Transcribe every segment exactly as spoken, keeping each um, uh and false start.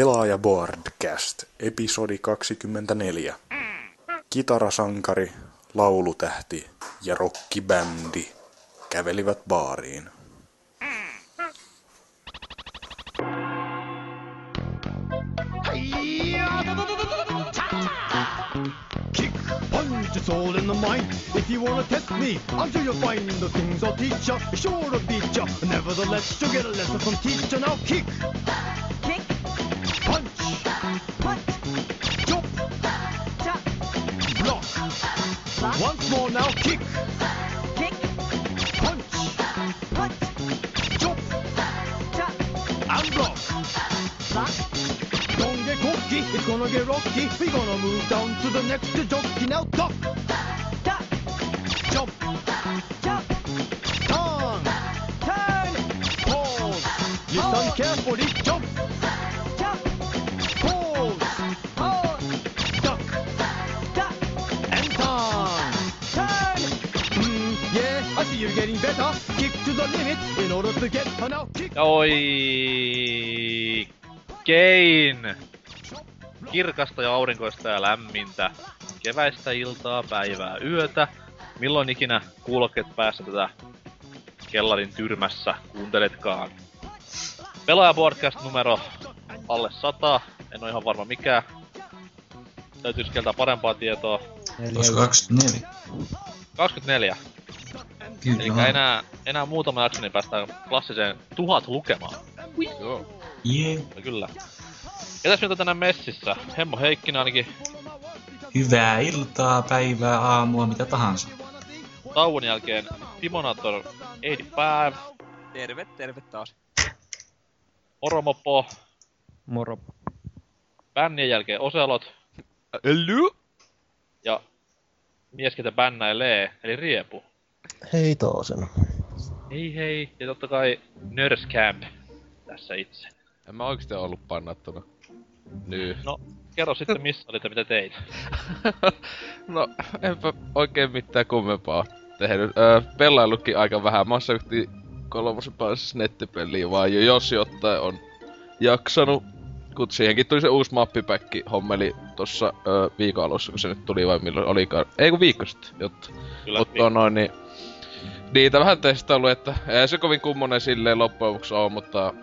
Pelaajaboardcast, episodi kaksikymmentäneljä. Kitarasankari, laulutähti ja rockibändi kävelivät baariin. It's all in the mind. If you wanna test me, I'm sure you'll find the things I'll teach ya. Be sure to beat ya. Nevertheless, you'll get a lesson from teacher. Now kick, kick, punch, punch, jump, jump, block. Block. Once more now, kick, kick, punch, punch, jump, jump, and block. Block. It's gonna get rocky, we're gonna move down to the next jockey. Now duck, duck, jump, jump, turn, turn, pause, listen carefully, jump, jump, pause, pause, duck, duck, and turn, turn, mm, yeah, I see you're getting better, kick to the limit, in order to get her now, kick. Oikein! Kirkasta ja aurinkoista ja lämmintä keväistä iltaa, päivää, yötä. Milloin ikinä kuulokkeet päässä tätä kellarin tyrmässä kuunteletkaan. Pelaajaboardcast numero alle sata. En oo ihan varma mikä. Täytyis keltää parempaa tietoa. Olis kaksikymmentäneljä. kaksikymmentäneljä. Kyllä. Elikkä enää, enää muutama jakso niin päästään klassiseen tuhat lukemaan. Joo. Yeah. Kyllä. Ketäs mitä tänään messissä? Hemmo Heikkinen ainakin. Hyvää iltaa, päivää, aamua, mitä tahansa. Tauon jälkeen Timonator kahdeksankymmentäviisi. Terve, terve taas. Oromopo. Moro. Bännien jälkeen Oselot. Elly. Ja mies ketä bännäilee, eli Riepu. Hei taasen. Hei hei, ja tottakai Nurse Camp tässä itse. En mä oikeesti oo ollu pannattuna. Nyy. No, kerro sitten missä olit ja mitä teit. No, enpä oikein mitään kummempaa tehnyt. Öö, pelaillukin aika vähän. Mä oon saanut kolmosen pääsessä nettipeliä vaan jo, jos jotain on jaksanu. Kut siihenkin tuli se uusi mappipäkki hommeli tossa öö, viikon alussa, kun se nyt tuli vai milloin olikaan. Ei kun viikko sitten, jotta. Mutta noin niin... Niitä vähän testailu, että ei se kovin kummonen silleen loppujen lopuksi oo, mutta...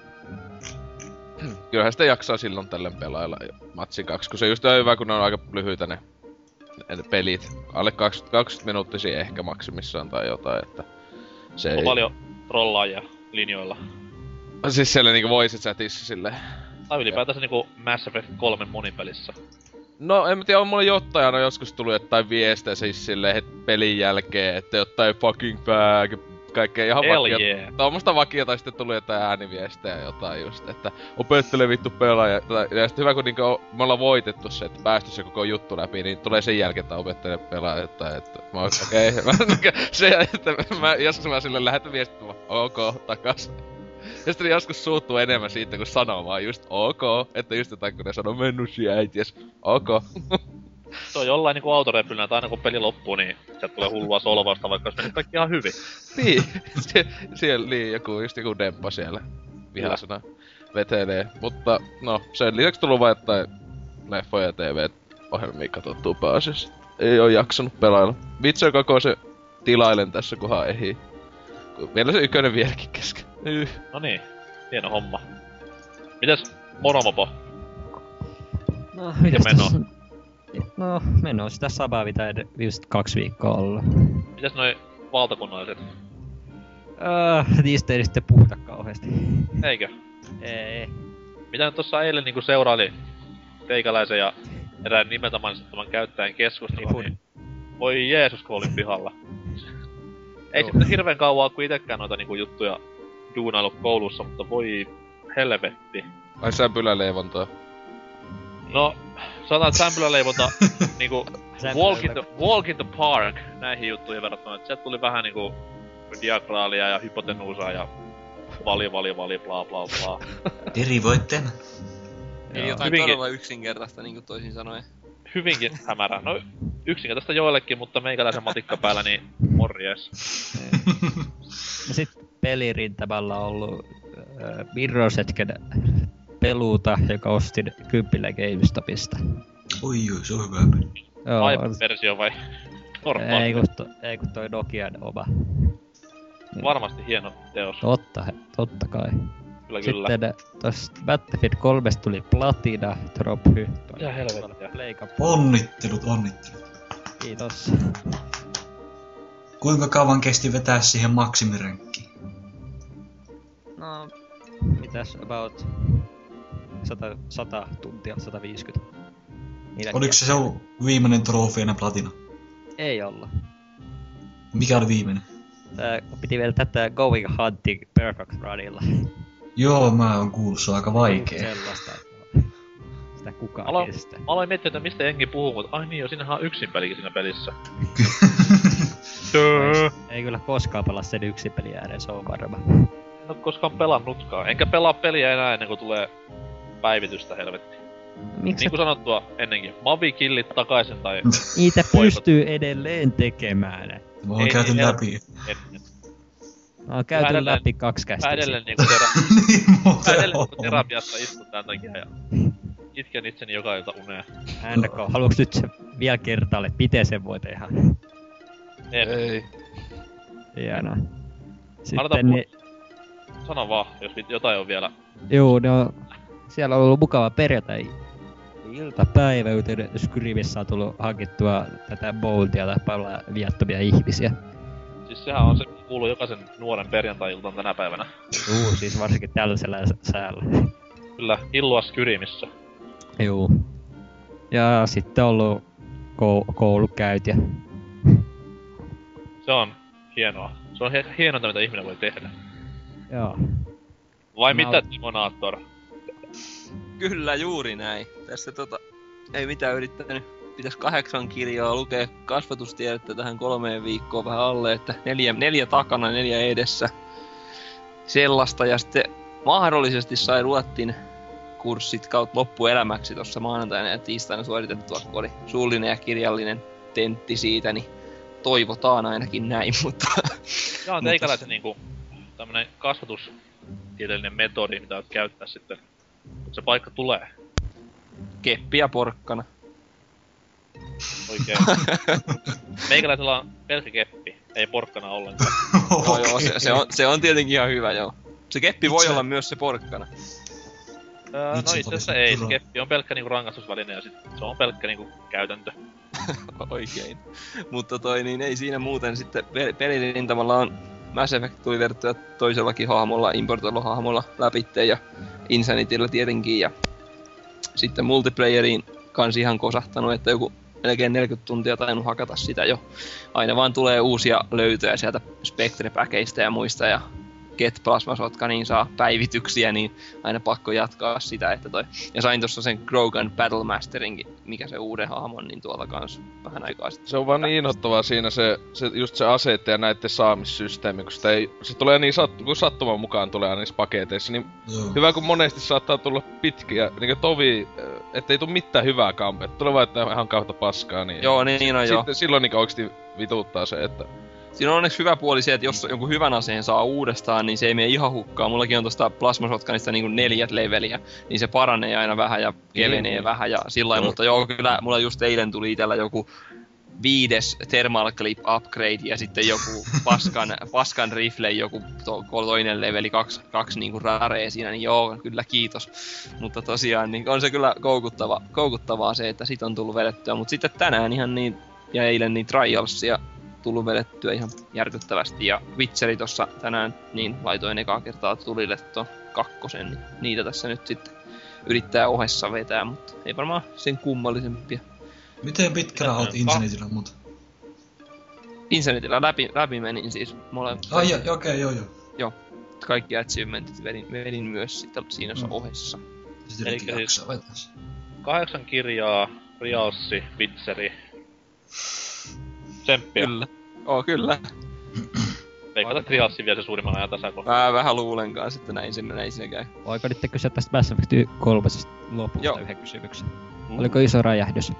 Kyllähän sitä jaksaa silloin tällöin pelailla matsin kaksi, kun se just on hyvä, kun ne on aika lyhyitä ne, ne pelit. Alle kaksikymmentä minuuttisia ehkä maksimissaan tai jotain, että se on ei... paljon trollaajia linjoilla. Siis siellä niinku voisit chatissa silleen. Tai ylipäätänsä niinku Mass Effect kolme monipelissä. No en mä tiedä, on mulle jotain aina joskus tullut jotain viestejä siis silleen heti pelin jälkeen, että jotain fucking back. Kaikkea ihan vakiota. Yeah. Tuommoista vakiota sitten tuli jotain ääniviestejä jotain just, että opettele vittu pelaaja. Ja sitten hyvä kun niinku on, me ollaan voitettu se, että päästy se koko juttu läpi, niin tulee sen jälkeen, että opettele pelaaja jotain, että mä oon okei. Okay. Se, että mä, joskus mä silleen lähetän viestin, ok, takas. Ja sitten joskus suuttuu enemmän siitä, kun sanoo vaan just ok, että just jotain kun ne sanoo mennusia äities, ok. Se on jollain niinku autorepylnä, että aina kun peli loppuu, niin sieltä tulee hullua solvausta, vaikka olisi mennyt kaikki ihan hyvin. Niin, sie- siellä niin, joku, just joku demppa siellä vihasena vetelee. Mutta no, sen lisäksi tullut vain jotain leffoja ja T V-ohjelmia katsottua pääasiassa. Ei oo jaksanut pelailla. Vitsi koko se tilailen tässä, kunhan ehii. Vielä se ykönen vieläkin kesken. Yh. No niin, hieno homma. Mitäs Moromopo? No, mitäs tässä? No, mennä on sitä sabaa, mitä ed- just kaksi viikkoa olla. Mitäs noi valtakunnalliset? Öö, niistä ei sitten puhuta kauheesti. Eikö? Ei. Mitä nyt tossa eilen niinku seuraili teikäläisen ja erään nimeltä mainitsettavan käyttäjän keskustelua, niin... Voi Jeesus, kun olin pihalla. Ei sitten hirveen kauaa kuin itekään noita niinku juttuja duunailu koulussa, mutta voi helvetti. Ai sämpyläleivontaa. No, sanotaan sämpyläleivonta niinku walk in, the, walk in the park näihin juttuihin verrattuna, että sieltä tuli vähän niinku diagraalia ja hypotenuusaa ja vali vali vali bla bla bla. Derivoitteena. Eli jotain hyvinkin, todella yksinkertaista niinku toisin sanoen. Hyvinkin hämärää. No yksinkertaista joillekin, mutta meikäläisen matikka päällä niin morjes. No sit pelirintamalla on ollut äh, Mirror's Edge peluuta, joka ostin kympillä GameStopista. Oi joo, se on hyvä. Aipa-versio vai normaali? Ei, ei kun toi Nokian oma. Varmasti hieno teos. Totta, totta kai. Kyllä, kyllä. Sitten tosta Battlefield kolme tuli Platina Trophy. Ja helvettiä. Onnittelut, onnittelut. Kiitos. Kuinka kauan kesti vetää siihen maksimirenkkiin? No, mitäs about sata tuntia, sata viisikymmentä. Oliko se se viimeinen trofeena platina? Ei olla. Mikä oli viimeinen? Tää, piti vielä tätä Going Hunting Perfect Runilla. Joo, mä oon kuullut, se on aika vaikee. Sellaista, sitä kukaan alo, kestä. Mä aloin miettiä, että mistä jengi puhuu, mutta ai niin jo, siinähän on yksin pelikin siinä pelissä. Ei, ei kyllä koskaan pelaa sen yksin peliä ääneen, se on varma. En oo koskaan pelannutkaan, enkä pelaa peliä enää ennen kuin tulee päivitystä, helvetti. Miks niin kuin sanottua ennenkin, mavikillit takaisin tai... Niitä pystyy edelleen tekemään. Mä oon käyty läpi. En, en. Mä oon käyty mä läpi kaksi kästä. Mä edelleen niinku terapiassa istun tän takia ja itken itseni joka ilta uneen. N K, haluuks nyt sen vielä kertaalle, miten sen voi tehdä? En. Ei. Hienoa. Sitten ne... Sano vaan, jos jotain on vielä. Juu, no... Siellä on ollut mukava perjantai-iltapäivä, joten Scrimissä on tullut hankittua tätä boltia tai paljon viattomia ihmisiä. Siis sehän on se, kun kuuluu jokaisen nuoren perjantai-iltaan tänä päivänä. Juu, siis varsinkin tällaisella säällä. Kyllä, illua Scrimissä. Juu. Ja sitten on ollut kou- koulukäyntiä. Se on hienoa. Se on he- hienointa, mitä ihminen voi tehdä. Joo. Vai Mä mitä, Timonaattor? Kyllä, juuri näin. Tässä tota... Ei mitään yrittänyt. Pitäis kahdeksan kirjaa lukea kasvatustiedettä tähän kolmeen viikkoon vähän alle, että neljä, neljä takana, neljä edessä. Sellaista, ja sitten mahdollisesti sai ruotsin kurssit kaut loppuelämäksi tossa maanantaina ja tiistaina suoritettua, kun oli suullinen ja kirjallinen tentti siitä, niin toivotaan ainakin näin, mutta... Joo, teikäläisen se... niinku tämmönen kasvatustieteellinen metodi, mitä oot käyttää sitten. Se paikka tulee. Keppiä porkkana. Oikein. Meikäläisellä on pelkkä keppi, ei porkkana ollenkaan. Okay. No joo, se, se, on, se on tietenkin ihan hyvä, joo. Se keppi Itse... voi olla myös se porkkana. Öö, no itse asiassa ei, se keppi on pelkkä niinku rangaistusväline ja sit se on pelkkä niinku käytäntö. Oikein. Mutta toi niin ei siinä muuten sitten pel- pelirintamalla on Mass Effect tuli verttyä toisellakin hahmolla, Importalo-hahmolla läpitte ja Insanityllä tietenkin ja sitten multiplayeriin kans ihan kosahtanut, että joku melkein neljäkymmentä tuntia tainnut hakata sitä jo. Aina vaan tulee uusia löytöjä sieltä Spectre-päkeistä ja muista ja Get Plasmasotka niin saa päivityksiä, niin aina pakko jatkaa sitä, että toi. Ja sain tossa sen Grogan Battlemasterin, mikä se uuden hahmon, niin tuolta kans vähän aikaa sitten. Se on vaan niin inhottavaa siinä se, se, just se aseitten ja näitten saamissysteemi, kun sitä ei, se tulee niin sattu, kun sattuman mukaan tulee niissä paketeissa, niin mm. hyvä kun monesti saattaa tulla pitkiä, niinku tovi, ettei tuu mitään hyvää kampea, tulee vaan että ihan kautta paskaa, niin... Joo, niin on joo. Sitten silloin niinku oikeesti vituttaa se, että... Siinä on onneksi hyvä puoli se, että jos jonkun hyvän aseen saa uudestaan, niin se ei mene ihan hukkaan. Mullakin on tosta Plasmasotkanista niinku neljät leveliä, niin se paranee aina vähän ja kevenee mm. vähän ja sillain. Mutta joo, kyllä mulla just eilen tuli itellä joku viides Thermal Clip Upgrade ja sitten joku paskan, paskan rifle, joku to, toinen leveli, kaksi, kaksi niinku raree siinä, niin joo, kyllä kiitos. Mutta tosiaan, niin on se kyllä koukuttava, koukuttavaa se, että sit on tullut vedettyä. Mutta sitten tänään ihan niin, ja eilen niin Trialsia tullut vedettyä ihan järkyttävästi, ja Witcheri tossa tänään, niin laitoin ekaa kertaa tulille ton kakkosen, niin niitä tässä nyt sitten yrittää ohessa vetää, mutta ei varmaan sen kummallisempia. Miten pitkällä oot Insanityllä mut? Insanityllä läpi, läpi menin siis molemmat. Ai okei, okay, joo joo. Joo, kaikki achievementit vedin, vedin myös sitten siinä mm. ohessa. Sitten eli siis vetäisi. Kahdeksan kirjaa, Rialssi, Witcheri. Tsemppiä. Kyllä. Oo, oh, kyllä. Veikata Trialsin vielä se suurimman ajan tässä kohtaa. Mä vähän luulenkaan, että näin sinne, näin sinne käy. Voiko nyt kysyä tästä Mass Effect kolme lopulta yhden kysymyksen? Mm. Oliko iso räjähdys?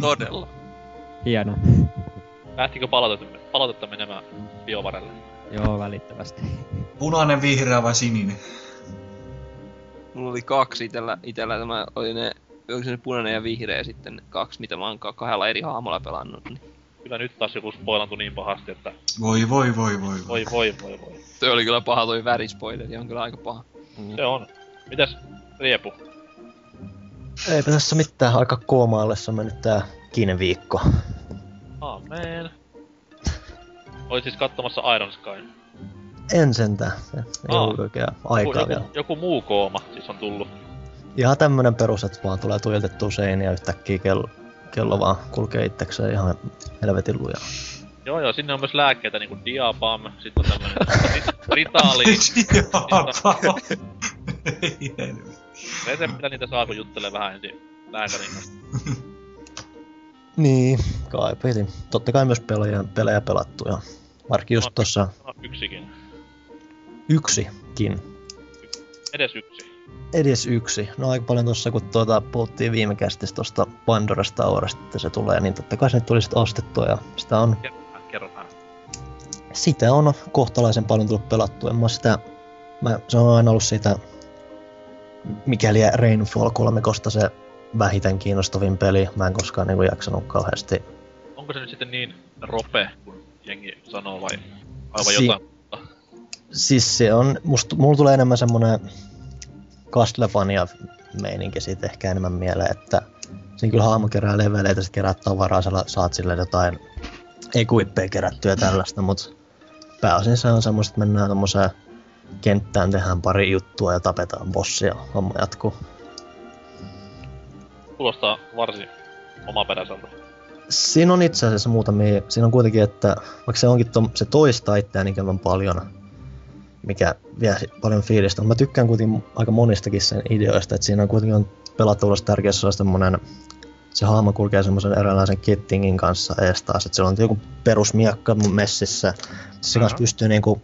Todella. Hienoa. Lähtikö palautetta menemään BioVarelle? Joo, välittävästi. Punainen, vihreä vai sininen? Mulla oli kaksi itellä, itellä tämä oli ne, oliko se punainen ja vihreä sitten, kaksi mitä mä oon kahdella eri hahmolla pelannut. Niin. Kyllä nyt taas joku spoilantui niin pahasti, että... Voi voi voi voi voi. Voi voi voi voi. Toi oli kyllä paha toi värispoileri, on kyllä aika paha. Mm. Se on. Mitäs Riepu? Eipä tässä mitään, aika koomaallessa on mennyt tää kiineviikko. Amen. Olit siis katsomassa Iron Skyn? En sentään, ei Aa. ollut oikea aikaa joku, vielä. Joku muu kooma siis on tullut. Ihan tämmönen perus, että vaan tulee tuijotettua seiniä yhtäkkiä kello, kello vaan kulkee itsekseen ihan helvetin lujaa. Joo joo, sinne on myös lääkkeitä niinku Diabam, sit on tämmönen Ritali. Diabam! Ei helvetti. Reseptillä niitä saa, kun juttelee vähän ensin lääkärin kanssa. Niin, kai piti. Totta kai myös pelejä, pelejä pelattu ja Markki just tossa... No, yksikin. Yksikin. Y- edes yksi. Edes yksi. No aika paljon tossa, kun tuota, puhuttiin viime kästis tosta Pandora's Towerista, että se tulee, niin totta kai se nyt tuli sit ostettua ja sitä on... Kerrotaan, kerrotaan. Sitä on kohtalaisen paljon tullut pelattua. En mä sitä... Mä, se on aina ollut siitä... Mikäli Rainfall kolmekosta se vähiten kiinnostavin peli, mä en koskaan niinku jaksanut kauheasti. Onko se nyt sitten niin rope, kun jengi sanoo, vai aivan si- jotain? Siis se on, musta, mulla tulee enemmän semmonen Castlevania-meininki siitä ehkä enemmän mieleen, että siinä kyllä hahmo kerää leveleitä, sit kerää tavaraa, sä saat silleen jotain equippejä kerättyä tällaista, mut pääosin se on semmoset, että mennään tommoseen kenttään, tehdään pari juttua ja tapetaan bossia, homma jatkuu. Kuulostaa varsin omaperäiseltä. Siinä on itse asiassa muutamia, siinä on kuitenkin, että vaikka se onkin to, se toistaa itseään ikävän paljon, mikä vie paljon fiilistä, mutta mä tykkään kuitenkin aika monistakin sen ideoista, että siinä on kuitenkin on pelattavuudessa tärkeä semmonen, se hahmo kulkee semmoisen eräänlaisen kittingin kanssa ees taas, että siellä on joku perusmiekka messissä, se kanssa pystyy niinku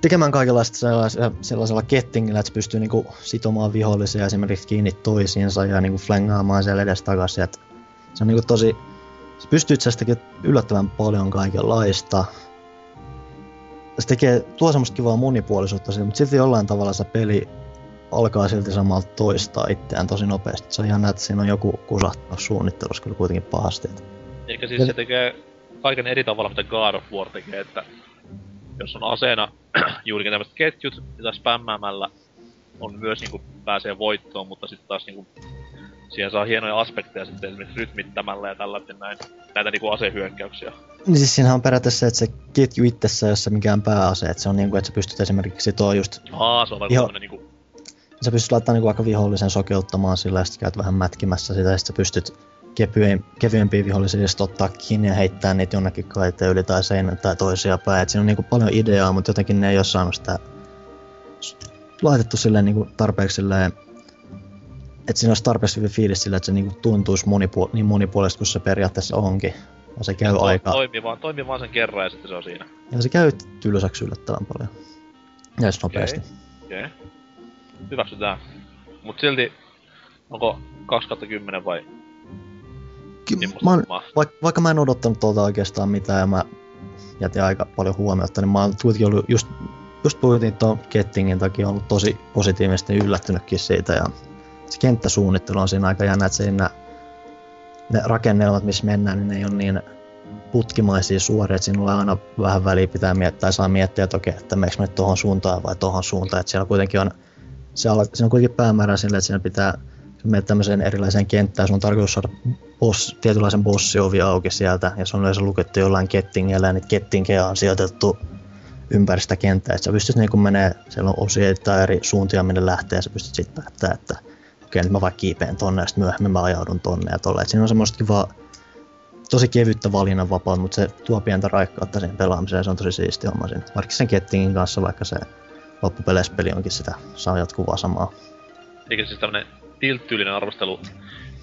tekemään kaikenlaista sellaisella, sellaisella kettingillä, että se pystyy niinku sitomaan vihollisia esimerkiksi kiinni toisiinsa ja niinku flengaamaan siellä edes takaisin. Et se on niinku tosi... Se pystyy itse asiassa tekemään yllättävän paljon kaikenlaista. Se tekee, tuo semmoista kivaa monipuolisuutta siitä, mutta silti jollain tavalla se peli alkaa silti samalta toistaa itseään tosi nopeasti. Se on ihan näet, että siinä on joku kusahtanut suunnittelussa kyllä kuitenkin pahasti. Elikkä siis ja... se tekee kaiken eri tavalla, mitä God of War tekee, että... Jos on aseena juurikin tämmöiset ketjut, jota spämmäämällä on myös niinku pääsee voittoon, mutta sitten taas niinku siihen saa hienoja aspekteja sitten esimerkiksi rytmittämällä ja tällainen näin, näitä niinku asehyökkäyksiä. Niin siis siinähän on periaatteessa se, että se ketju itsessä ei ole se mikään pääase, että se on niinku, että sä pystyt esimerkiksi toi just... Aa, se on vaikka tämmönen niinku... Sä pystyt laittamaan niinku aika vihollisen sokeuttamaan sillä ja sit käyt vähän mätkimässä sitä ja sit sä pystyt kevyempiä vihollisia sitten ottaa kiinni ja heittää niitä jonnekin kaiteen yli tai seinän tai toisia päin. Et siinä on niinku paljon ideaa, mutta jotenkin ne ei ole saanut sitä laitettu silleen niinku tarpeeksi silleen, että siinä olisi tarpeeksi hyvin fiilis silleen, että se niinku tuntuisi monipuol- niin monipuolisesti kuin se periaatteessa onkin. Ja se käy to- aikaa. Toimii vaan, toimii vaan sen kerran ja sitten se on siinä. Ja se käy tylsäksi yllättävän paljon. Ja jos nopeasti. Okei. Okay. Okay. Hyväksytään. Mut silti, onko kaksi kautta kymmenen vai... Mä oon, vaikka, vaikka mä en odottanut tuolta oikeastaan mitään ja mä jätin aika paljon huomiota, niin mä oon kuitenkin ollut just, just puhutin tuon kettingin takia ollut tosi positiivisesti yllättynytkin siitä ja se kenttäsuunnittelu on siinä aika jännä, että siinä ne rakennelmat, missä mennään, niin ne ei ole niin putkimaisia suoria, että siinä aina vähän väliä pitää miettiä, saa miettiä, että okei, okay, että meneekö mä nyt tohon suuntaan vai tohon suuntaan, että siellä kuitenkin on, siellä, siinä on kuitenkin päämäärä sille, että siinä pitää menet tämmöiseen erilaiseen kenttään, sun on tarkoitus saada boss, tietynlaisen bossiovi auki sieltä, ja se on yleensä lukettu jollain kettingillä, ja niitä kettingejä on sijoitettu ympäri sitä kenttää, että sä pystyt niin kun menee, siellä on osia tai eri suuntia, minne lähtee, ja sä pystyt sit päättämään, että okei, nyt mä vaikka kiipeen tonne, ja sit myöhemmin mä ajaudun tonne ja tolleen. Siinä on semmoista kivaa, tosi kevyttä valinnanvapautta, mutta se tuo pientä raikkautta siinä pelaamiseen, ja se on tosi siisti homma siinä. Varsinkin sen kettingin kanssa, vaikka se loppupeleissä peli onkin sitä, saa jatkuvaa samaa. Eikä siis tämmönen tilt-tyylinen arvostelu.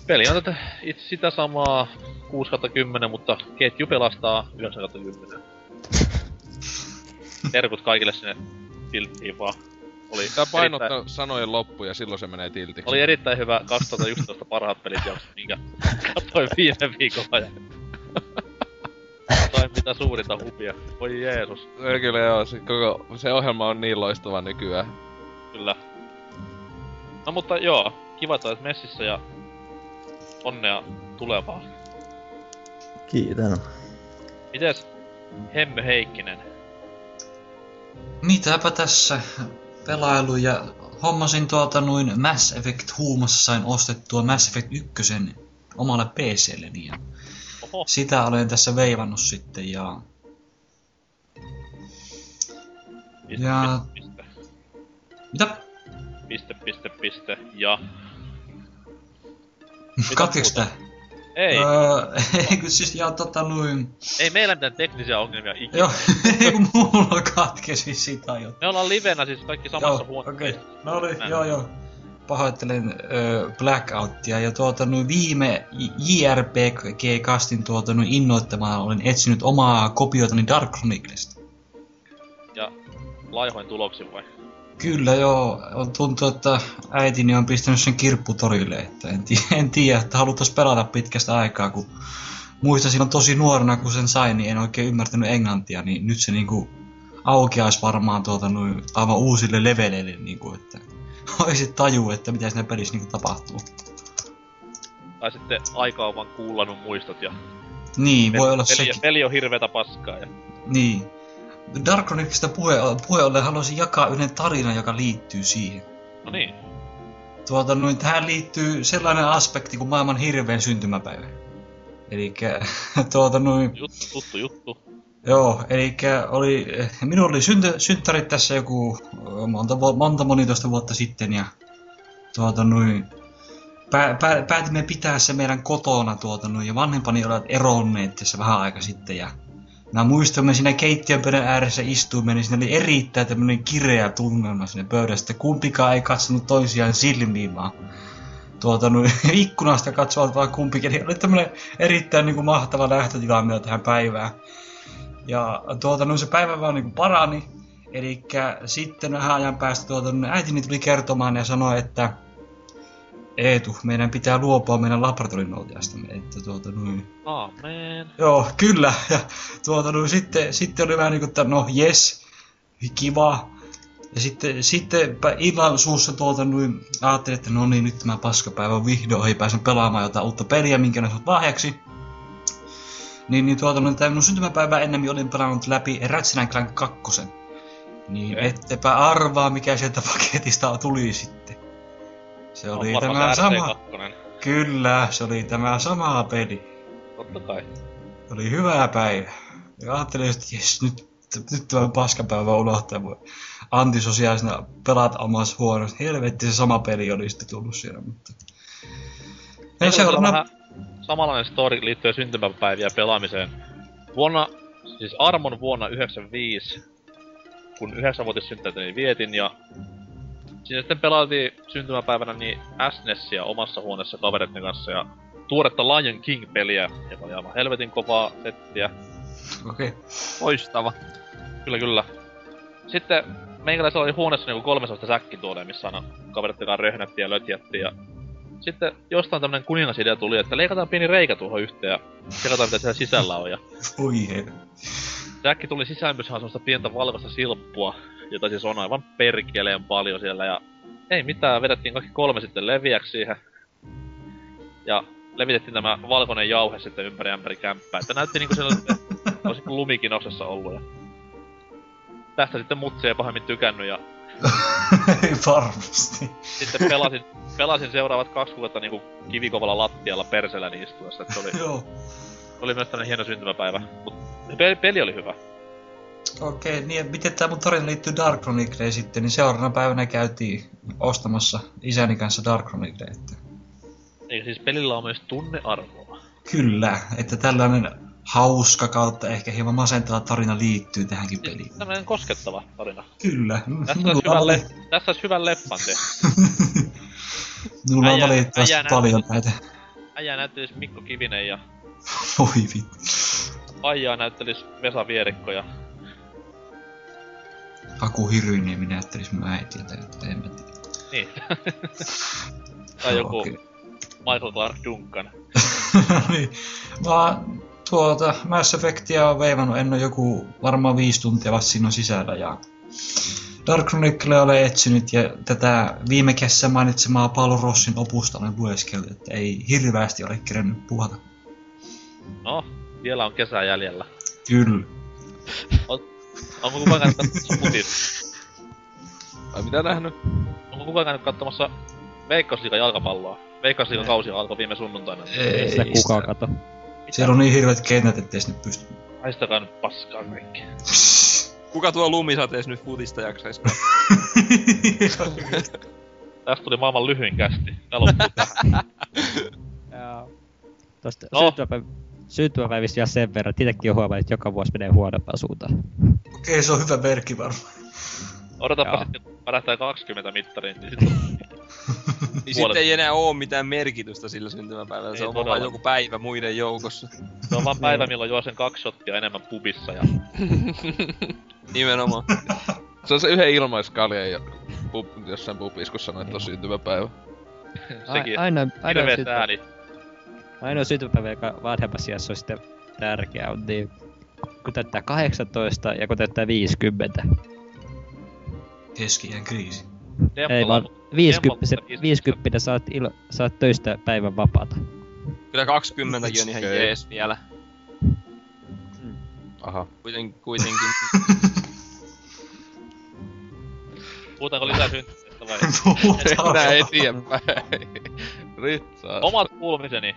Peli on tätä itse sitä samaa kuusi kautta kymmenen, mutta ketju pelastaa yhdeksän kautta kymmenen. Terkut kaikille sinne tilttiin vaan. Oli tää painottaa erittäin... sanojen loppu ja silloin se menee tiltiksi. Oli erittäin hyvä kaksituhattayksitoista parhaat pelit jakso, minkä katsoin viime viikolla. Tai mitä suurinta hupia. Voi Jeesus. No, kyllä joo, se, koko, se ohjelma on niin loistava nykyään. Kyllä. No mutta joo, kiva olet messissä ja onnea tulevaan. Kiitän. Mites Hemme Heikkinen? Mitäpä tässä pelailu ja hommasin tuolta noin Mass Effect huumassa, sain ostettua Mass Effect yksi omalle P C:lleni ja oho. Sitä olen tässä veivannut sitten ja... Piste, ja... Piste, piste. Mitä? Piste, piste, piste, ja... Katkiks tää? Ei. Öö, siis jaa tota noin... Ei meillä mitään teknisiä ongelmia ikinä. Joo, ei kun mulla katkesi sitä jo. Me ollaan livenä siis kaikki samassa huoneessa. Okei, okay. No oli, näin. joo joo. Pahoittelen öö, blackouttia ja tuota noin viime J R P G-kastin tuota noin innoittamaan olen etsinyt omaa kopioitani Dark Chroniclesta. Ja laihoin tuloksin vai? Kyllä joo, tuntuu, että äitini on pistänyt sen kirpputorille, että en, t- en tiedä, että halutais pelata pitkästä aikaa, kun muistan silloin tosi nuorena, kun sen sain, niin en oikein ymmärtänyt englantia, niin nyt se niinku aukeais varmaan tuota noin aivan uusille leveleille, niinku, että oisit tajuu, että mitä siinä pelissä niinku tapahtuu. Tai sitten aikaa on vaan kuullannut muistot ja niin, peli, voi olla peli, peli on hirveetä paskaa ja... Niin. Dark Chroniclesta puhe ollen haluaisin jakaa yhden tarinan, joka liittyy siihen. No niin. Tuota noin, tähän liittyy sellainen aspekti kuin maailman hirveen syntymäpäivä. Elikkä tuota noin... Juttu, tuttu juttu. Joo, elikkä oli... Minulla oli syntö, synttärit tässä joku monta, monta monitoista vuotta sitten ja... Tuota noin... Pä, pä, päätimme pitää se meidän kotona tuota noin ja vanhempani olivat eronneet tässä vähän aika sitten ja... Mä muistamme siinä keittiönpöydän ääressä istuimme, niin siinä oli erittäin tämmönen kireä tunnelma siinä pöydässä. Kumpikaan ei katsonut toisiaan silmiin, vaan tuota, no, ikkunasta katsoivat vaan kumpikin. Eli oli tämmönen erittäin niin kuin, mahtava lähtötila meillä tähän päivään. Ja tuota, no, se päivä vaan niin kuin, parani. Elikkä sitten vähän ajan päästä tuota, no, äitini tuli kertomaan ja sanoi, että Eetu, meidän pitää luopua meidän laboratorinoutiastamme, että tuota noin... Aamen. Joo, kyllä, ja tuota noin, sitten, sitten oli vähän niinku, että no jes, kiva. Ja sitten, sitten illan suussa tuota noin, ajattelin, että no niin, nyt tämä paskapäivä on vihdoin, pääsen pelaamaan jotain uutta peliä, minkä ne saat lahjaksi. Niin, niin tuota noin, tämä minun syntymäpäivää ennemmin olin pelannut läpi Ratchet and Clank kakkosen. Niin okay. Ettepä arvaa, mikä sieltä paketista tuli sitten. Se oli tämä sama... Kyllä, se oli tämä sama peli. Totta kai. Oli hyvä päivä. Ja ajattelin, että jes, nyt, nyt tämä paskapäivä unohtaa mua. Antisosiaalisena pelaat omassa huoneessa. Helvetti, se sama peli oli sitten tullut siellä, mutta... Ei seuraavana... Samanlainen story liittyen syntymäpäiviä pelaamiseen. Vuonna... Siis Armon vuonna yhdeksänkymmentäviisi, kun yhdeksänvuotissynttäriäni vietin ja... Siinä sitten pelailtiin syntymäpäivänä niin S N E S:iä omassa huoneessa kavereiden kanssa ja tuoretta Lion King-peliä, joka oli aivan helvetin kovaa settiä. Okei. Okay. Loistava. Kyllä, kyllä. Sitten meikäläisellä oli huoneessa niinku kolmesataa säkkituolia, missä aina kavereiden kanssa röhnättiin ja lötjättiin ja... Sitten jostain tämmönen kuningasidea tuli, että leikataan pieni reikä tuohon yhteen ja kerrotaan mitä siellä sisällä on ja... Voi herra. Säkki tuli sisään myös semmoista pientä valkoista silppua, jota siis on aivan perkeleen paljon siellä ja... Ei mitään, vedettiin kaikki kolme sitten leviäksi siihen. Ja levitettiin tämä valkoinen jauhe sitten ympäri ämpäri kämppää, että näytti niinku sellainen... Olisi lumikinoksessa ollut ja... Tästä sitten mutsi ei pahemmin tykännyt ja... Ei varmasti. Sitten pelasin, pelasin seuraavat kaksi kuukautta niinku kivikovalla lattialla perseläni istuessa, että se oli... Joo. Oli myös tämmönen hieno syntymäpäivä. Peli oli hyvä. Okei, niin miten tää mun tarina liittyy Dark Chronicleen sitten, niin seuraavana päivänä käytiin ostamassa isäni kanssa Dark Chronicleen. Eikö siis pelillä on myös tunnearvoa? Kyllä, että tällainen hauska kautta ehkä hieman masentava tarina liittyy tähänkin peliin. Tällainen koskettava tarina. Kyllä. Tässä olisi hyvän, le- le- hyvän leppan tehty. Minulla on valitettavasti paljon näitä. Äijä näyttelisi Mikko Kivinen ja... Voi vittu. Aijaa näyttelis Vesa Vierikko ja... Aku Hiryniemi näyttelis mun äitiä tai jotain, en mä tiedä. Niin. Tai joku okay. Michael Clark Duncan. Niin. Mä tuota, Mass Effectia on veivannut en ole joku varmaan viisi tuntia vasta siinä on sisällä ja Dark Chroniclea olen etsinyt ja tätä viime kesä mainitsemaa Paolo Rossin opusta olen lueskellut, että ei hirveästi ole kerennyt puhata. No, vielä on kesää jäljellä. Kyllä. Onko on kukaan käynyt katsomassa putit? Ai mitä nähnyt? Onko kukaan käynyt katsomassa Veikkausliigan jalkapalloa? Veikkausliigan kausi alkoi viime sunnuntaina. Ei sitä kukaan kato. Siellä on niin hirveät kentät, ettei sinne pysty. Haistakaa nyt paskaa kaikkea. Kuka tuo lumisatees nyt futista jaksaisi? Tästä tuli maailman lyhyin kästi. Tää loppuu tähän. Joo. Tosta syntymäpäivistä vielä sen verran, että itekin on huomannut, että joka vuosi menee huonompaan suuntaan. Okei, se on hyvä merkki varmaan. Odotapa sitten, kun pärähtää kaksikymmentä mittariin, niin sitten niin sitten ei enää oo mitään merkitystä sillä syntymäpäivällä, se on vaan joku päivä muiden joukossa. Se on vaan päivä, milloin juo sen kaksi shottia enemmän pubissa ja... Nimenomaan. Se on se yhden ilmaiskaljan ja pub, jossain pubissa, kun sanoo, että on syntymäpäivä. Sekin aina, aina hirveet ääni. Ainoa syntymäpäivä, joka vanhemmassa sijassa on sitten tärkeää, on niin... Kun täyttää kahdeksantoista ja kun täyttää viisikymmentä. Keski-iän kriisi. Ei vaan viisikymmentä saat, ilo, saat töistä päivän vapaata. Kyllä kaksikymmentäkin on ihan jees vielä. Mm. Aha. Kuiten, kuitenkin. Puhutaanko lisää syntymästä vai? Puhutaanko. Enää eteenpäin. Ritsaas. Omat kuulumiseni.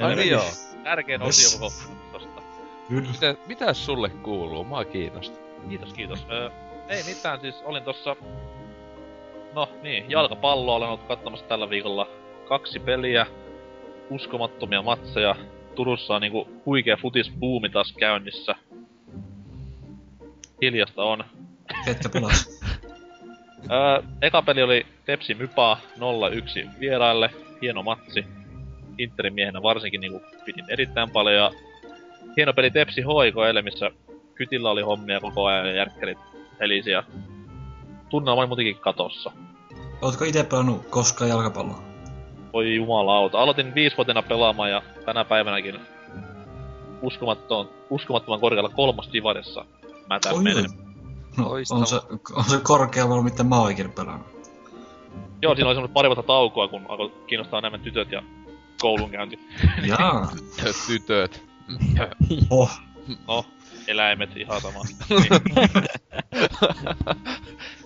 Ai niin joo. Tärkein osio koko tosta. Mitä, mitäs sulle kuuluu? Mua kiinnostaa. Kiitos, kiitos. Öö, ei mitään, siis olin tossa... No niin, jalkapalloa olen ollut katsomassa tällä viikolla. Kaksi peliä, uskomattomia matseja. Turussa on niinku huikea futisbuumi taas käynnissä. Hiljasta on. Ketkä pelas? öö, eka peli oli Tepsi Mypaa nolla yksi vieraille. Hieno matsi. Interin miehenä varsinkin niinku pidin erittäin paljon. Ja hieno peli Tepsi H I K:lle, missä Kytillä oli hommia koko ajan ja järkkärit helisi. Tunnelma oli muutenkin katossa. Ootko ite pelannut koskaan jalkapalloa? Voi jumalauta. Aloitin viisivuotiaana pelaamaan ja tänä päivänäkin uskomattoman, uskomattoman korkealla kolmas divarissa mätän menen. No, on se, on se korkealla, mitä mä oon ikinä pelannut. Joo, siinä oli semmoinen pari vuotta taukoa, kun alkoi kiinnostaa enemmän tytöt ja koulunkäynti. Jaa. Tytöt. Oh. No, eläimet ihan sama.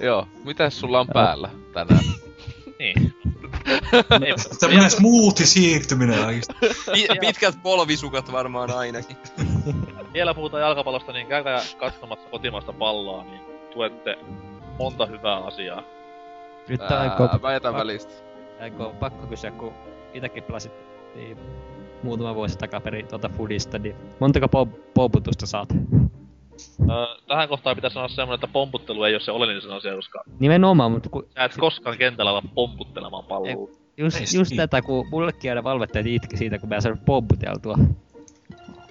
Joo, mitäs sulla on päällä tänään? Niin. Tämmönen smoothi siirtyminen oikeesti. Pitkät polvisukat varmaan ainakin. Vielä puhutaan jalkapallosta, niin käykää katsomassa kotimaista palloa, niin tuette monta hyvää asiaa. Nyt mä jätän välistä. Aiko on pakko kysyä, kun itäkin pelasit niin muutama vuosi takaperin tuota foodista, niin montako pomputusta saat? Tähän kohtaan pitää sanoa semmonen, että pomputtelu ei oo se oleellinen asia, koska... Nimenomaan, mutta kun... Sä et koskaan kentällä olla pomputtelemaan palloa. Just, just tätä, kun mullekin aina valvettajat itki siitä, kun mä en saanut pomputeltua.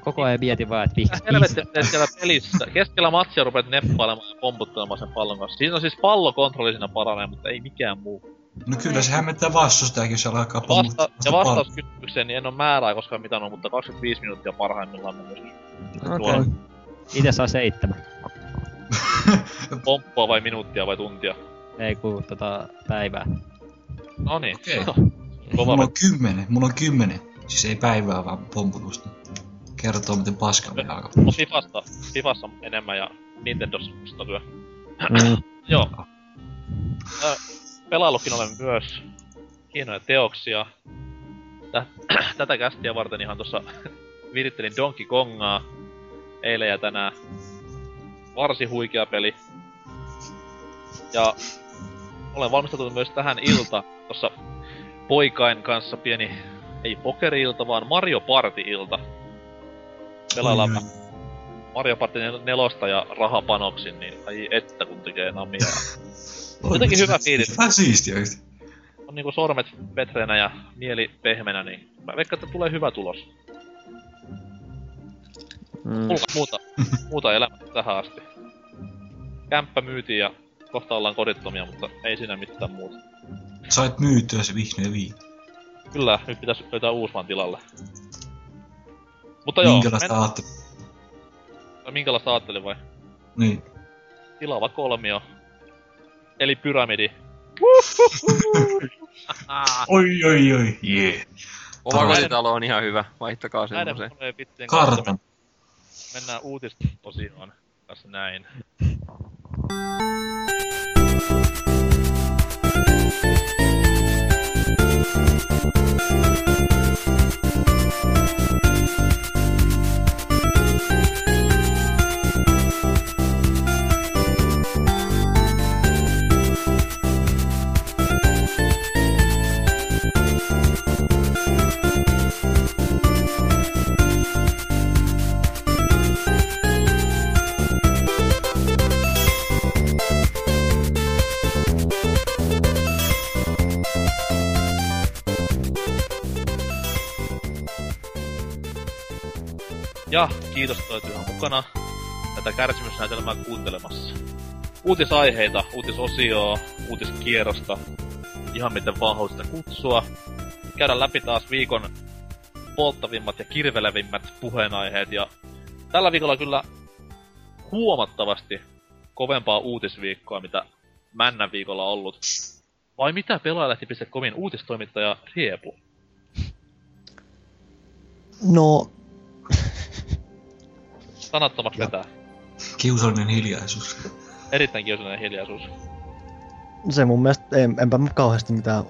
Koko ajan mietin vaan, et vihti. Helvetti, että siellä pelissä. Keskellä matsia rupeat neppailemaan ja pomputtelemaan sen pallon kanssa. Siinä on siis pallokontrolli siinä paranee, mutta ei mikään muu. No kyllä se hämmentää vastustajakin, jos alkaa pommuttaa. Vasta- ja vastauskysymykseen niin en oo määrää koskaan mitään on, mutta kaksikymmentäviisi minuuttia parhaimmillaan myös. Okay. Itse saa seitsemän. Pomppua vai minuuttia vai tuntia? Ei ku tota päivää. Noniin. Okei. Okay. Mulla on kymmenen, mulla on kymmenen. Siis ei päivää vaan pomputusta. Kertoo miten paska me alkaa. No Fifasta, Fifassa enemmän ja Nintendossa musta työ. Mm. Joo. Äh, pelailukin olen myös. Hienoja teoksia. Täh, tätä kästiä varten ihan tossa virittelin Donkey Kongaa. Eilen ja tänään. Varsin huikea peli. Ja olen valmistautunut myös tähän ilta tossa poikain kanssa pieni, ei pokeri-ilta, vaan Mario Party-ilta. Pelaillaan Mario Party nelosta ja rahapanoksin, niin ai että kun tekee namia. Jotenkin hyvä fiilis. Vähän siistiä oikeesti. On niinku sormet petreenä ja mieli pehmenä, niin mä veikkaan, että tulee hyvä tulos. Mm. Muuta, muuta elämää tähän asti. Kämppä myytiin ja kohta ollaan kodittomia, mutta ei siinä mitään muuta. Sait myytyä se vihdoin viin. Kyllä, nyt pitäis löytää uusman tilalle. Mutta joo, minkälaista men... aatteli? No minkälaista aatteli vai? Niin. Tilava kolmio. Eli pyramidi. Oi oi oi, jee. Yeah. Oma kotitalo on ihan hyvä, vaihtakaa semmoisen. Kartan. Mennään uutisosioon. Tässä näin. Ja kiitos, että olet yhä mukana tätä kärsimysnäytelmää kuuntelemassa. Uutisaiheita, uutisosioa, uutiskierrosta, ihan miten vaan haluat sitä kutsua. Käydään läpi taas viikon polttavimmat ja kirvelevimmät puheenaiheet. Ja tällä viikolla kyllä huomattavasti kovempaa uutisviikkoa, mitä männän viikolla ollut. Vai mitä pelaajalehti piste comin uutistoimittaja Riepu? No... Sanattomaksi vetää. Kiusallinen hiljaisuus. Erittäin kiusallinen hiljaisuus. Se mun mielestä, en, enpä mä kauheasti mitään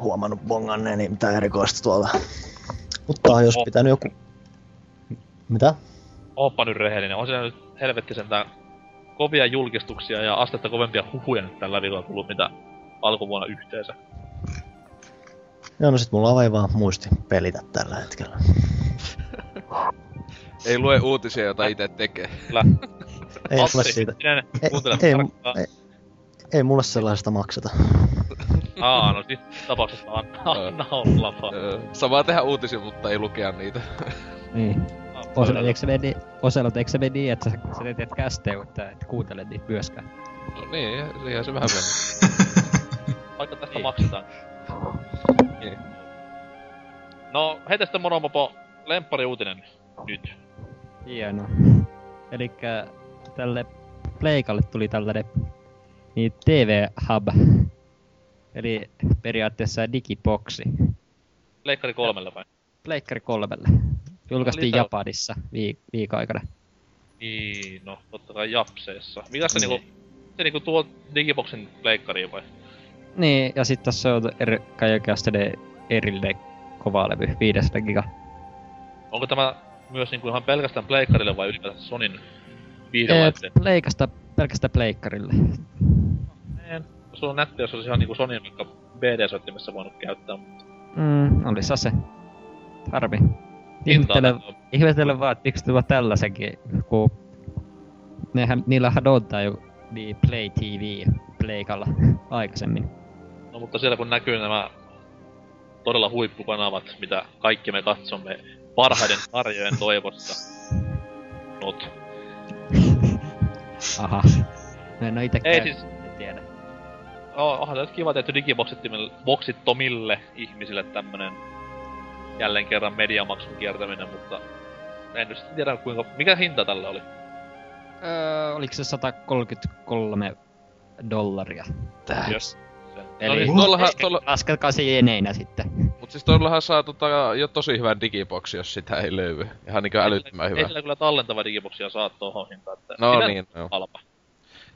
huomannut bonganneeni, niin mitään erikoista tuolla. Mutta jos pitänyt joku... Mitä? Ooppa nyt rehellinen, on siinä nyt helvettisen tää kovia julkistuksia ja astetta kovempia huhuja nyt tällä viikolla tullut mitä alkuvuonna yhteensä. Joo, no sit mulla on aivan muisti pelitä tällä hetkellä. Ei lue uutisia, jota itse tekee. Kyllä. Ei tule siitä. Ei, ei, ei, ei mulle sellaisesta makseta. Aa, no sit tapauksessa anna, anna olla vaan. Samaa tehdä uutisia, mutta ei lukea niitä. Niin. Oselot, eikö se mene niin, että sä ne teet kästejä, mutta et kuuntele niitä myöskään? No niin, ihan se vähän meni. Vaikka tästä maksetaan. Niin. No, heitä sitten Monomopo, lemppari uutinen nyt. Hienoa. Elikkä tälle Pleikalle tuli tällainen niin T V Hub. Eli periaatteessa digiboksi. Pleikkari kolmelle vai? Pleikkari kolmelle. Julkaistiin no, Japanissa viik- viikon aikana. Niin, no totta kai Japseessa. Mitäs se, niin. niinku, se niinku tuo digiboksin pleikkariin vai? Niin, ja sit tässä on eri, kai oikeastaan erillinen kovalevy, viidestä giga. Onko tämä myös niinku ihan pelkästään pleikkarille vai ylipäätään Sonin viihdelaitteelle? Ee, pleikasta, pelkästään pleikkarille. No, se on nätti, jos olisi ihan niinku Sonin vaikka B D-soittimessa voinut käyttää, mutta... Mm, olissa se. Harmi. Ihmetellen vaan, et miksi tulla tällaisenkin, ku... Nehän, niillähän on tää jo niin Play T V pleikalla aikaisemmin. No mutta siellä kun näkyy nämä todella huippukanavat, mitä kaikki me katsomme, parhaiden tarjojen toivossa. Not. Aha. Mä en oo ite käynyt, siis... en tiedä. No, onhan se kiva tehty digiboksittomille ihmisille tämmönen... Jälleen kerran mediamaksun kiertäminen, mutta... En nyt tiedä kuinka... Mikä hinta tällä oli? Öö, oliks se sata kolmekymmentäkolme dollaria? Tää. Yes. Eli laskelkaa se jeneinä sitten. Mut siis tollahan saa tota jo tosi hyvän digiboksi, jos sitä ei löydy. Ihan niinkö älyttömän hyvä. Ei sillä kyllä tallentava digiboksia saa tohon hintaan, että no sitä niin, on halpa.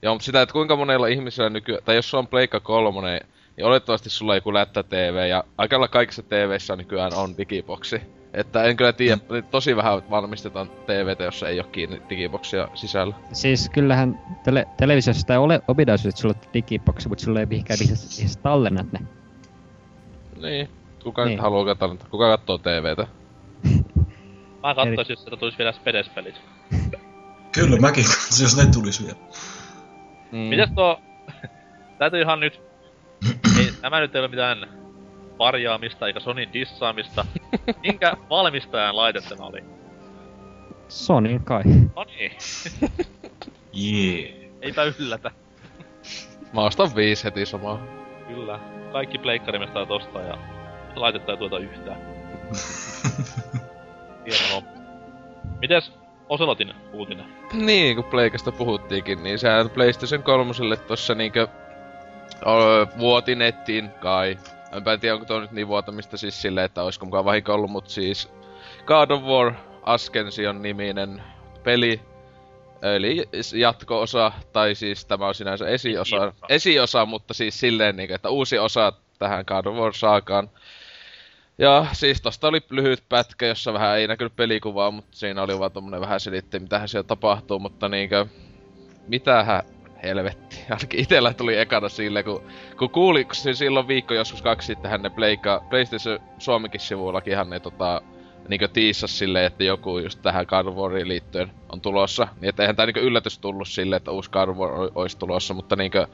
Joo, mut sitä, et kuinka monella ihmisellä nykyään... Tai jos se on Pleikka kolmonen, niin olettavasti sulla joku lättä T V, ja aikalla kaikissa T V:issä nykyään on digiboksi. Että en kyllä tiedä, tosi vähän valmistetaan T V:tä, jossa ei oo kiinni digiboksia sisällä. Siis kyllähän tele- televisiossa sitä ei ole ominaisuus, että sulla on digiboksi, mut sulla ei mihinkään missä sä tallennat ne. Niin, kuka niin. Nyt haluaa tallentaa? Kuka kattoo T V:tä? Mä kattoisin, jos sieltä tulis vielä Spedes-pelit. Kyllä mäkin katsoisin, jos ne tulis vielä. Niin. Mitäs tuo... Täytyy ihan nyt... Ei, nämä nyt ei ole mitään... parjaamista eikä Sonin dissaamista. Minkä valmistajan laitettena oli? Sonin kai. No niin. Jee. Eipä yllätä. Mä ostan viis heti samaa. Kyllä. Kaikki pleikkarimestaa tosta ja laitetta ei tuota yhtään. Hieno homma. Mites Oselotin uutinen? Niin, kun Pleikasta puhuttiinkin, niin sehän PlayStation kolmoselle tossa niinkö öö, vuoti nettiin kai. Enpä tiedä, onko tuo nyt niin vuotamista siis silleen, että olisiko mukaan vahinko ollut, mut siis God of War Ascension niminen peli. Eli jatko-osa, tai siis tämä on sinänsä esiosa, esiosa mutta siis silleen niinku, että uusi osa tähän God of War -saakaan. Ja siis tosta oli lyhyt pätkä, jossa vähän ei näkynyt pelikuvaa, mutta siinä oli vaan tommonen vähän selitti, mitähän siellä tapahtuu, mutta niinkö... Mitähän helvetti, ainakin itellä tuli ekana silleen, kun, kun kuuli, kun siis silloin viikko joskus kaksi sittenhän ne pleikka, PlayStation Suomikin sivuillakinhan ne tota... Niinkö tiissas silleen, että joku just tähän God of Wariin liittyen on tulossa. Niin että eihän tää niinkö yllätys tullut silleen, että uusi God of War ois tulossa, mutta niinkö...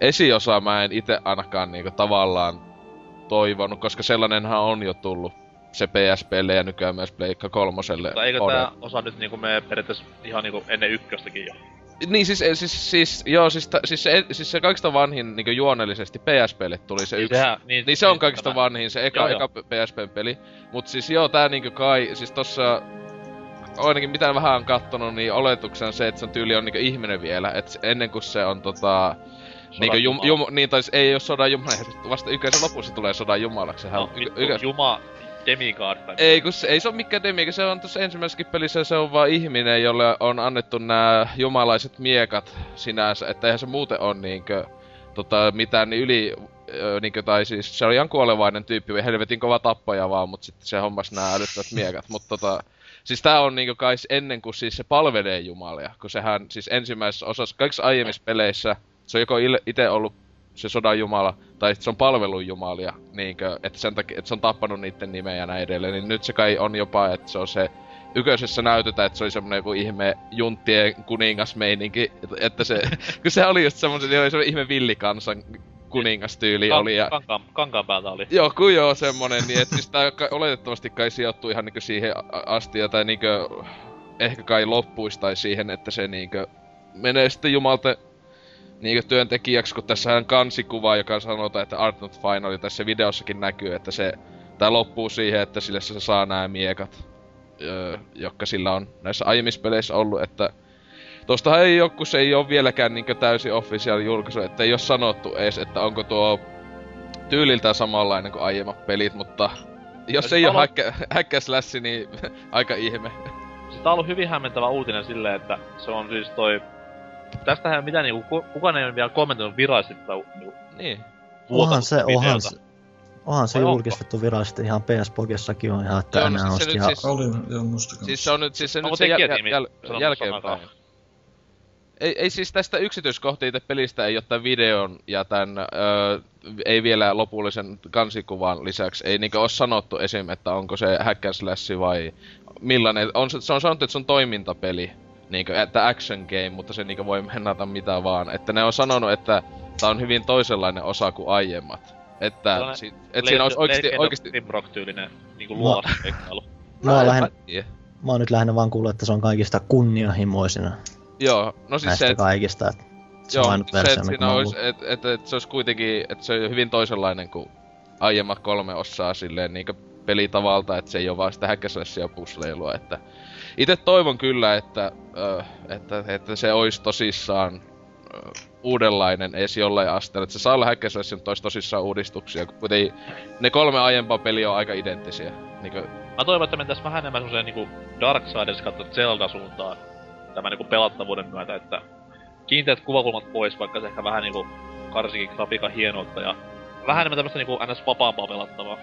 Esiosaa mä en ite ainakaan niinkö tavallaan toivonut, koska sellainenhan on jo tullut se P S P:lle ja nykyään myös Pleikka kolmoselle. Mutta eikö tää osa nyt niinku mee periaatteessa ihan niinku ennen ykköstäkin jo? Niin siis, siis, siis joo, siis, ta, siis, se, siis se kaikista vanhin niinku juonellisesti P S P:lle tuli se yksi. Sehän, niin, niin se on kaikista tämä vanhin, se eka, joo, eka P S P:n peli. Mut siis joo, tää niinku kai, siis tossa ainakin mitä vähän on kattonut, niin oletuksena se, että sen tyyli on niinku ihminen vielä. Et ennen kuin se on tota... Niinkö jum, jum, niin tais ei oo sodan jumala, vasta yköisen lopussa tulee sodan jumalaksi, sehän no, y- y- juma... demigod tai... Ei kun se, ei se oo mikään demigod, se on tossa ensimmäisessäkin pelissä, se on vaan ihminen, jolle on annettu nää jumalaiset miekat sinänsä, että eihän se muuten on niinkö... Tota, mitään niin yli... Ö, niinkö tai siis, se oli ihan kuolevainen tyyppi, helvetin kova tappaja vaan, mut sitten se hommas nää älyttävät miekat, mut tota... Siis tää on niinku kais ennen kuin siis se palvelee jumalia, kun sehän siis ensimmäisessä osassa, kaikissa aiemmissa peleissä... Se on joko ite ollut se sodan jumala, tai se on palvelun jumalia, niinkö, että sen takia, että se on tappanut niitten nimeä ja näin edelleen, niin nyt se kai on jopa, että se on se, yköisessä näytetään, että se oli semmonen joku ihme junttien kuningasmeininki, että se, kun se oli just semmosen, se oli semmonen ihme villikansan kuningastyyli Kank- oli ja... Kankaan, kankaan päältä oli. Joo, kun joo, semmonen, niin et siis tää oletettavasti kai sijoittuu ihan niinkö siihen asti, tai niinkö, ehkä kai loppuis tai siihen, että se niinkö menee sitten jumalta niinkö työntekijäksi, kun tässähän kansikuvaa, joka sanotaan, että Art Not Final, tässä videossakin näkyy, että se... Tää loppuu siihen, että sille se saa nää miekat, öö, jotka sillä on näissä aiemmissa peleissä ollut, että... Tostahan ei oo, kun se ei oo vieläkään niinkö täysin official julkaisu, että ei oo sanottu ees, että onko tuo tyyliltään samanlainen kuin aiemmat pelit, mutta... Jos no, se ei oo ollut... häkkäslässi, niin aika ihme. Se on ollut hyvin hämmentävä uutinen silleen, että se on siis toi... Tästähän mitään niinku, kukaan ei ole vielä kommentoinut virallisesti tätä niinku... Niin. Onhan se, onhan se, onhan se julkistettu virallisesti ihan P S-blogissakin on ihan, että enää on ihan... Siis, oli, joo, musta kanssa. Siis se on nyt siis se, no, nyt se jäl, jäl, jäl, jälkeenpäin. Ei, ei siis tästä yksityiskohtia itse pelistä ei ole tämän videon ja tämän, öö, ei vielä lopullisen kansikuvan lisäksi. Ei niinkö oo sanottu esim, että onko se hack and slash vai millainen. On, se on sanottu, että se on toimintapeli. Niinkö, että action game, mutta se niinkö voi mennätä mitä vaan. Että ne on sanonut, että tää on hyvin toisenlainen osa kuin aiemmat. Että si- et le- siinä ois oikeesti... Le- oikeesti... Rimrock-tyylinen niinku luona keikkailu. Mä, mä, lähen... Mä oon nyt lähinnä vaan kuullut, että se on kaikista kunnianhimoisina. Joo, no siis se... Näistä kaikista, että se on ainut versio, mikä mä oon ollut. Että et, et se ois kuitenkin, että se on hyvin toisenlainen kuin aiemmat kolme osaa silleen niinkö pelitavalta, että se ei oo vaan sitä häkkäslessiä pusleilua, että... Itse toivon kyllä, että, ö, että, että se olisi tosissaan ö, uudenlainen ees jollain asteella. Että se saa olla häkkäslässä, mutta olisi tosissaan uudistuksia, kun ne kolme aiempaa peliä on aika identtisiä. Niin kuin... Mä toivon, että mentäis vähän enemmän semmoseen niinku Darksiders kautta Zelda-suuntaan tämän niinku pelattavuuden myötä, että kiinteät kuvakulmat pois, vaikka se ehkä vähän niinku karsikin grafiikan hienoutta ja vähän enemmän tämmöstä niinku ns. Vapaampaa pelattavaa.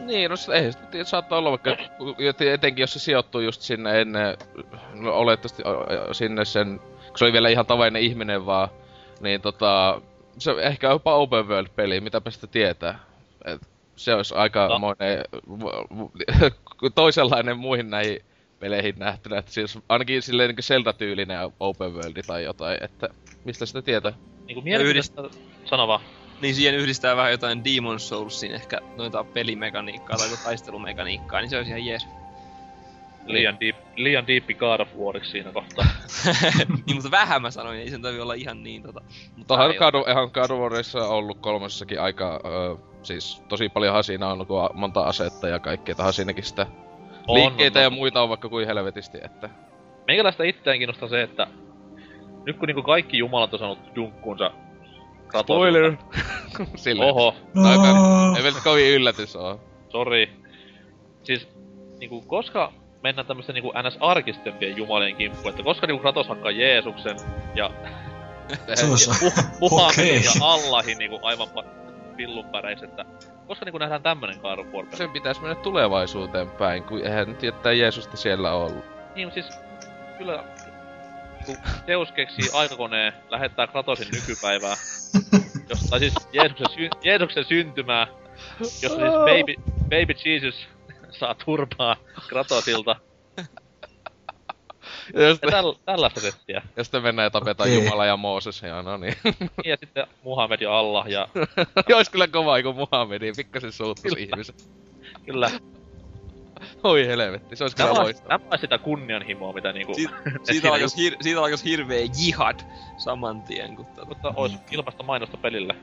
Niin, no ei se saattaa olla vaikka, etenkin jos se sijoittuu just sinne ennen, no olettavasti sinne sen, kun se oli vielä ihan tavallinen ihminen vaan, niin tota, se ehkä jopa open world -peli, mitäpä sitä tietää. Et se olisi aikamoinen, toisenlainen muihin näihin peleihin nähtynä, että siis ainakin silleen niin kuin Zelda-tyylinen open world tai jotain, että mistä sitä tietää. Niinku mielenkiintoista, sano vaan. Niin siihen yhdistää vähän jotain Demon's Soulsin ehkä noita pelimekaniikkaa tai taistelumekaniikkaa, niin se olisi ihan jees. Liian deep, liian deepi God of Wariksi siinä kohtaa. Niin, mutta vähän mä sanoin, ei sen tarvii olla ihan niin tota... Tohan on God of Warissa ollut kolmosessakin aika... Ö, siis tosi paljonhan siinä on ollut monta asetta ja kaikkea, tohan siinäkin sitä liikkeitä ja muita on vaikka kuin helvetisti, että... Meikäläistä itseään kiinnostaa se, että... Nyt kun niinku kaikki jumalat on saanut junkkuunsa... Spoiler! Silleen. Oho. Ei vielä kovin yllätys oo. Sori. Siis, niinku koska... Mennään tämmösten niinku N S-arkistempien jumalien kimppuun, että koska niinku Kratos hakkaa Jeesuksen ja... Muhammadin ja Allahin niinku aivan pillunpäreis, että... Koska niinku nähdään tämmönen Kaarun vuorpeli? Sen pitäis mennä tulevaisuuteen päin, kun eihän nyt jättää Jeesusta siellä ollut. Niin, siis... Kyllä... Kun Zeus keksii aikakoneen, lähettää Kratosin nykypäivää... Jos, tai siis Jeesuksen, sy- Jeesuksen syntymää... Jossa siis baby, baby Jesus... Saa turpaa Kratosilta. Ja täl- tällaista settiä. Ja sitten mennään ja tapetaan okay. Jumala ja Mooses ja no niin. Ja sitten Muhammed ja Allah ja... Ois kyllä kovaa kun Muhammediin pikkasen suuttus ihmisen. Kyllä. Oi helvetti, se ois kyllä loistava. Tämä on sitä kunnianhimoa mitä niinku... Siit, siitä alkais hir- hirvee jihad saman tien kun... Tätä. Mutta ois ilmasta mainosta pelillä.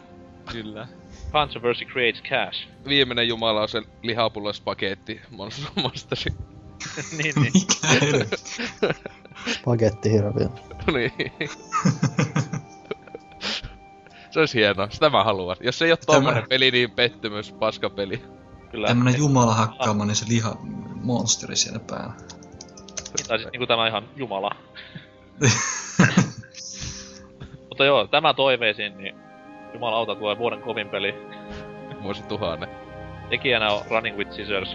Kyllä. Controversy creates cash. Viimeinen jumala on se lihapullospaketti Monster Monsteri. Niin, niin. Mikä edes? Spagettihirviö. Niin. Se ois hienoa, sitä mä haluan. Jos ei oo tommonen peli, niin pettymys, paskapeli. Kyllä. Tämmönen jumala hakkaama, niin se liha... monsteri siellä päällä. Tai siis niinku tämä ihan jumala. Mutta joo, tämä toiveisiin, niin... Jumalauta, tulee vuoden kovin peli. Vuosituhannen. Tekijänä on Running with Scissors.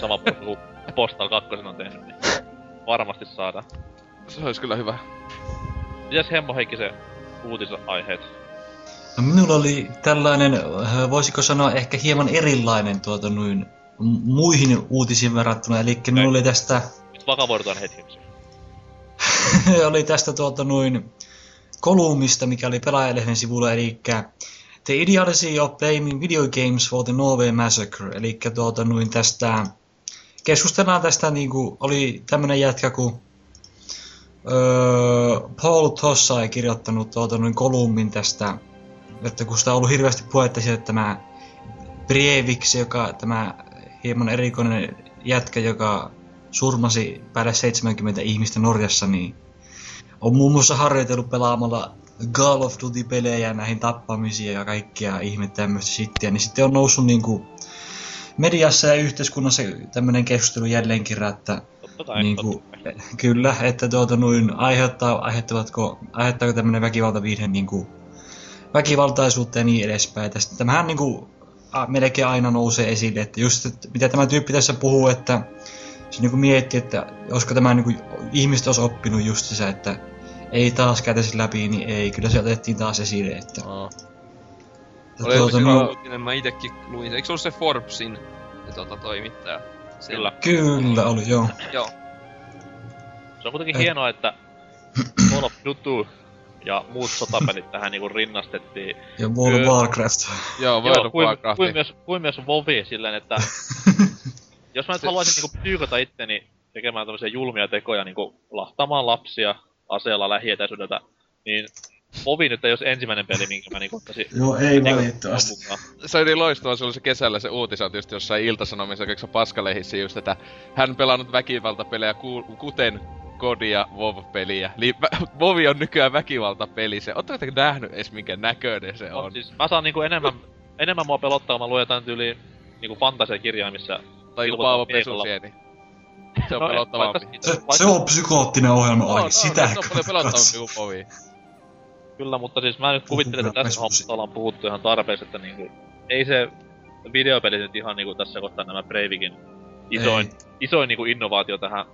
Sama kuin Postal kaksi on tehnyt, niin varmasti saadaan. Se olisi kyllä hyvä. Mitäs Hemmo Heikkisen uutisaiheet? No minulla oli tällainen, voisiko sanoa ehkä hieman erilainen tuota noin muihin uutisiin verrattuna. Elikkä minulla oli tästä... Nyt vakavoidutaan hetkeksi. Oli tästä tuota noin... kolumnista, mikä oli Pelaajalehden sivulla, eli The Ideology of Blaming Video Games for the Norway Massacre, eli tuota noin tästä, keskustellaan tästä, niinku oli tämmönen jätkä, kun öö, Paul Tossa ei kirjoittanut tuota noin kolumnin tästä, että kun sitä on ollut hirveästi puhetta siitä, että tämä Breivik, joka tämä hieman erikoinen jätkä, joka surmasi päälle seitsemänkymmentä ihmistä Norjassa, niin on muun muassa harjoitellut pelaamalla Call of Duty-pelejä, näihin tappamisia ja kaikkia ihme tämmöistä sittiä. Niin sitten on noussut niinku mediassa ja yhteiskunnassa tämmönen keskustelu jälleen kerran, että... Niinku, kyllä, että tuota noin aiheuttaa, aiheuttavatko, aiheuttaako tämmönen väkivaltaviihde niinku väkivaltaisuutta ja niin edespäin. Tästä tämähän niinku a, melkein aina nousee esille, että just että mitä tämä tyyppi tässä puhuu, että... Se niinku miettii, että olisiko tämä niinku ihmiset olisi oppinut justiinsa, että ei taas käytäisi läpi, niin ei. Kyllä se otettiin taas esille, että... No. että oli tuota, hyvä uutinen, mä itekin luin. Eikö se ollut se Forbesin se tuota, toimittaja? Sillä. Kyllä oli, joo. Joo. Se on kuitenkin et... hienoa, että Call of Duty ja muut sotapelit tähän niinku rinnastettiin. Ja World of Warcraft. Joo, World of Warcraft. Kuin myös, myös WoWi silleen, että... Jos mä nyt haluaisin niinku psyykata itteni tekemään tämmösiä julmia tekoja, niinku lahtaamaan lapsia aseella lähietäisyydeltä, niin Ovi nyt ei ois ensimmäinen peli, minkä mä niinku ottaisin... Joo, ei valitettavasti. Se oli loistava, se oli se kesällä se uutisaat just jossain Ilta-Sanomissa, kaikissa paskalehissä just, että hän pelannut väkivaltapelejä ku- kuten Kodi ja WoW-peliä. Eli Ovi on nykyään väkivaltapeli, se ootteko te nähnyt edes minkä näköinen se on? No, siis mä saan niinku enemmän, enemmän mua pelottaa, kun mä luen jotain tyyliin niinku fantasiakirjaa, missä... Tai joku Paavo Pesusieni. Se on no, pelottavampi. Se, se on psykoottinen ohjelma aihe, no, no, sitä no, se on paljon pelottavampi kuin Povi. Kyllä, mutta siis mä nyt kuvittelen, että tässä hommassa ollaan puhuttu ihan tarpeeksi, että niinku... Ei se videopeli nyt ihan niinku tässä kohtaa nämä Breivikin isoin, isoin niinku innovaatio tähän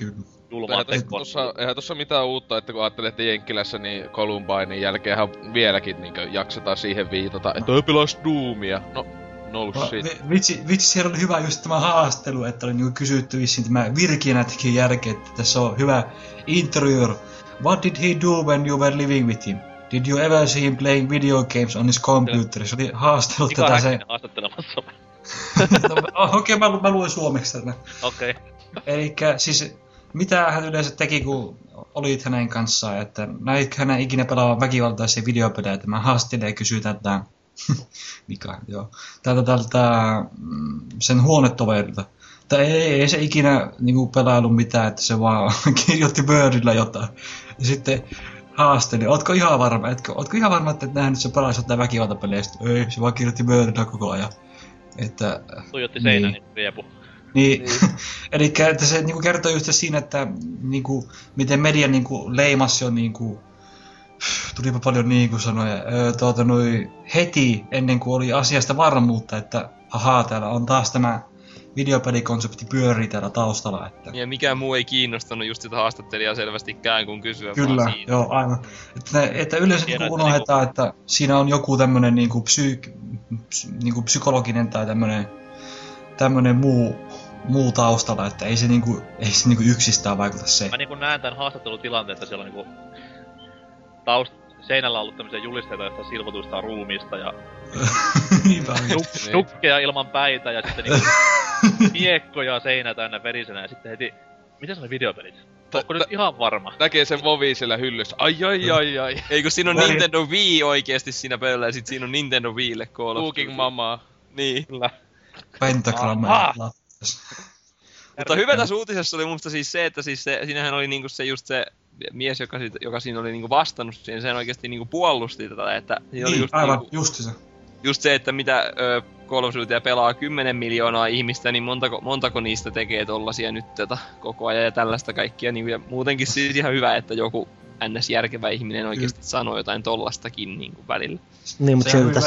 mm. julmaan tekoon. Eihän tossa mitään uutta, että kun ajattelee, että Jenkkilässä niin Columbinein jälkeenhän vieläkin niinku jaksetaan siihen viitata, että ei pelas Doomia. No. No, vitsi, vitsi, siellä oli hyvä just tämä haastelu, että oli niinku kysytty vissiin tämä Virginätkin jälkeen, että tässä on hyvä interviewer. What did he do when you were living with him? Did you ever see him playing video games on his computer? Se oli haastellut Mika tätä se... haastattelemassa. Okei, okay, mä, mä luin suomeksi tätä. Okei. Okay. Elikkä siis, mitä hän yleensä teki, kun olit hänen kanssaan, että näitkö hänen ikinä pelaavan väkivaltaisia videopelejä, että mä haastelen ja kysytän tämän. Mika, joo. Tältä, tältä sen huonetoverilta. Tai ei, ei se ikinä niinku pelailu mitään, että se vaan kirjoitti möörillä jotain. Ja sitten haasteli, ootko ihan varma, etkö, ootko ihan varma, että et nähnyt se paras jotain väkivaltapelejä? Sitten ei, se vaan kirjoitti möörillä koko ajan. Että... Tuijotti seinän, niin riepu. Niin, niin. Elikkä että se niinku kertoo just siinä, että niinku, miten media niinku leimasi jo niinku... Tulipa paljon niinku sanoja, öö, tuota noi, heti ennen kuin oli asiasta varmuutta, että ahaa, täällä on taas tämä videopelikonsepti pyörii täällä taustalla, että... Ja mikään muu ei kiinnostanut just sitä haastattelijaa selvästikään, kun kysyä kyllä, vaan siitä. Joo, aivan. Että, että yleensä niinku unohdetaan, että, niinku... että siinä on joku tämmönen niinku, psyyk, psy, niinku psykologinen tai tämmönen, tämmönen muu, muu taustalla, että ei se, niinku, ei se niinku yksistään vaikuta se. Mä niinku näen tän haastattelutilanteen, että siellä on niinku... Taust- seinällä on ollut tämmöisiä julisteita jostain silvotuista ruumista ja... Tukkeja ilman päitä ja sitten niinku... Miekkoja seinä täynnä verisenä ja sitten heti... Mitä se oli videopelit? Onko nyt ihan varma? Näkee sen Vovi siellä hyllyssä. Ai ai ai ai. Ei kun siinä on Nintendo Wii oikeesti siinä pöydällä ja sit siinä on Nintendo Wiille koolo. Cooking mamaa. Niin. Pentagrammeja. Mutta hyvä tässä uutisessa oli musta siis se, että siis se, siinähän oli niinku se just se... mies, joka, siitä, joka siinä oli niinku vastannut siihen, sen oikeesti niinku puolusti tätä, että... Niin, oli just aivan, niinku, just se. Just se, että mitä ö, Call of Duty pelaa kymmenen miljoonaa ihmistä, niin montako, montako niistä tekee tollasia nyt tätä koko ajan ja tällaista kaikkia. Niinku, ja muutenkin siis ihan hyvä, että joku N S-järkevä ihminen oikeesti mm. sanoo jotain tollastakin niinku välillä. Niin, mutta siltä,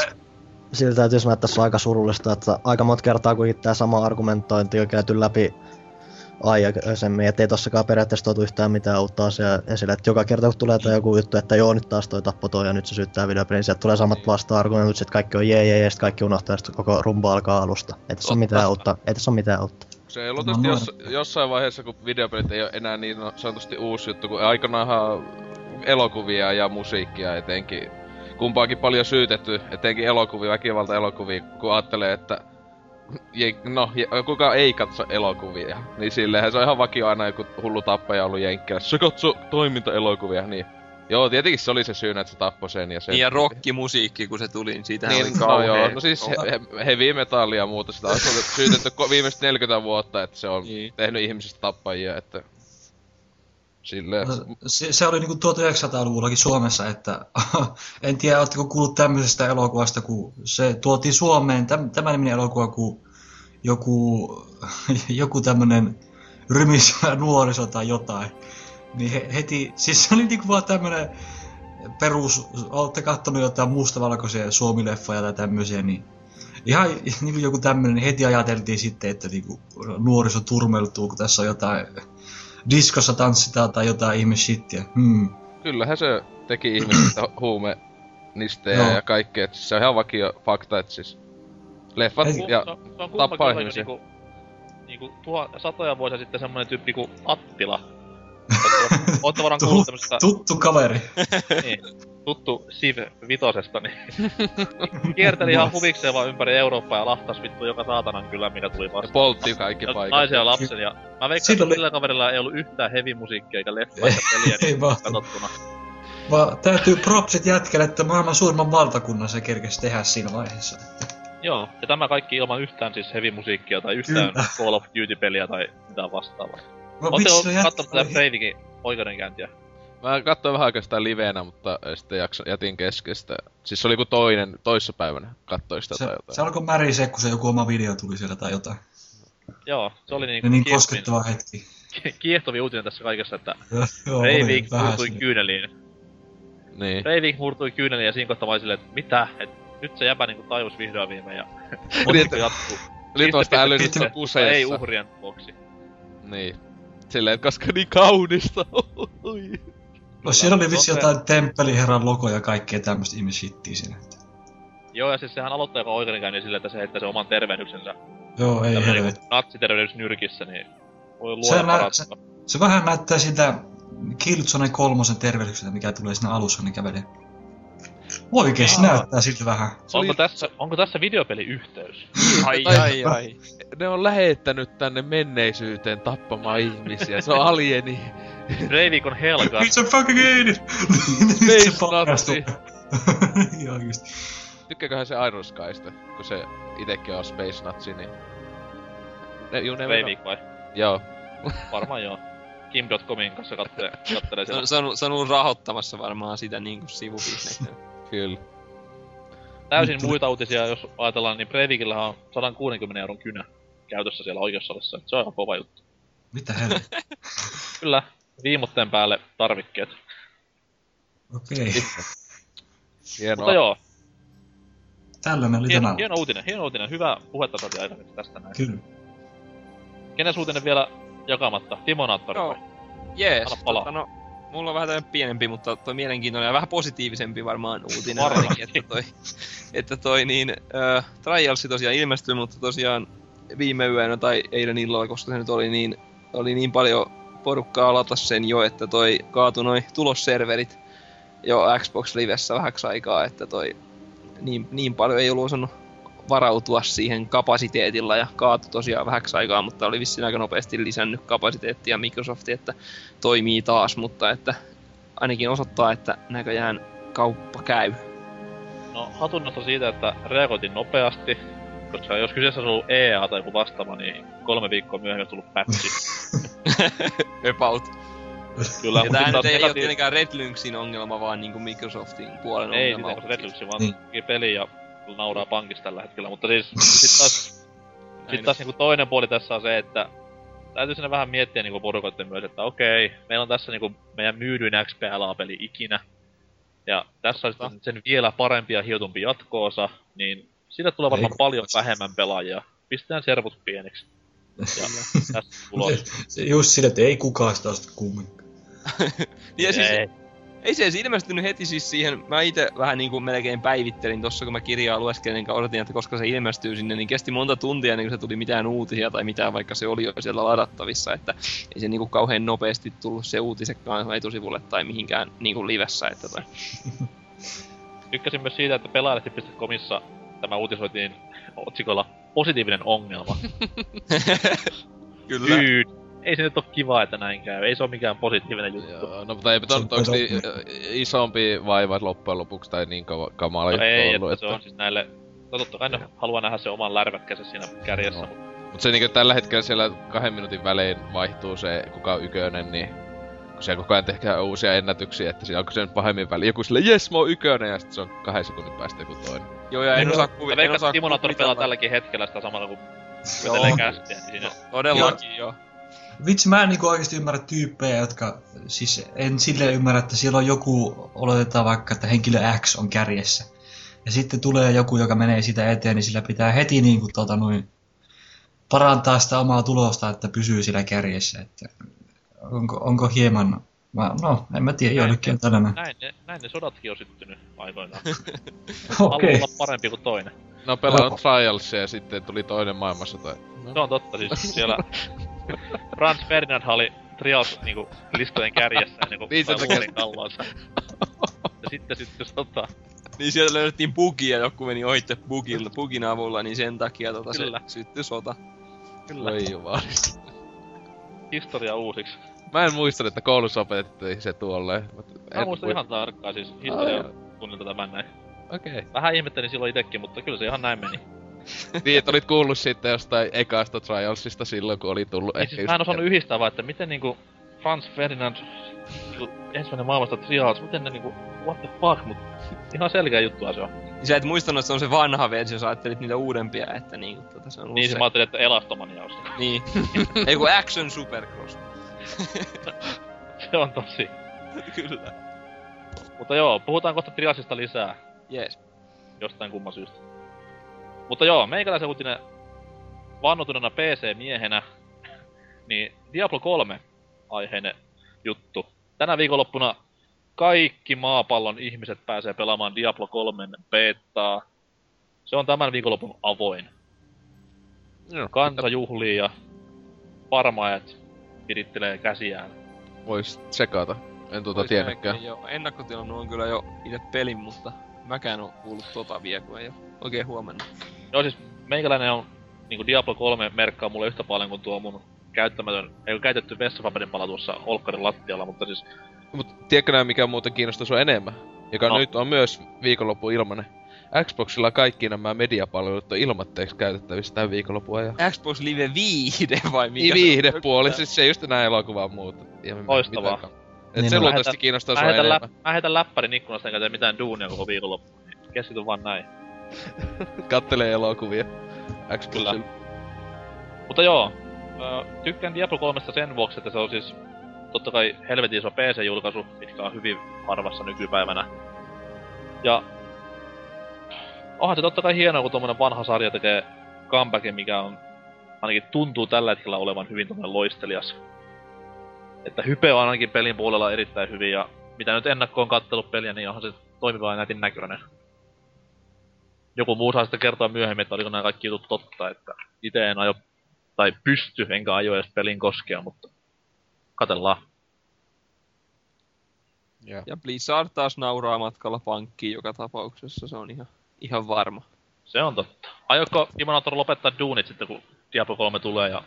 siltä täytyy sanoa, että tässä on aika surullista, että aika monta kertaa kuitenkin tää sama argumentointi on käyty läpi aikaisemmin, ettei tossakaan periaatteessa tuotu yhtään mitään uutta asiaa esille, että joka kerta kun tulee tai joku juttu, että joo nyt taas toi tappo toi ja nyt se syyttää videopelin, sieltä tulee samat vasta-argumentit, että kaikki on jee jee jee, kaikki unohtaa ja koko rumba alkaa alusta. Ei tässä ole mitään uutta, ei tässä ole mitään uutta. Se luultavasti no, jos, jossain vaiheessa, kun videopelit ei ole enää niin sanotusti uusi juttu, kun aikanaanhan elokuvia ja musiikkia etenkin, kumpaakin paljon syytetty, etenkin elokuvia, väkivalta elokuvia, kun ajattelee, että no, kuka ei katso elokuvia, niin silleenhän se on ihan vakio aina joku hullu tappaja ollut Jenkkilässä. Se katsoi toimintaelokuvia, niin... Joo, tietenkin se oli se syynä, että se tappoi sen ja sen. Niin ja rockkimusiikki, kun se tuli, niin siitähän niin, oli no kauhea. Joo, no siis he, heavy metallia ja muuta, sitä on syytetty viimeiset neljäkymmentä vuotta, että se on niin tehnyt ihmisistä tappajia, että... Silleen. Se, se oli niinku tuhatyhdeksänsataaluvullakin Suomessa, että en tiedä, ootteko kuullut tämmöisestä elokuvasta, kun se tuotiin Suomeen, täm, tämä niminen elokuva, kun joku, joku tämmönen rymisevä nuoriso tai jotain, niin he, heti, siis se oli niinku vaan tämmönen perus, ootte kattonut jotain mustavalkoisia suomileffoja tai tämmöisiä, niin ihan niinku joku tämmönen, niin heti ajateltiin sitten, että niinku nuoriso turmeltuu, kun tässä on jotain... Diskossa tanssitaan tai jotain ihmissittiä. Hmm. Kyllähän se teki ihmisistä huume nistejä no. ja kaikkea. Se on ihan vakio fakta, että siis leffat ei, ja se on, se on tappaa ihmisiä. Niinku, niinku tuha, satoja vuosia sitten semmonen tyyppi kuin Attila. Ootte varmaan kuullut tämmöstä... Tuttu kaveri. Niin, tuttu Siv Vitosesta, niin kierteli ihan huvikseen vaan ympäri Eurooppaa ja lahtas vittu joka saatanan kyllä minä tuli vastaan. Ja poltti kaikki paikat. Naisen ja lapsen ja... Mä veikkaan, että sillä kaverilla ei ollut yhtään heavy musiikkia eikä leffa eikä peliä niin katsottuna. Vaan täytyy propsit jätkelle, että maailman suurman valtakunnan se kerkesi tehdä siinä vaiheessa. Joo, ja tämä kaikki ilman yhtään siis heavy musiikkia tai yhtään kyllä. Call of Duty-peliä tai mitään vastaavaa. No, ootteko kattonut tätä Breivikin oikeudenkäyntiä? Mä katsoin vähän oikeastaan liveenä, mutta sitten jakso, jätin keskestä. Siis se oli joku toinen, toissapäivänä katsoin sitä se, tai jotain. Se alkoi märisee, kun se joku oma video tuli siellä tai jotain. Joo, se oli niinku niin koskettava hetki. Kiehtovi uutinen tässä kaikessa, että Breivik murtui kyyneliin. Niin. Breivik murtui kyyneliin ja siinä kohtaa vaan silleen, että mitä? Et nyt se jäpä niinku tajus vihdoin viimein ja... Otikko jatkuu? Nyt on sitä älytystä kuseessa. Ei uhrien vuoksi. Niin. Silleen, koska niin kaunista. No siellä oli vitsi jotain temppeliherran logoja ja kaikkea tämmöstä ihmishittiä siinä. Joo, ja siis sehän aloittaa joka oikeudenkäynnin silleen, että se heittää sen oman tervehdyksensä. Joo, ei helvetti. Natsitervehdys nyrkissä, niin voi luoda parantaa. Se, se vähän näyttää sitä Killzone kolmosen tervehdykseltä, mikä tulee siinä alussa, niin kävelee. Oikeesti näyttää siltä vähän. Onko tässä, onko tässä videopeliyhteys? Ai ai ai. Ne on lähettänyt tänne menneisyyteen tappamaan ihmisiä. Se on alieni. Breivik on Helga. It's a fucking alien! Space Nazi! Ihan just. Tykkääköhän se Iron Skysta, kun se itekin on Space Nazi, niin... Ne, juu, ne Weimik vai? Joo. Varmaan joo. Kim dot comin kanssa kattelee, kattelee siellä. No, se on, se on rahoittamassa varmaan sitä niinku sivubisnestä. Kyllä. Täysin muita uutisia, jos ajatellaan, niin Breivikillähän on sata kuusikymmentä euron kynä käytössä siellä oikeussalissa. Se on ihan kova juttu. Mitä heille? Kyllä. Viimotteen päälle tarvikkeet. Okei. Okay. Mutta joo. Tällainen oli tänään. Hieno uutinen, hieno uutinen. Hyvä puhetta tosiaan aina tästä näin. Kyllä. Kenes uutinen vielä jakamatta? Timonaattori vai? Jees. Anna palaa. Tota, no, mulla on vähän tämmöinen pienempi, mutta toi mielenkiintoinen ja vähän positiivisempi varmaan uutinen. Varmasti. Että toi, että toi niin, äh, Trialsi tosiaan ilmestyi, mutta tosiaan viime yönä tai eilen illalla, koska se nyt oli niin, oli niin paljon porukkaa latas sen jo, että toi kaatui noi tulosserverit jo Xbox Livessä vähäksi aikaa, että toi niin, niin paljon ei ollut osannut varautua siihen kapasiteetilla ja kaatui tosiaan vähäksi aikaa, mutta oli vissiin aika nopeasti lisännyt kapasiteettia Microsoft, että toimii taas, mutta että ainakin osoittaa, että näköjään kauppa käy. No hatunnosta siitä, että reagoitin nopeasti, koska jos kyseessä on ollut E A tai joku vastaava, niin kolme viikkoa myöhemmin on tullut patchi. About. Kyllä, ja tää nyt ei ole tietenkään Red Lynxin ongelma, vaan niinku Microsoftin puolen ei, ongelma. Ei, tietenkään Red Lynxin, vaan niin. Peli ja nauraa pankissa tällä hetkellä, mutta siis sit taas, sit taas niinku toinen puoli tässä on se, että täytyy sinne vähän miettiä niinku porukoiden myös, että okei, meillä on tässä niinku meidän myydyin X P L A-peli ikinä, ja tässä on sen vielä parempi ja hiotumpi jatko-osa, niin siitä tulee varmaan paljon vähemmän pelaajia. Pistetään servut pieneksi. Ja tästä tulos. Se just sille, että ei kukaan sitä osta kumminkaan. Ja siis, ei. ei se ei ilmestynyt heti siis siihen. Mä ite vähän niinku melkein päivittelin tossa, kun mä kirjaa lueskelin, enkä odotin, että koska se ilmestyy sinne, niin kesti monta tuntia ennen kuin se tuli mitään uutisia tai mitään, vaikka se oli jo siellä ladattavissa. Että ei se niinku kauhean nopeasti tullut se uutisekaan etusivulle tai mihinkään niinku livessä. Että tai. Tykkäsin myös siitä, että pelaajalehti piste comissa tämä uutisoitiin otsikolla positiivinen ongelma. Kyllä. Kyyn. Ei se nyt oo kivaa, että näin käy. Ei se oo mikään positiivinen juttu. Joo, no mutta ei pitänyt oikeesti isompi vaiva loppujen lopuksi tai niin kamala juttu ei, ollut, että... se on siis näille... No totta kai ne haluaa nähdä sen oman lärväkkänsä siinä kärjessä, no. mutta... Mut se niinku tällä hetkellä siellä kahden minuutin välein vaihtuu se kuka on ykönen, niin... Kun siellä koko ajan tehdään uusia ennätyksiä, että siinä onko se nyt pahemmin väliin. Joku silleen, jes mä oon ykönen, ja sit se on kahden sekunnin päästä joku toinen. Joo, ja en, en osaa kuvitella. Mä veikkaan, että Timonaattori pelaa tälläkin hetkellä sitä samalla kuin vetelee kästiä. Niin todellakin, joo. Vitsi, mä en niinku oikeesti ymmärrä tyyppejä, jotka... Siis en silleen ymmärrä, että siellä on joku... Oletetaan vaikka, että henkilö X on kärjessä. Ja sitten tulee joku, joka menee sitä eteen, niin sillä pitää heti niinku tota noin... Parantaa sitä omaa tulosta, että pysyy sillä kärjessä, että... Onko, onko hieman... Mä, no, en mä tiedä, joillekin on tällainen. Näin ne, näin ne sodatkin on syttynyt aikoinaan. Okei. Okay. Parempi kuin toinen. No pelaa Trialsia ja sitten tuli toinen maailmassa tai... No. Se on totta, siis siellä... Franz Ferdinand oli Trials niinku listojen kärjessä ennen kuin mä luulin kalloonsa. Ja sitten sitten tota... Niin sieltä löydettiin bugia, joku meni ohitte bugilla, bugin avulla, niin sen takia tota se syttyi sota. Kyllä. Loijuvaarista. Historia uusiksi. Mä en muista, että koulussa opetettiin se tuolleen. Mä muistan mu- ihan tarkkaan, siis historia tunnilta tämän näin. Okei. Okay. Vähän ihmettelin silloin itekin, mutta kyllä se ihan näin meni. Niin, et olit kuullut sitten jostain ekasta Trialsista silloin, kun oli tullut niin ehkä siis, just... Mä en osannut yhdistää vaan, että miten niinku Franz Ferdinand... ensimmäinen maailmasta Trials, miten ne niinku... What the fuck, mut... Ihan selkeä juttua se on. Niin sä et muistanut, että se on se vanha versio, sä ajattelit niitä uudempia, että niinku tota se on niin, se mä ajattelin, että Elastomania on se. Niin. Eiku Action Supercross. Se on tosi. Kyllä. Mutta joo, puhutaan kohta Trialsista lisää. Jees. Jostain kumman syystä. Mutta joo, meikäläisen uutinen vannotuneena P C-miehenä, niin Diablo kolme aiheinen juttu. Tänä viikonloppuna kaikki maapallon ihmiset pääsee pelaamaan Diablo kolmen betaa. Se on tämän viikonlopun avoin. No, kansa juhlii ja parmaajat pirittelee käsiään. Vois tsekata. En tuota tiennytkään. Ennakkotilannut on kyllä jo itse pelin, mutta mäkään on kuullut tota vielä, kun ei oo oikein huomenna. Joo siis meikäläinen on niinku Diablo kolme merkkaa mulle yhtä paljon kuin tuo mun käyttämätön, ei oo käytetty vessapaperin pala tuossa olkkarin lattialla, mutta siis... Mut tiedätkö nää mikä muuten kiinnostaa sua enemmän? Joka no. nyt on myös viikonloppu ilmanen. Xboxilla kaikki nämä mediapalvelut on ilmatteeksi käytettävissä tämän viikonlopun ajan. Xbox Live viihde vai mikä? Viihdepuoli, siis se ei just enää elokuvaa muuta. Loistavaa. Mitään. Et niin, se luultavasti kiinnostaa sua enemmän. Läp, mä heitän läppärin ikkunasta enkä tee mitään duunia koko viikonloppu. Keskityn vaan näin. Kattelee elokuvia. Xboxilla. Mutta joo. Tykkään Diablo kolmesta sen vuoksi, että se on siis tottakai helvetin iso P C-julkaisu, mitkä on hyvin harvassa nykypäivänä. Ja onhan se tottakai hienoa, kun tommonen vanha sarja tekee comebackin, mikä on ainakin tuntuu tällä hetkellä olevan hyvin tommonen loistelias. Että hype on ainakin pelin puolella erittäin hyvin, ja mitä nyt ennakkoon kattelut peliä, niin onhan se toimiva ja näytin näköinen. Joku muu saa sitä kertoa myöhemmin, että oliko nää kaikki jutut totta, että ite en aio, tai pysty, enkä aio edes pelin koskea, mutta katellaan. Yeah. Ja Blizzard taas nauraa matkalla pankkiin joka tapauksessa, se on ihan... Ihan varma. Se on totta. Aiotko Imonator lopettaa duunit sitten, kun Diablo kolme tulee ja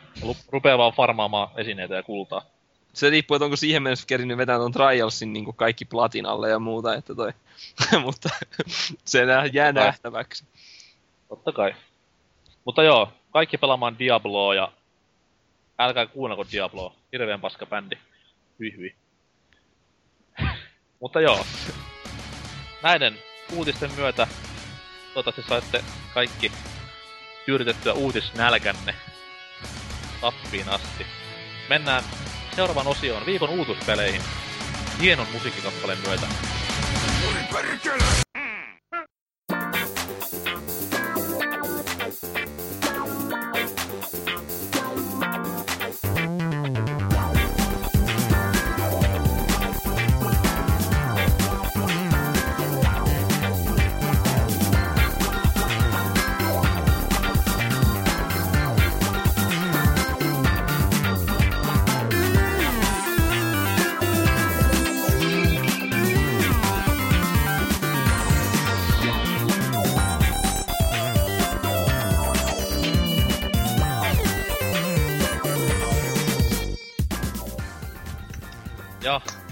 rupeaa vaan farmaamaan esineitä ja kultaa? Se riippuu, että onko siihen mennessä kerinyt vetää ton Trialsin niin kuin kaikki platinalle ja muuta, että toi... Mutta se jää nähtäväksi. Totta kai. Mutta joo, kaikki pelaamaan Diabloa ja... Älkää kuunnelko Diabloa. Hirveen paska bändi. Hyi hyi. Mutta joo. Näiden uutisten myötä... Toivottavasti saitte kaikki tyydytettyä uutisnälkänne tappiin asti. Mennään seuraavaan osioon, viikon uutuspeleihin. Hienon musiikkikappaleen myötä.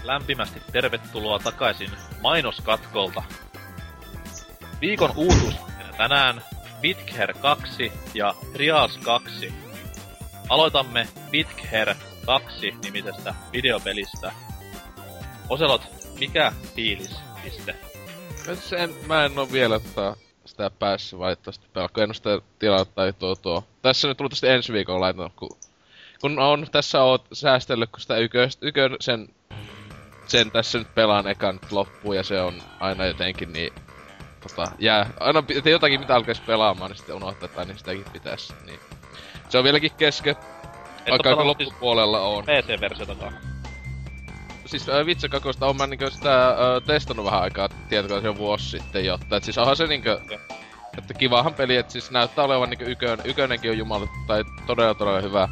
Lämpimästi tervetuloa takaisin mainoskatkolta. Viikon uutuus tänään Witcher kaksi ja Trials kaksi. Aloitamme Witcher kaksi nimisestä videopelistä. Oselot, mikä fiilis? Piste. Sen, mä en oo vielä tää, sitä päässyt valitettavasti pelkkoa. En oo sitä tilaa tai tuo tuo. Tässä nyt luultavasti ensi viikolla laitanut, kun, kun on, tässä oot säästellyt, kun sitä yköistä, ykön sen... Sen tässä nyt pelaan ekan loppuun ja se on aina jotenkin niin... Tota, jää... Aina ettei jotakin mitä alkais pelaamaan, niin sitten unohtaa, tai niin sitäkin pitäis, niin... Se on vieläkin kesken. Vaikka aika loppupuolella siis on. P C-versiotakaan. Siis äh, vitsi kakosta on mä niinkö sitä äh, testannut vähän aikaa tietokoneeseen vuosi sitten jotta. Et siis onhan se niinkö... Että kivahan peli, et siis näyttää olevan niinkö ykön, ykönenkin on jumala, tai todella todella hyvä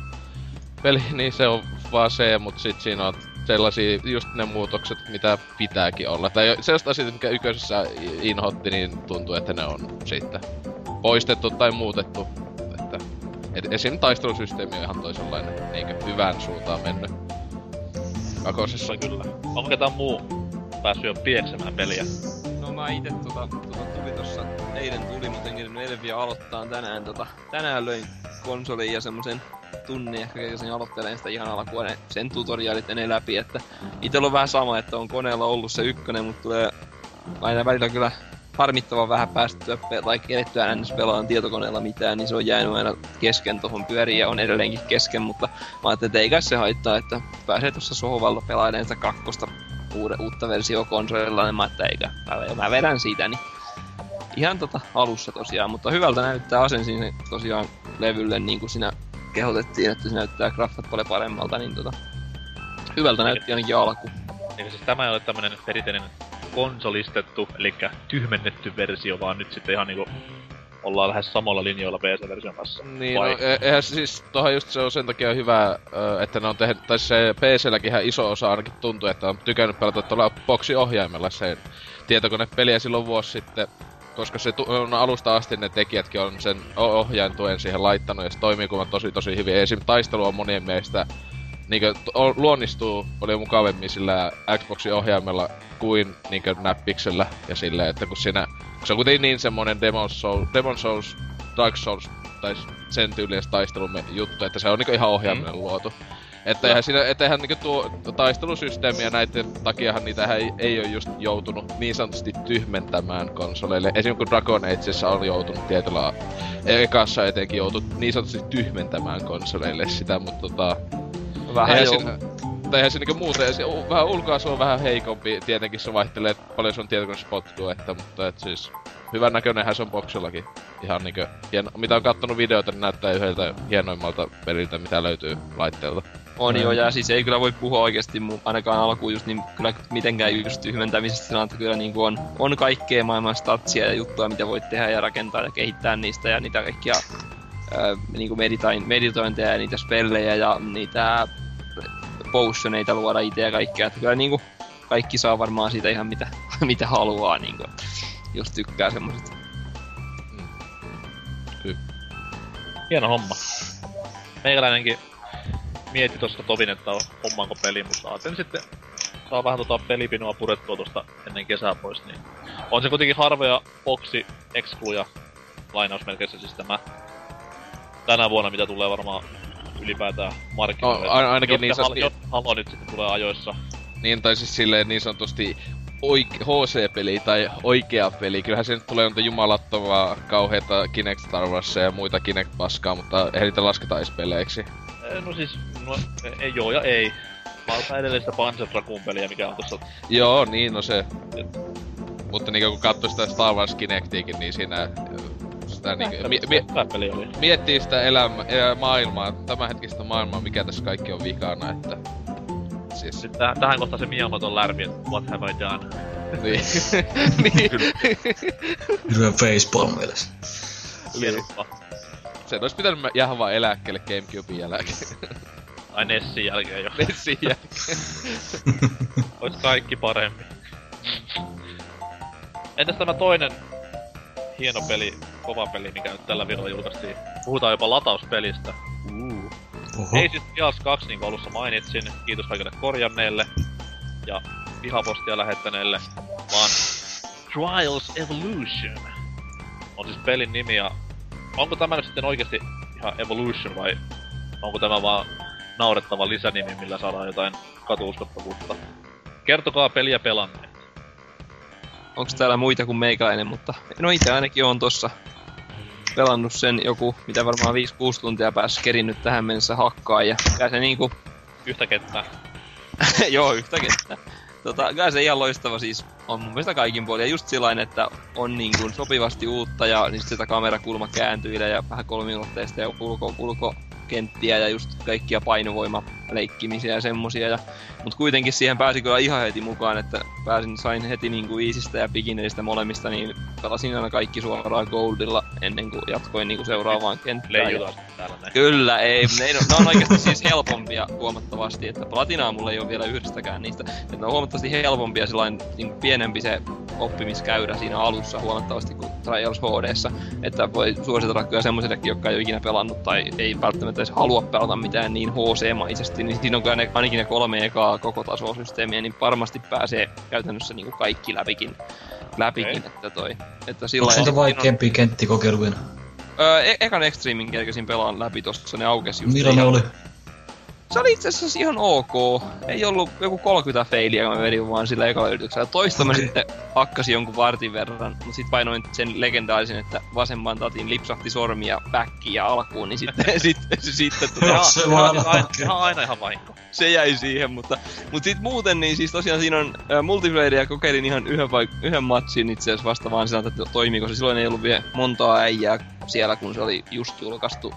peli, niin se on vaan se, mut sit siinä on... Sellaisia just ne muutokset, mitä pitääkin olla. Tai sellaiset asiat, mikä yköisessä inhotti, niin tuntuu, että ne on siitä poistettu tai muutettu. Että, et esim. Taistelusysteemi on ihan toisenlainen, eikö hyvään suuntaan mennyt. Kakosessa kyllä. Onko ketään muu päässyt jo pieksemään peliä? No mä ite tota, tota tuli tossa eilen tuli, mutta en eilen vielä aloittaa tänään tota. Tänään löin konsolin ja semmosen tunnin ehkä sen aloittelen sitä ihan alkuun, sen tutoriaalit enää läpi, että itellä on vähän sama, että on koneella ollut se ykkönen, mutta tulee aina välillä kyllä harmittavan vähän päästyä pe- tai kerettyä ns pelaan tietokoneella mitään, niin se on jäänyt aina kesken tohon pyöriin ja on edelleenkin kesken, mutta mä ajattelin, että ei kai se haittaa, että pääsee tuossa sohvalla pelailemaan sitä kakkosta uuden, uutta versio konsolilla, niin mä ajattelin, että eikä, mä vedän siitä, niin ihan tota alussa tosiaan, mutta hyvältä näyttää asen siinä tosiaan levylle, niin kuin siinä kehotettiin, että se näyttää graffat paljon paremmalta, niin tota... Hyvältä eikä, näytti ainakin alku. Eikä siis tämä ei ole tämmönen perinteinen konsolistettu, elikkä tyhmennetty versio, vaan nyt sitten ihan niinku... Ollaan lähes samalla linjoilla P C-version kanssa. Niin, no, e- eihän siis... Tohan just se on sen takia hyvä, että ne on tehnyt... Tai se P C-lläkinhän iso osa ainakin tuntuu, että on tykännyt pelata tuolla boxiohjaimella sen tietokonepeliä silloin vuosi sitten. Koska se tu- on alusta asti ne tekijätkin on sen ohjaintuen siihen laittanut ja se toimii kuvan tosi tosi hyvin. Esim. Taistelu on monien mielestä niinkö to- luonnistuu paljon mukavemmin sillä Xboxin ohjaimella kuin niinkö näppiksellä ja silleen, että kun siinä Se on kuitenkin niin semmonen Demon Souls, Demon Souls, Dark Souls tai sen tyylisestä taistelumme juttu, että se on niinku ihan ohjaaminen mm. luotu. Että eihän siinä, että eihän niinku tuo taistelusysteemiä näiden takiahan niitä ei, ei ole just joutunut niin sanotusti tyhmentämään konsoleille. Esimerkiksi kun Dragon Ageissa on joutunut tietyllä ekassa etenkin joutunut niin sanotusti tyhmentämään konsoleille sitä, mutta tota... Vähän joo. Tai eihän se niinku muuten, se, u, vähän ulkoasu on vähän heikompi, tietenkin se vaihtelee paljon sun tietokoneessa potkua, että mutta et siis... Hyvän näköinenhän se on boksellakin. Ihan niinkö, hieno, mitä on kattonut videoita, niin näyttää yhdeltä hienoimmalta peliltä, mitä löytyy laitteelta. On joo, ja siis ei kyllä voi puhua oikeesti mu- ainakaan alkuun just niin kyllä mitenkään just tyhmentämisestä sanan, että kyllä niinku on, on kaikkea maailman statsia ja juttua, mitä voit tehdä ja rakentaa ja kehittää niistä ja niitä kaikkia ää, niinku medita- meditointeja ja niitä spellejä ja niitä potioneita luoda itse ja kaikkea, että kyllä niinku kaikki saa varmaan siitä ihan mitä, mitä haluaa niinku. Jos tykkää semmoset. Mm. Kyllä. Hieno homma. Meikäläinenkin mietti tosta Tovin, että hommaanko peli, mutta ajattelin sitten saa vähän tota pelipinoa purettua tosta ennen kesää pois, niin... On se kuitenkin harvoja boksi excluja lainausmerkeissä siis tämä tänä vuonna, mitä tulee varmaan ylipäätään markkinoille. No, ain- ainakin jotta niin sanotusti... Hal- jotta haluaa nyt sitten tulee ajoissa. Niin, tai siis silleen niin sanotusti... Oike- H C-peli tai oikea peli. Kyllähän se nyt tulee noita jumalattomaa kauheita Kinect Star Warsia ja muita Kinect-paskaa, mutta eihän niitä lasketa ees peleiksi. No siis, no ei joo ja ei. Mä otan edelleen sitä Panzer Dragoon peliä, mikä on tossa... Joo, niin no se. Et... Mutta niinku kun katsoi sitä Star Wars Kinectiikin, niin siinä... Sitä niinku... Mi- mi- miettii sitä elämä- maailmaa, tämänhetkistä maailmaa, mikä tässä kaikki on vikana, että... Siis. Nyt täh- tähän kohtaan se Miyamoton lärmi, että what have I done? Niin. niin. Hyvä facepalmille. Lienuppa. Sen ois pitänyt jäädä vaan eläkkeelle Gamecubein jälkeen. Ai Nessin jälkeen jo. Nessin jälkeen. Ois kaikki paremmin. Entäs tämä toinen hieno peli, kova peli, mikä nyt tällä viikolla julkaistiin? Puhutaan jopa latauspelistä. Uh. Oho. Ei siis P S kaksi, niin kuin alussa mainitsin, kiitos kaikille korjanneille ja vihapostia lähettäneille, vaan Trials Evolution on siis pelin nimi ja onko tämä nyt sitten oikeesti ihan Evolution vai onko tämä vaan naurettava lisänimi, millä saadaan jotain katuuskottavuutta? Kertokaa peliä pelanneet. Onks täällä muita kuin meikäinen, mutta no ite ainakin on tossa pelannut sen joku, mitä varmaan viisi kuusi tuntia pääs kerinnyt tähän mennessä hakkaan ja kai se niinku... Yhtä kenttää. Joo, yhtä kenttää. Tota, kai se ihan loistava siis on mun mielestä kaikin puolin ja just sillain, että on niinku sopivasti uutta ja niin sit sitä kamerakulma kääntyilee ja vähän kolmiulotteista ja ulko, ulkokenttiä ja just kaikkia painovoimaleikkimisiä ja semmosia ja... Mut kuitenkin siihen pääsi kyllä ihan heti mukaan, että pääsin, sain heti niinku easystä ja beginneristä molemmista, niin pelasin aina kaikki suoraan goldilla ennen kuin jatkoin niinku seuraavaan kenttään. Leijutaan täällä näin. Kyllä, ei. Ne, no, ne on oikeesti siis helpompia huomattavasti, että platinaa mulla ei oo vielä yhdestäkään niistä. Että ne on huomattavasti helpompia, sillain niinku pienempi se oppimiskäyrä siinä alussa huomattavasti kuin Trials H D:ssä. Että voi suositella kyllä semmosellekin, jotka ei oo ikinä pelannut tai ei välttämättä edes halua pelata mitään niin H C-maisesti, niin siinä on kyllä ne, ainakin ne kolme ekaa koko tasosysteemiä, niin varmasti pääsee käytännössä niinku kaikki läpikin, läpikin okay. Että toi. Että sillä onko sitä vaikeampia on... kenttikokeiluja? Öö, e- ekan Extremin kerkesin pelaan läpi tossa, ne aukesi just. Millä ne oli? Se oli itse asiassa ihan ok. Ei ollut joku kolmekymmentä failiä, kun mä vedin vaan sillä ekalla yrityksellä. Toista okay. Mä sitten hakkasin jonkun vartin verran, mut sit painoin sen legendaarisen, että vasemman tatin lipsahti sormia backiin ja alkuun, niin sitten... sitten, sitten tota, se on aina, aina, aina ihan vahinko. Se jäi siihen, mutta... Mut sit muuten, niin siis tosiaan siinä on äh, multiplayeria kokeilin ihan yhden, paik- yhden matchin itse asiassa vasta vaan sillä, että toimiiko se. Silloin ei ollut vielä montaa äijää siellä, kun se oli just julkaistu.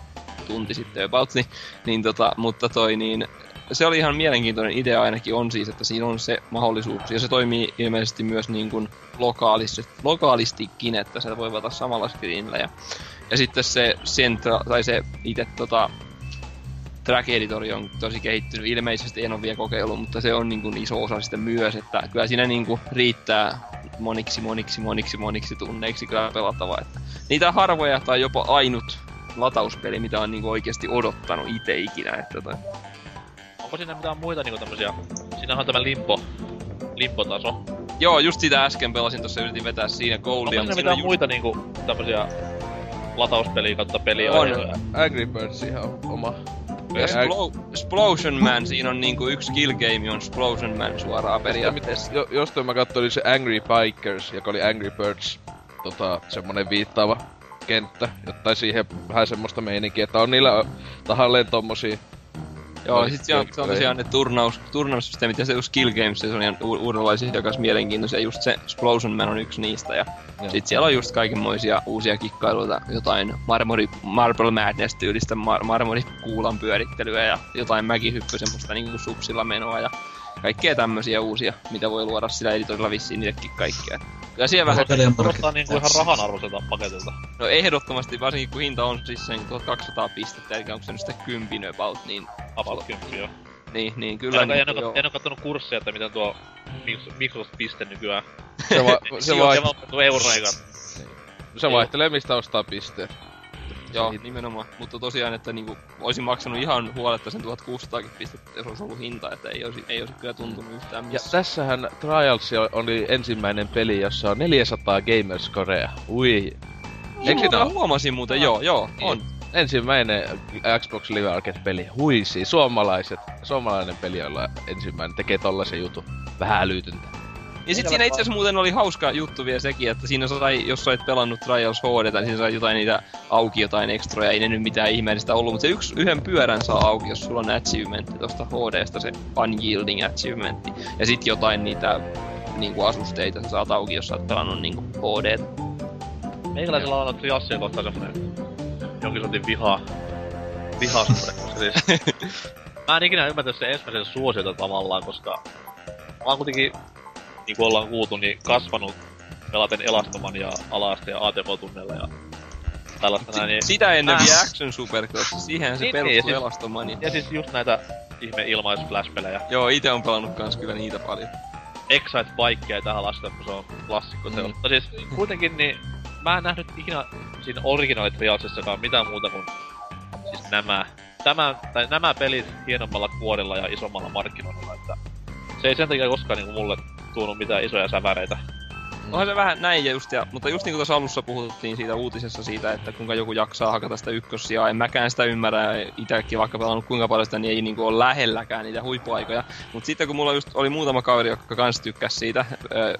Tunti sitten about, niin, niin tota, mutta toi niin, se oli ihan mielenkiintoinen idea ainakin on siis, että siinä on se mahdollisuus ja se toimii ilmeisesti myös niin kuin lokaalis, lokaalistikin, että se voi valita samalla screenillä ja, ja sitten se centra, tai se itse tota, track editori on tosi kehittynyt, ilmeisesti en ole vielä kokeillut, mutta se on niin kuin iso osa sitä myös, että kyllä siinä niin kuin riittää moniksi, moniksi, moniksi, moniksi tunneiksi kyllä pelattavaa, että niitä harvoja tai jopa ainut latauspeli, mitä on niinku oikeesti odottanut ite ikinä, että tai... Onko siinä mitään muita niinku tämmösiä... Siinähän on tämä limbo... Limbo-taso. Joo, just sitä äsken pelasin tossa, yritin vetää siinä goldia, mutta siinä on ju... muita niinku tämmösiä latauspeliä kautta peliä. On, Angry Birds ihan oma. Ja Explosion Ag- Man, siinä on niinku yksi kill game on Explosion Man suoraan periaatteessa. Jo, jostain mä katsoin se Angry Bikers, joka oli Angry Birds tota, semmonen viittaava kenttä. Jotain siihen vähän semmoista meininkiä, että on niillä tahalleen tommosia. Joo, sit se on, se on tosiaan ne turnaus, turnaussysteemit ja se just Kill Games, se on ihan u- uudenlaisia ja mielenkiintoisia, just se Explosion Man on yksi niistä ja joo. Sit siellä on just kaikenmoisia uusia kikkailuita, jotain marmori, Marble Madness-tyylistä mar- marmorikuulan pyörittelyä ja jotain mäkihyppy, semmoista niinku supsilla menoa ja kaikkea tämmösiä uusia, mitä voi luoda sillä editorilla vissiin itsekin kaikkea. Kyllä siellä vähän... Kuulostaa niinku ihan rahanarvoiselta paketilta. No ehdottomasti, varsinkin kun hinta on siis sen tuhatkaksisataa pistettä, eli onko se nyt sitä kympin about, niin... About kymppi, joo. Niin, niin kyllä... En, niin, en, niin, oo, en oo kattonut kurssia, että mitä tuo Microsoft-piste nykyään... Se vaan... Se vaan... Se vaan... Euroikan. Se vaihtelee, mistä ostaa pisteet. Joo, nimenomaan. Mutta tosiaan, että niinku, olisin maksanut ihan huoletta sen tuhatkuusisataakin pistettä, jos olisi ollut hinta, että ei olisi, ei olisi kyllä tuntunut yhtään missään. Ja tässähän Trials oli ensimmäinen peli, jossa on neljäsataa gamerscorea. Ui. Eikö sinä huomasin muuten, ah. joo, joo, on. Niin. Ensimmäinen Xbox Live Arcade-peli. Huisi, suomalaiset. Suomalainen peli, jolla ensimmäinen tekee tollasen jutun. Vähän älytyntä. Ja sit siinä itseasiassa muuten oli hauska juttu vielä sekin, että siinä sai, jos sä olet pelannut Trials H D, niin siinä sai jotain niitä auki, jotain ekstroja, ei ne nyt mitään ihmeellistä ollut, mutta se yksi, yhden pyörän saa auki, jos sulla on achievementti tosta H D:stä, se unyielding achievementti. Ja sit jotain niitä niinku asusteita sä saat auki, jos sä oot pelannut niinku H D:tä. Meikäläisellä on annettu Jassia kohtaan semmonen jonkin sortin vihaa. Vihaa semmonen, siis. Mä en ikinä ymmärtänyt sen ensimmäisen suosiota tavallaan, koska mä oon kuitenkin niinku ollaan kuultu, niin kasvanut pelaten Elastoman ja Ala-asteen A T K-tunneilla ja tällaista näin. Niin... Sitä ennen vielä Action Supercross, siihen se niin, perustuu niin, Elastoman. Ja... ja siis just näitä ihme ilmais-flash-pelejä. Joo, ite on pelannut kans kyllä niitä paljon. Excite-bikeja ei tähän lasteta, kun se on klassikko mm. se on. Mutta siis kuitenkin niin, mä en nähnyt ikinä siinä originaalitrialsissakaan mitään muuta kuin siis nämä. Tämä, tai nämä pelit hienommalla kuorilla ja isommalla markkinoilla, että se ei sen takia koskaan niinku mulle tuonut mitään isoja säväreitä. Onhan se vähän näin ja just, ja, mutta just niinku tuossa alussa puhuttiin siitä uutisessa siitä, että kuinka joku jaksaa hakata sitä ykkössijaa, en mäkään sitä ymmärrä, itsekin vaikka pelannut kuinka paljon sitä, niin ei niinku ole lähelläkään niitä huippuaikoja. Mut sitten kun mulla just oli muutama kaveri, joka kans tykkäs siitä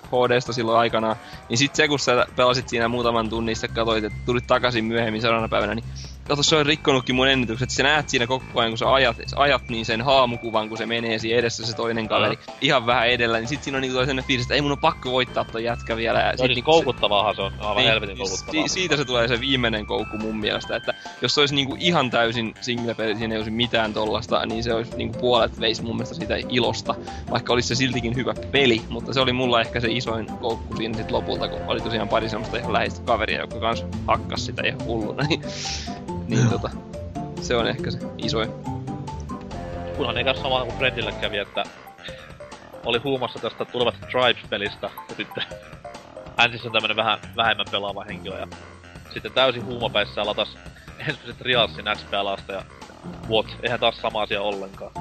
H D:stä silloin aikanaan, niin sit se kun sä pelasit siinä muutaman tunnin, sitten katoit, että tulit takaisin myöhemmin seuraavana päivänä, niin kato, se on rikkonutkin mun ennätykset, sä näet siinä koko ajan, kun sä ajat, ajat niin sen haamukuvan, kun se menee siinä edessä se toinen kaveri ihan vähän edellä, niin sit siinä on niinku toinen fiilis, että ei mun on pakko voittaa ton jätkä vielä. Ja no sit siis niinku koukuttavaahan se on, aivan niin, helvetin koukuttavaa. Si- siitä se tulee se viimeinen koukku mun mielestä, että jos se olisi niinku ihan täysin singlepeli, siinä ei olisi mitään tollasta, niin se olisi niinku puolet veisi mun mielestä siitä ilosta, vaikka olisi se siltikin hyvä peli, mutta se oli mulla ehkä se isoin koukku siinä sit lopulta, kun oli tosiaan pari semmoista ihan läheistä kaveria, joka kans hakkas sitä ihan hulluna, niin... Niin tota, se on ehkä se isoin. Kunhan ei käy samaa kuin Brendillä kävi, että oli huumassa tästä tulevasta Tribes-pelistä. Ja sitten hän siis on tämmönen vähän vähemmän pelaava henkilö ja sitten täysin huumapäissään latas ensimmäisen Trialsin X P-alasta ja what, eihän taas sama asia ollenkaan.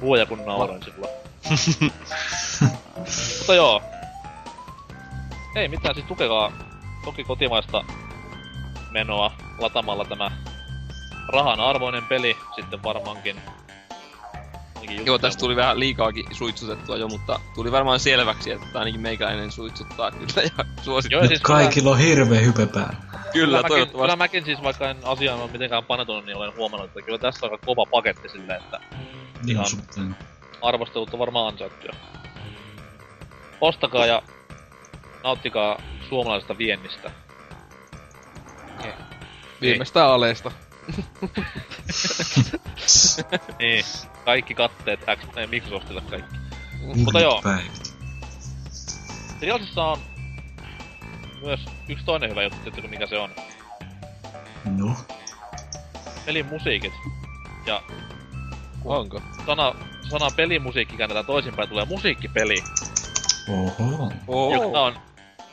Huoja kun nauroin silloin. Mutta joo. Ei mitään, siis tukekaa toki kotimaista menoa latamalla tämä rahan arvoinen peli sitten varmaankin. Joo, tästä tuli vähän liikaakin suitsutettua jo, mutta tuli varmaan selväksi, että ainakin meikäläinen suitsuttaa kyllä ja suosittaa. Siis kaikilla on hirveä hype päällä. Kyllä, kyllä toivottavasti. Kyllä mäkin siis, vaikka en asiaan ole mitenkään paneutunut, niin olen huomannut, että kyllä tässä on aika kova paketti silleen, että ihan niin, arvostelut on varmaan ansaittuja. Ostakaa ja nauttikaa suomalaisesta viennistä. Yeah. Viimeistään ei. Aleesta. Niin, kaikki katteet X- Microsoftilla kaikki. Uudet mutta joo. Trialsissa on myös yksi toinen hyvä juttu, että mikä se on. No? Pelin musiikit. Ja... Onko? Sana, sana pelimusiikki käännetään toisinpäin, tulee musiikkipeli. Oho. Oho. Joka on,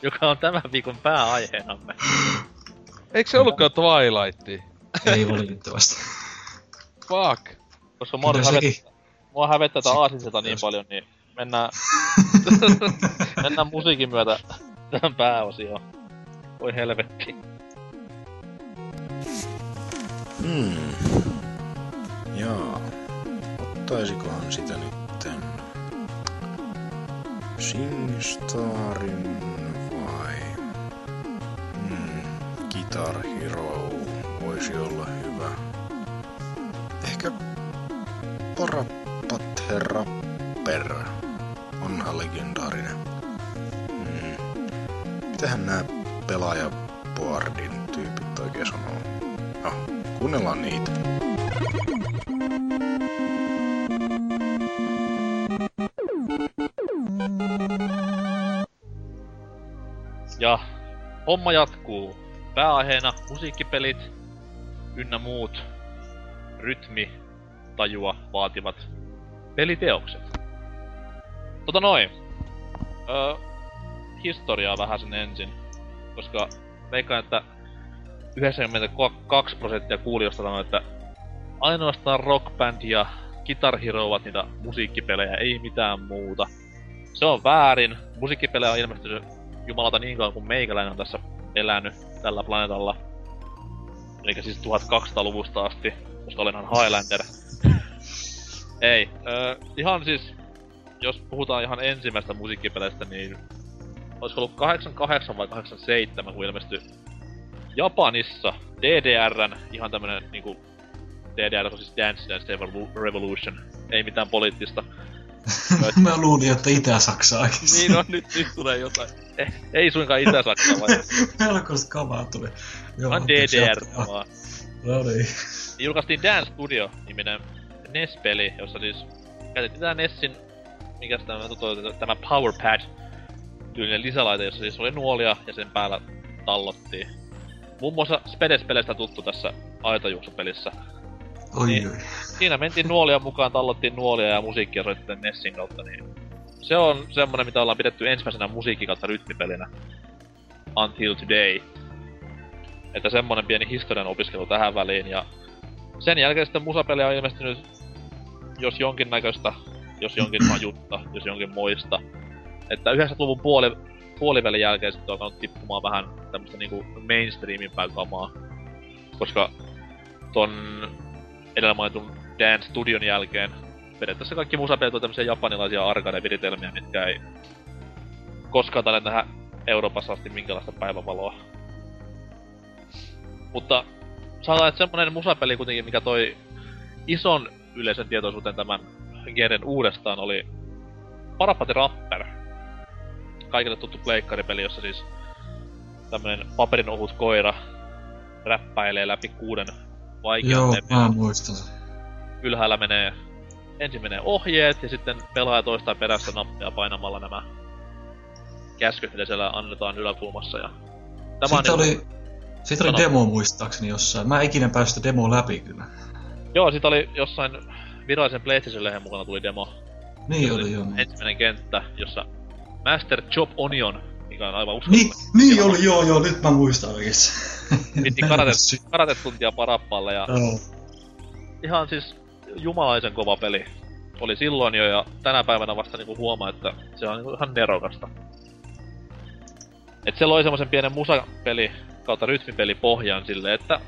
joka on tämän viikon pääaiheenamme. Eikö se ollutkaan Twilightia? Ei valitettavasti. Fuck! Koska mua hävettää tää Aasinseta niin paljon, niin mennään Mennään musiikin myötä tähän pääosioon. Voi helvetti. Hmm. Jaa. Ottaisikohan sitä nytten? Singstarin vai? Hmm. Guitar Hero voisi olla hyvä. Ehkä Parapathe Rapper onhan legendaarinen. Hmm. Mitähän nää pelaajaboardin tyypit oikein sanoo? No, kuunnellaan niitä. Ja homma jatkuu. Pääaiheena musiikkipelit ynnä muut rytmitajua vaativat peliteokset. Tota noin. Öö, historiaa vähän sen ensin. Koska veikkaan, että yhdeksänkymmentäkaksi prosenttia kuulijoista sanoo, että ainoastaan Rock Band ja Guitar Hero ovat niitä musiikkipelejä, ei mitään muuta. Se on väärin. Musiikkipelejä on ilmestynyt jumalata niin kauan kuin meikäläinen on tässä elänyt tällä planeetalla. Elikkä siis tuhatkaksisataaluvusta asti, koska olenhan Highlander. Ei, öö, ihan siis, jos puhutaan ihan ensimmäistä musiikkipeleistä, niin olisiko ollut kahdeksankymmentäkahdeksan vai kahdeksankymmentäseitsemän, kun ilmestyi Japanissa D D R:n, ihan tämmönen niinku D D R on siis Dance Dance Revolution, ei mitään poliittista. Mä luulin, että Itä-Saksaakin. Niin on, nyt, nyt tulee jotain. Eh, ei suinkaan Itä-Saksaa vai? Melko skavaa tuli. Vaan D D R vaan. No niin. Julkaistiin Dance Studio-niminen N E S-peli, jossa siis käytettiin tää Nessin, mikäs tämä, tuto, tämä PowerPad-tyylinen lisälaite, jossa siis oli nuolia ja sen päällä tallottiin. Muun muassa Spedes-peleistä tuttu tässä aitajuoksupelissä. Oi niin, oi. Siinä mentiin nuolia mukaan, tallottiin nuolia ja musiikkia soitettiin Nessin kautta, niin se on semmonen, mitä ollaan pidetty ensimmäisenä musiikki kautta rytmipelinä. Until today. Että semmonen pieni historian opiskelu tähän väliin, ja sen jälkeen sitten musapelejä on ilmestynyt jos jonkin näköistä, jos jonkin majutta, jos jonkin moista. Että yhdeksänkymmentäluvun puoli, puolivälin jälkeen sitten on alkanut tippumaan vähän tämmöstä niinku mainstreamin päin kamaa. Koska ton edellä mainitun Dance Studion jälkeen periaatteessa kaikki musapelit on tämmösiä japanilaisia arcade-viritelmiä, mitkä ei koskaan taida nähdä Euroopassa asti minkälaista päivänvaloa. Mutta sanotaan, että semmonen musapeli kuitenkin, mikä toi ison yleisen tietoisuuteen tämän genren uudestaan, oli Parapathe Rapper. Kaikille tuttu pleikkaripeli, jossa siis tämmönen paperin ohut koira räppäilee läpi kuuden vaikean Joo, tepiä. Mä muistan. Ylhäällä menee, ensin menee ohjeet ja sitten pelaaja toistaa perässä nappia painamalla nämä käskyt, mitä siellä annetaan yläkulmassa. Ja tämä sitten oli, niin, sit oli demo muistaakseni jossain. Mä en ikinä päässyt demoa läpi kyllä. Joo, sit oli jossain virallisen PlayStation-lehen mukana tuli demo. Niin oli, oli joo. Ensimmäinen kenttä, jossa Master Chop Onion, mikä on aivan uskomaton. Niin, niin oli, joo joo, nyt mä muistan oikeesti. Piti karatetuntia parappalle ja oh. Ihan siis jumalaisen kova peli. Oli silloin jo ja tänä päivänä vasta niinku huomaa, että se on niinku ihan nerokasta. Et se loi semmosen pienen musapeli kautta rytmipeli pohjaan silleen, että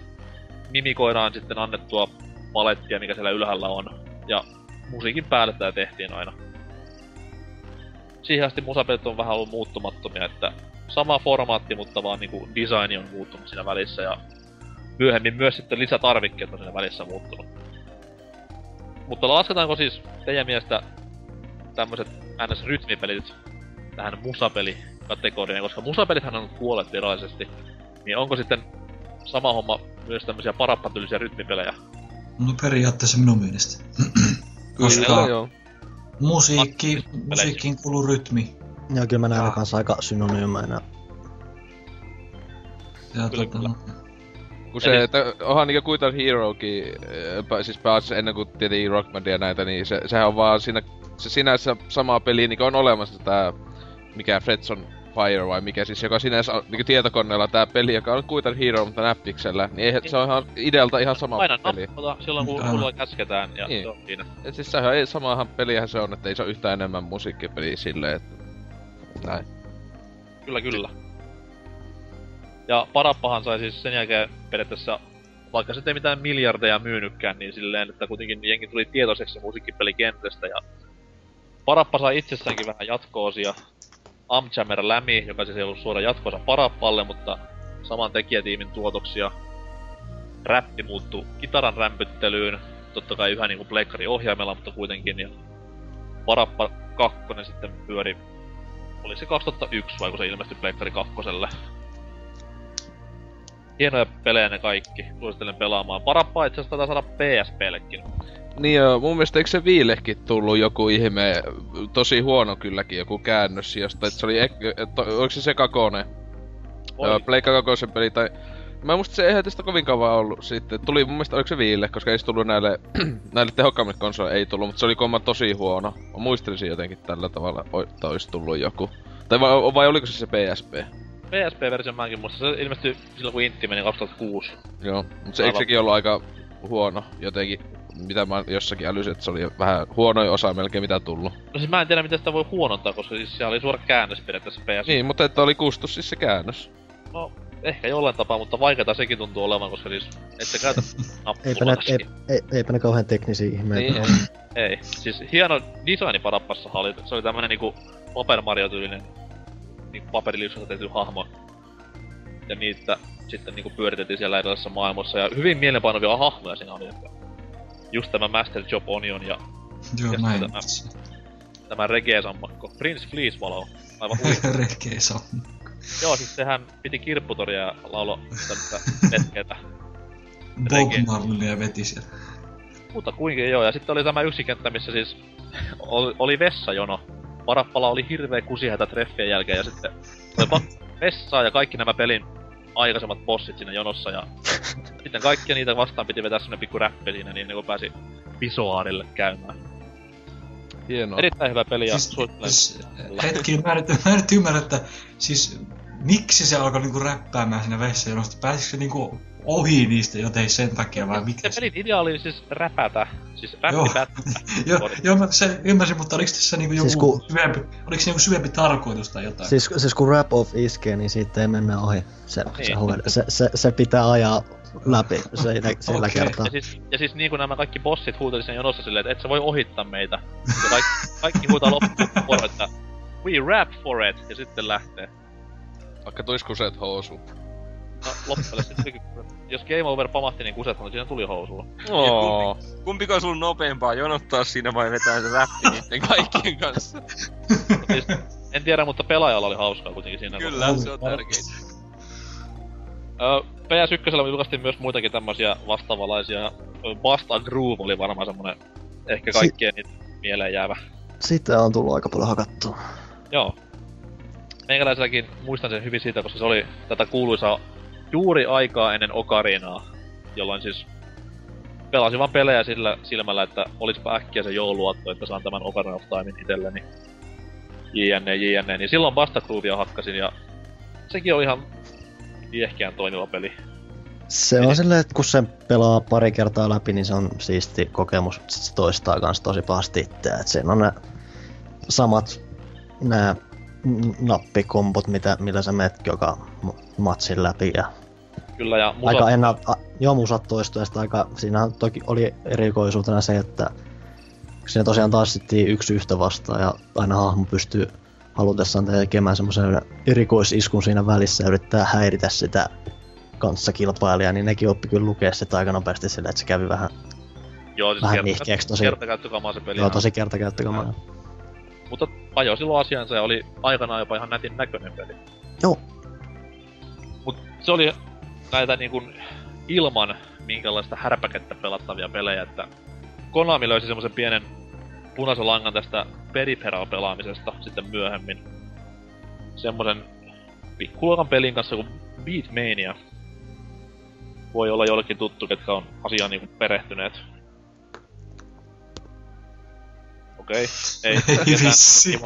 mimikoidaan sitten annettua palettia, mikä siellä ylhäällä on. Ja musiikin päälle tää tehtiin aina. Siihen asti musapelit on vähän ollut muuttumattomia, että sama formaatti, mutta vaan niinku designi on muuttunut siinä välissä ja myöhemmin myös sitten lisätarvikkeet on siinä välissä muuttunut. Mutta lasketaanko siis teidän mielestä tämmöset N S-rytmipelit tähän musapelikategoriaan, koska musapelithän on kuolleet virallisesti, niin onko sitten sama homma myös tämmösiä parappatyylisiä rytmipelejä? No periaatteessa minun mielestä. Koska joo. Musiikki, musiikkiin kuuluu rytmi. Joo, kyllä mä näen ne kanssa aika synonyymäinä. Jaa, kyllä, kyllä. Kun se, että onhan niinkö Guitar Herokin, siis pääasiassa ennen kuin tietenkin Rock Bandia ja näitä, niin se, sehän on vaan siinä, se sinänsä samaa peliä, niinkö on olemassa tää, mikä Frets on Fire vai mikä siis, joka sinänsä on niinkö tietokoneella tää peli, joka on Guitar Hero, mutta näppiksellä, niin eihän, se on ihan idealta ihan sama aina peli. Aina nappata silloin, kun mulla käsketään ja niin. Se on siinä. Et siis sehän ei, samahan peliähän se on, ettei se oo yhtään enemmän musiikkipeliä silleen, että näin. Kyllä, kyllä. Ja Parappahan sai siis sen jälkeen periaatteessa, vaikka se ei mitään miljardeja myynykään, niin silleen, että kuitenkin jengi tuli tietoiseksi musiikkipelikentästä ja Parappa sai itsessäänkin vähän jatko-osia. Amjammer Lämi, joka siis ei ollut suoraan jatko-osa Parappalle, mutta saman tekijätiimin tuotoksia. Räppi muuttui kitaran rämpyttelyyn, totta kai yhä niinku pleikkari ohjaimella, mutta kuitenkin. Ja Parappa kakkonen sitten pyöri, oli se kaksituhattayksi vai kun se ilmestyi pleikkari kakkoselle. Hienoja pelejä ne kaikki, suosittelen pelaamaan. Parappa itse asiassa taitaa saada P S P-llekin. Niin joo, mun mielestä eikö se Viillekin tullu joku ihme, tosi huono kylläkin joku käännös jostain, et se oli, et oliko se se kakone? Oli. Pleikka kakosen peli tai... Mä en muista se eihän tästä kovin kauan ollut sitten, tuli mun mielestä oliko se Viille, koska ei se tullu näille, näille tehokkaammille konsoleille ei tullu, mutta se oli komma tosi huono. Mä muistelisin jotenkin tällä tavalla, että ois tullu joku. Tai vai, vai oliko se se P S P? P S P-version mä enkin muista, se ilmestyi silloin kun Intti meni kaksituhattakuusi. Joo, mut se eikö sekin ollut aika huono jotenkin? Mitä mä jossakin älysin, että se oli vähän huonoin osa melkein mitä tullu. No siis mä en tiedä miten sitä voi huonontaa, koska siis siellä oli suora käännös periaatteessa P S P. Niin, mutta että oli kustus siis se käännös. No, ehkä jollain tapaa, mutta vaikeeta sekin tuntuu olevan, koska siis et se käytä nappulaa. Eipä, ei, eipä ne kauhean teknisiä ihmeitä niin. Ei, siis hieno designi Parappassahan oli, se oli tämmönen niinku Paper Mario-tyylinen niinku paperiliuksessa tehty hahmo. Ja niitä sitten niinku pyöriteltiin siellä erilaisessa maailmassa ja hyvin mielenpainovia hahmoja siinä oli. Just tämä Master Job Onion ja... Joo, tämä, tämä Reggae-sammakko. Prince Fleece-valo. Aivan huikea. Reggae-sammakko. Joo, siis sehän piti kirpputoria ja laulo tämmöstä netkeetä. Bob Marleyä veti siellä. Mutta kuinkin joo, ja sitten oli tämä yksi kenttä, missä siis oli, oli vessajono. Parappalla oli hirveä kusihätä treffien jälkeen ja sitten... vessaa ja kaikki nämä pelin aikaisemmat bossit siinä jonossa ja... Sitten kaikkia niitä vastaan piti vetää semmonen pikku räppi siinä, niin kun pääsi Pisoaarille käymään. Hienoa. Erittäin hyvä peli ja suosittelen. Siis, hetki, mä nyt, mä nyt ymmärrän, että siis miksi se alkoi niinku räppäämään siinä vessajonosta? Pääsikö se niinku ohi niistä joten sen takia vai mikä? Se pelin idea oli siis räpätä, siis räppipättä. Joo, jo, jo, mä sen ymmärsin, mutta oliks tässä niinku joku siis ku... syvempi, oliks se joku syvempi tarkoitus tai jotain? Siis, siis kun rap-off iskee, niin siitä ei mennä ohi. Se, niin. se, se, se pitää ajaa läpi sillä, sillä okay. kertaa. Ja siis, ja siis niinku nämä kaikki bossit huuteli sen jonossa silleen, että et sä voi ohittaa meitä. Ja kaikki, kaikki huutaa loppuun poro, että we rap for it, ja sitten lähtee. Vaikka tulis kuset housuun. No loppele sitten, jos Game Over pamahti, niin kusethan niin siinä tuli housulla. Oh. Kumpi, kumpiko on sun nopeampaa, jonottaa siinä vai vetää se läppi niitten kaikkien kanssa? Siis, en tiedä, mutta pelaajalla oli hauskaa kuitenkin siinä. Kyllä, kohdassa. Se on tärkeintä. P S ykkösellä julkaistiin myös muitakin tämmösiä vastaavanlaisia. Basta Groove oli varmaan semmonen ehkä kaikkien si- mieleen jäävä. Sitä on tullut aika paljon hakattua. Joo. Meikäläiselläkin muistan sen hyvin siitä, koska se oli tätä kuuluisaa juuri aikaa ennen Okarinaa. Jolloin siis pelasin vaan pelejä sillä silmällä, että olispa äkkiä se jouluaatto, että saan tämän Ocarina of Timein itelleni. Jne, jne, niin silloin Basta Groovea hakkasin ja sekin oli ihan ihkään toimiva peli. Se on silleen, että kun sen pelaa pari kertaa läpi, niin se on siisti kokemus. Sit se toistaa kans tosi pahasti itseään. Et siinä on nää samat nää nappikompot, mitä, millä sä menet joka matsin läpi. Ja kyllä ja musat... Aika enää... A, joo, musat toistuu ja sit aika... Siinähän toki oli erikoisuutena se, että siinä tosiaan tanssittiin yksi yhtä vastaan ja aina hahmo pystyy halutessaan tekemään semmosen erikoisiskun siinä välissä ja yrittää häiritä sitä kanssakilpailijaa, niin nekin oppi kyllä lukea sitä aika nopeasti silleen, että se kävi vähän... Joo, siis vähän nihkeeks tosi... kertakäyttökamaa se peli. Joo, tosi kertakäyttökamaa. Ja. Mutta ajoi silloin asiansa ja oli aikanaan jopa ihan nätin näköinen peli. Joo. Mut se oli näitä niinkun ilman minkälaista härpäkettä pelattavia pelejä, että... Konami löysi semmosen pienen punaisen langan tästä Peripheral-pelaamisesta sitten myöhemmin. Semmosen pikkuluokan pelin kanssa kuin Beatmania. Voi olla jollekin tuttu, ketkä on asiaan niinku perehtyneet. Okei, ei. Vissi.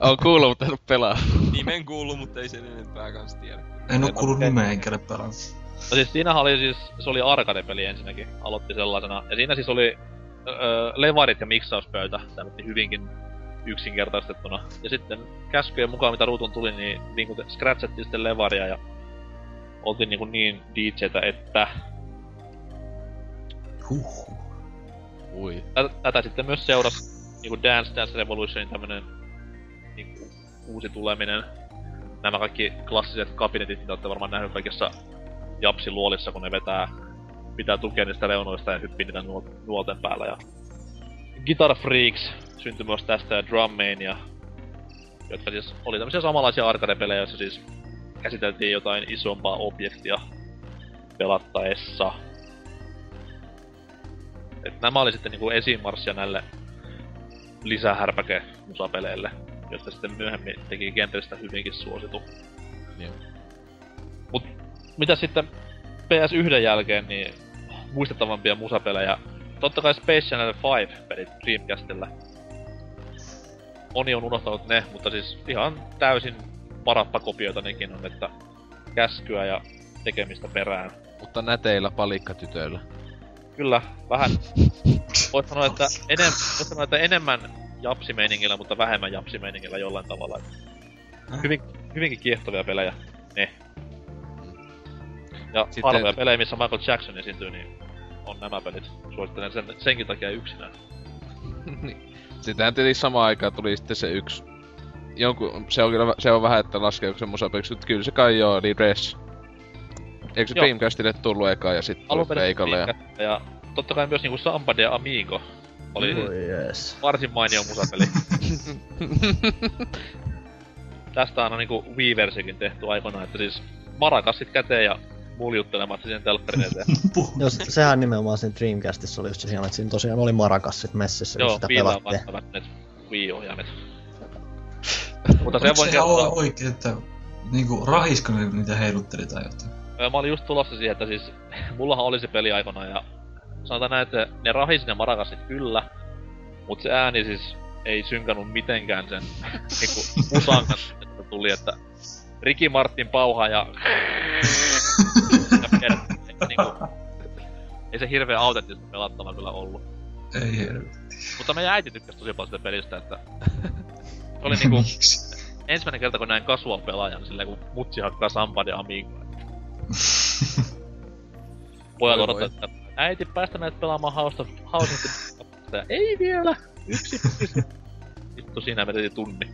On kuullu, mutta en oo pelaa. Nimen kuullu, mutta ei sen enempää kans tiedä. En oo kuullu nimeä enkä ole pelaa. No siis siinähän oli siis, se oli arcade-peli ensinnäkin. Aloitti sellaisena. Ja siinä siis oli... Öö, levarit ja miksauspöytä, tämmötti hyvinkin yksinkertaistettuna. Ja sitten käskyjen mukaan, mitä ruutun tuli, niin niinku scratchattiin sitten levaria ja oltiin niinku niin D J:tä, että... Huhhuh. Ui. Tätä sitten myös seurasi niinku Dance Dance Revolutionin tämmönen niinku uusi tuleminen. Nämä kaikki klassiset kabinetit, mitä olette varmaan nähnyt kaikessa japsiluolissa, kun ne vetää, pitää tukea niistä reunoista ja hyppii niitä nuolten päällä. Ja Guitar Freaks syntyi myös tästä ja Drum Mania, jotka siis oli tämmöisiä samanlaisia arcade-pelejä, joissa siis käsiteltiin jotain isompaa objektia pelattaessa. Et nämä oli sitten niinku esimarssia näille lisähärpäke-musapeleille, jotka sitten myöhemmin teki genrestä hyvinkin suositun. Joo. Mut mitä sitten P S yhden jälkeen, niin muistettavampia musapelejä. Totta kai Space Channel viisi-pelit Dreamcastilla. Moni on unohtanut ne, mutta siis ihan täysin parappakopioita nekin on, että käskyä ja tekemistä perään. Mutta näteillä palikkatytöillä. Kyllä, vähän. Voit sanoa, että, enem... Voit sanoa, että enemmän japsimeiningillä, mutta vähemmän japsimeiningillä jollain tavalla. Hyvin, hyvinkin kiehtovia pelejä, ne. Ja sitten... harvoja pelejä, missä Michael Jackson esiintyy, niin on nämä pelit. Suosittelen sen, senkin takia yksinään. Sitähän tietenkin samaan aikaan tuli sitten se yksi... Jonkun... Se on, kyllä, se on vähän, että laskeeko se musapeliksi, mutta kyllä se kai joo, eli Res. Eikö se Dreamcastille tullu ekaan ja sit tuli Veikalle ja... ja... Totta kai myös niinku Samba de Amigo oli oh, yes. varsin mainio musapeli. Tästä on niinku Weaversikin tehty aikanaan, että siis... Marakassit käteen ja muljuttelemat sen telkkarin eteen. Joo, sehän nimenomaan siinä Dreamcastissa oli just se siinä, että siinä tosiaan oli marakassit messissä, kun sitä pelattiin. Joo, viilaan Wii-ohjaimet. Mutta se voi kertoa... oikein, että niinku rahisko ne niitä heilutteli tai jotain? Mä olin just tulossa siihen, että siis mullahan oli se peli aikanaan ja sanotaan näin, että ne rahisi ne marakassit kyllä, mut se ääni siis ei synkannut mitenkään sen niinku musan kanssa, että tuli, että Ricky Martin pauha ja... ja niinku... Ei se hirveen autenttisesti pelattava kyllä ollu. Ei helvetti. Mutta meidän äiti tykkäs tosi paljon sitä pelistä, että... Se oli niinku... ensimmäinen kerta kun näin kasua pelaajan, niin silleen kun mutsi hakkaa Samba de Amigoa. Pojat odottaa, että äiti päästä meidät pelaamaan hauskasti... Ja ei vielä! Yksi! Vittu, siinä menettiin tunni.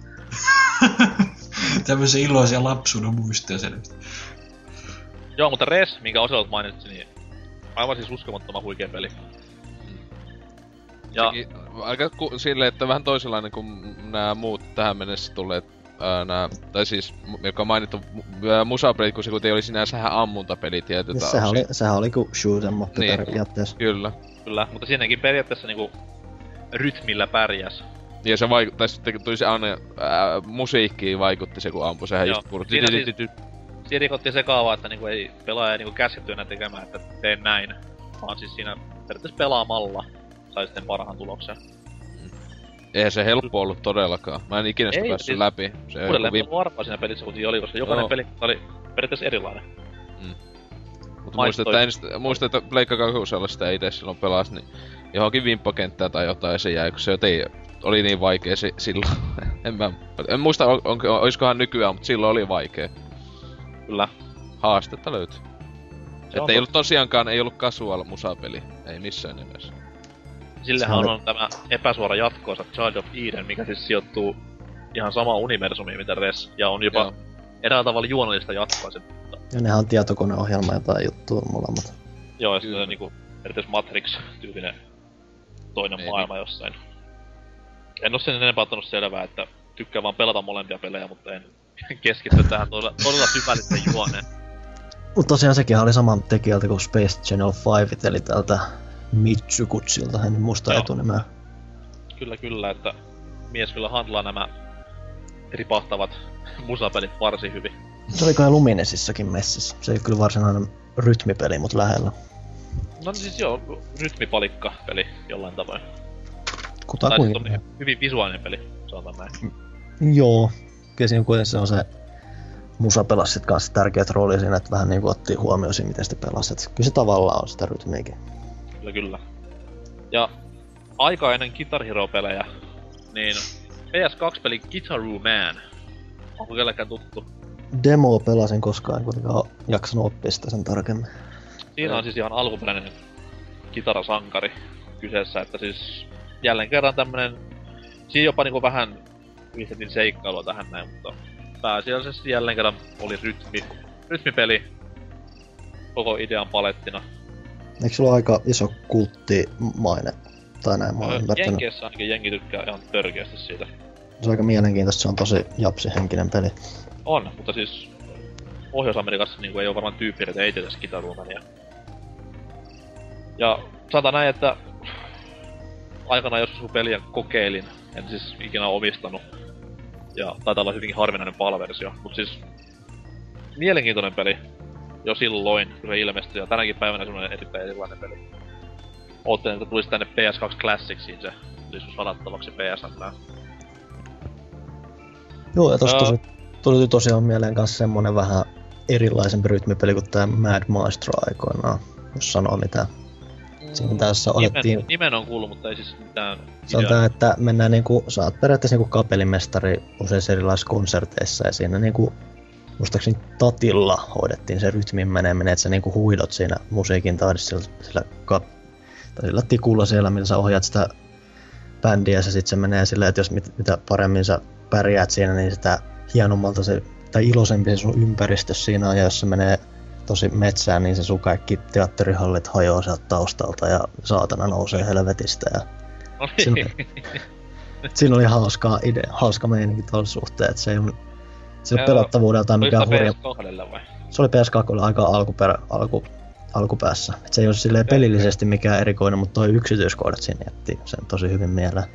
Tämmöisiä iloisia lapsuuden muistoja selvästi. Joo, mutta Res, minkä Oselot mainitsi, niin aivan siis uskomattoman huikea peli. Ja... Sekin aika ku, silleen, että vähän toisenlainen kuin nämä muut tähän mennessä tulleet, ää, nää, tai siis, joka on mainittu ää, musapelit, kun se kuitenkin oli sinänsähän ammuntapelit tietytä osin. Sehän oli, sehän oli ku shoot 'em up niin, periaatteessa. Kyllä. Kyllä, mutta siinäkin periaatteessa niinku rytmillä pärjäs. Ja se vaiku... Tai sitten tuli se aina... Ää, musiikkiin vaikutti se, kun ampui. Sehän joo. just purtti. Siinä siis... Siinä rikottiin se kaava, että niinku ei pelaaja niinku käsketty enää tekemään, että teen näin. Vaan siis siinä periaatteessa pelaamalla sai sitten parhaan tuloksen. Eihän se helppo ollut todellakaan. Mä en ikinä sitä päässyt siis läpi. Se uudelleen viim... pelannut arvaa siinä pelissä kuitenkin oli, koska jokainen joo. peli oli periaatteessa erilainen. Mm. Mutta muista, että, en, muista, että Pleikka kakkosella sitä ite silloin pelasi, niin johonkin vimppakenttään tai jotain se jäi, kun se joten oli niin vaikee si- silloin. en mä... En muista, on, on, oiskohan nykyään, mutta silloin oli vaikee. Kyllä. Haastetta löytyy. Että on... ei ollut tosiaankaan, ei ollut casual musapeli. Ei missään nimessä. Sillähän on, on tämä epäsuora jatkoosa Child of Eden, mikä siis sijoittuu ihan samaan universumiin, mitä Res. Ja on jopa joo. eräällä tavalla juonellista jatkoa sen. Ja nehän on tietokoneohjelma jotain juttua molemmat. Joo, ja sitten niinku erityisesti Matrix-tyylinen toinen ei, maailma niin. jossain. En oo sen enempää ottanut selvää, että tykkään vaan pelata molempia pelejä, mutta en keskitty tähän todella, todella syvälliseen juoneen. Mut tosiaan sekin oli saman tekijältä kuin Space Channel viisi, eli tältä Mitsukutsilta, en muista etunimeä. Kyllä kyllä, että mies kyllä handlaa nämä ripahtavat musapelit varsin hyvin. Se oli kai Luminesissakin messissä. Se ei kyllä varsinainen rytmipeli, mut lähellä. No siis joo, rytmipalikka peli jollain tavoin. Kutakuinkin. Tai sitten hyvin visuaalinen peli, sanotaan näin. Joo. Kyllä siinä kuitenkin se on se... Musa pelasi sit kans tärkeät rooli siinä, että vähän niinku otti huomioon siinä, miten sitä pelasit. Kyllä se tavallaan on sitä rytmiäkin. Kyllä, kyllä. Ja aika ennen Guitar Hero-pelejä, niin P S kaksi-peli Guitaroo Man. Onko kellekään tuttu? Demoa pelasin koskaan, en kuitenkaan jaksanut oppia sitä sen tarkemmin. Siinä on siis ihan alkuperäinen kitarasankari kyseessä, että siis jälleen kerran tämmönen... Siinä jopa niinku vähän yhdistettiin seikkailua tähän näin, mutta pääasiallisesti jälleen kerran oli rytmi. Rytmipeli koko idean palettina. Eikö sulla aika iso kulttimaine? Tai näin, mä oon ymmärtänyt. Jenkeissä ainakin jenki tykkää ihan törkeästi siitä. Se on aika mielenkiintoista, se on tosi japsihenkinen peli. On, mutta siis Pohjois-Amerikassa niinku ei oo varmaan tyyppiä, että ei tietäisi Guitaroo-Mania. Ja sanotaan näin, että aikanaan joskus kun peliä kokeilin, en siis ikinä omistanut. Ja taitaa olla hyvinkin harvinainen palversio, mut siis mielenkiintoinen peli jo silloin, kun se ilmestyi, ja tänäkin päivänä semmonen erittäin erilainen peli. Oottelin, että tulisi tänne P S kaksi Classicsiin se, joskus varattavaksi P S N. Joo, ja tosta uh, tuli, tuli tosiaan mieleen kans semmonen vähän erilaisempi rytmipeli kuin tää Mad Maestro aikoinaan, jos sanoo mitään. Siinä tässä otettiin... Nimen on kuullut, mutta ei siis mitään... Sanotaan, että mennään niinku... Sä oot periaatteessa niinku kapellimestari useissa erilaisissa konserteissa, ja siinä niinku... Muistaakseni tatilla hoidettiin se rytmin meneminen, että sä niinku huidot siinä musiikin tahdissa sillä, sillä kap... Tai sillä tikulla siellä, millä sä ohjaat sitä bändiä, ja sit se menee silleen, että jos mit, mitä paremmin sä pärjäät siinä, niin sitä hienommalta se... Tai iloisempi se sun ympäristö siinä on, ja jos se menee tosi metsään, niin se sun kaikki teatterihallit hajoaa sieltä taustalta, ja saatana nousee helvetistä, ja... Siinä, siinä oli hauskaa idea, hauska meininki tuolla suhteen, että se ei... Se on pelattavuudeltaan mikään hurja... Se oli P S kaksi aika alkuperä, alku, alkupäässä. Et se ei oo silleen pelillisesti mikään erikoinen, mutta toi yksityiskohdat siinä jätti sen tosi hyvin mieleen.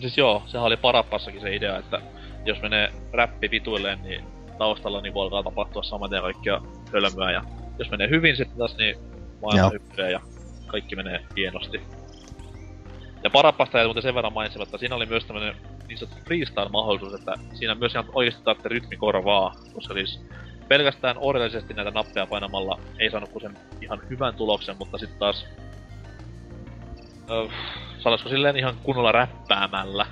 Siis joo, sehän oli Parappassakin se idea, että jos menee räppi vituilleen, niin taustalla niin voi alkaa tapahtua samaten kaikkia hölmöä. Ja jos menee hyvin sitten taas, niin maailma hyppää ja kaikki menee hienosti. Ja Parappasta ei muuten sen verran mainitsen, että siinä oli myös tämmönen niin sanottu freestyle-mahdollisuus, että siinä myös ihan oikeesti tarvitsee rytmikorvaa, koska siis pelkästään orjallisesti näitä nappeja painamalla ei saanut kuin sen ihan hyvän tuloksen, mutta sitten taas öö, sanoisiko silleen ihan kunnolla räppäämällä,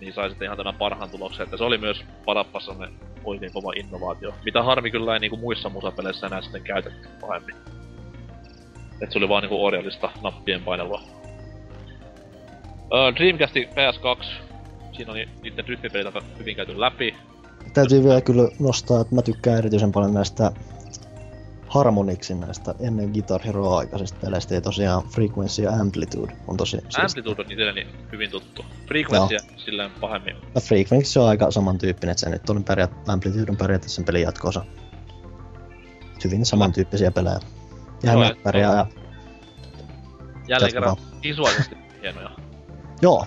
niin sai sitten ihan tämän parhaan tuloksen, että se oli myös Parappassa ne oikein kova innovaatio, mitä harmi kyllä ei niinku muissa musapeleissä enää sitten käytetty pahemmin. Et se oli vaan niinku orjallista nappien painelua. Öö, Dreamcastin P S kaksi. Siinä on niitten rytmipelit aika hyvin käyty läpi. Täytyy vielä kyllä nostaa, että mä tykkään erityisen paljon näistä Harmonixin näistä ennen Guitar Hero-aikaisista peleistä. Ja tosiaan Frequency ja Amplitude on tosi... Amplitude on itselleni hyvin tuttu. Frequency silleen pahemmin. Ja Frequency on aika samantyyppinen, että se nyt on pärjät... Amplitude on periaatteessa sen pelin jatko-osa. Hyvin samantyyppisiä pelejä. Ja no, hämärpäriä ja... Jälleen kerran visuaalisesti hienoja. Joo.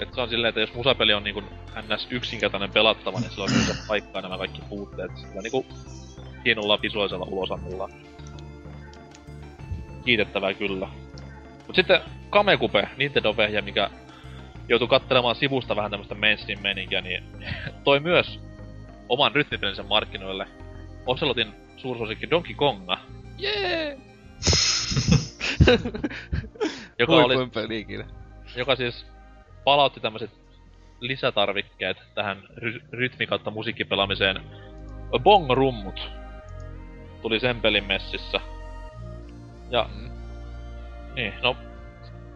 Et se on silleen, että jos musapeli on niinkun ns yksinkertainen pelattava, niin silloin kyllä paikkaa nämä kaikki puutteet sillä niinku hienolla visuaalisella ulosannolla. Kiitettävää kyllä. Mut sitten Kamekupe, Nintendo-vehjä, mikä joutui kattelemaan sivusta vähän tämmöstä mainstream-meininkiä, niin toi myös oman rytmipelinsä markkinoille Ocelotin suursuosikki Donkey Konga. Jee! Joka oli... Joka siis... palautti tämmöset lisätarvikkeet tähän ry- rytmi- kautta musiikkipelaamiseen. Bongorummut tuli sen pelin messissä. Ja... Niin, no...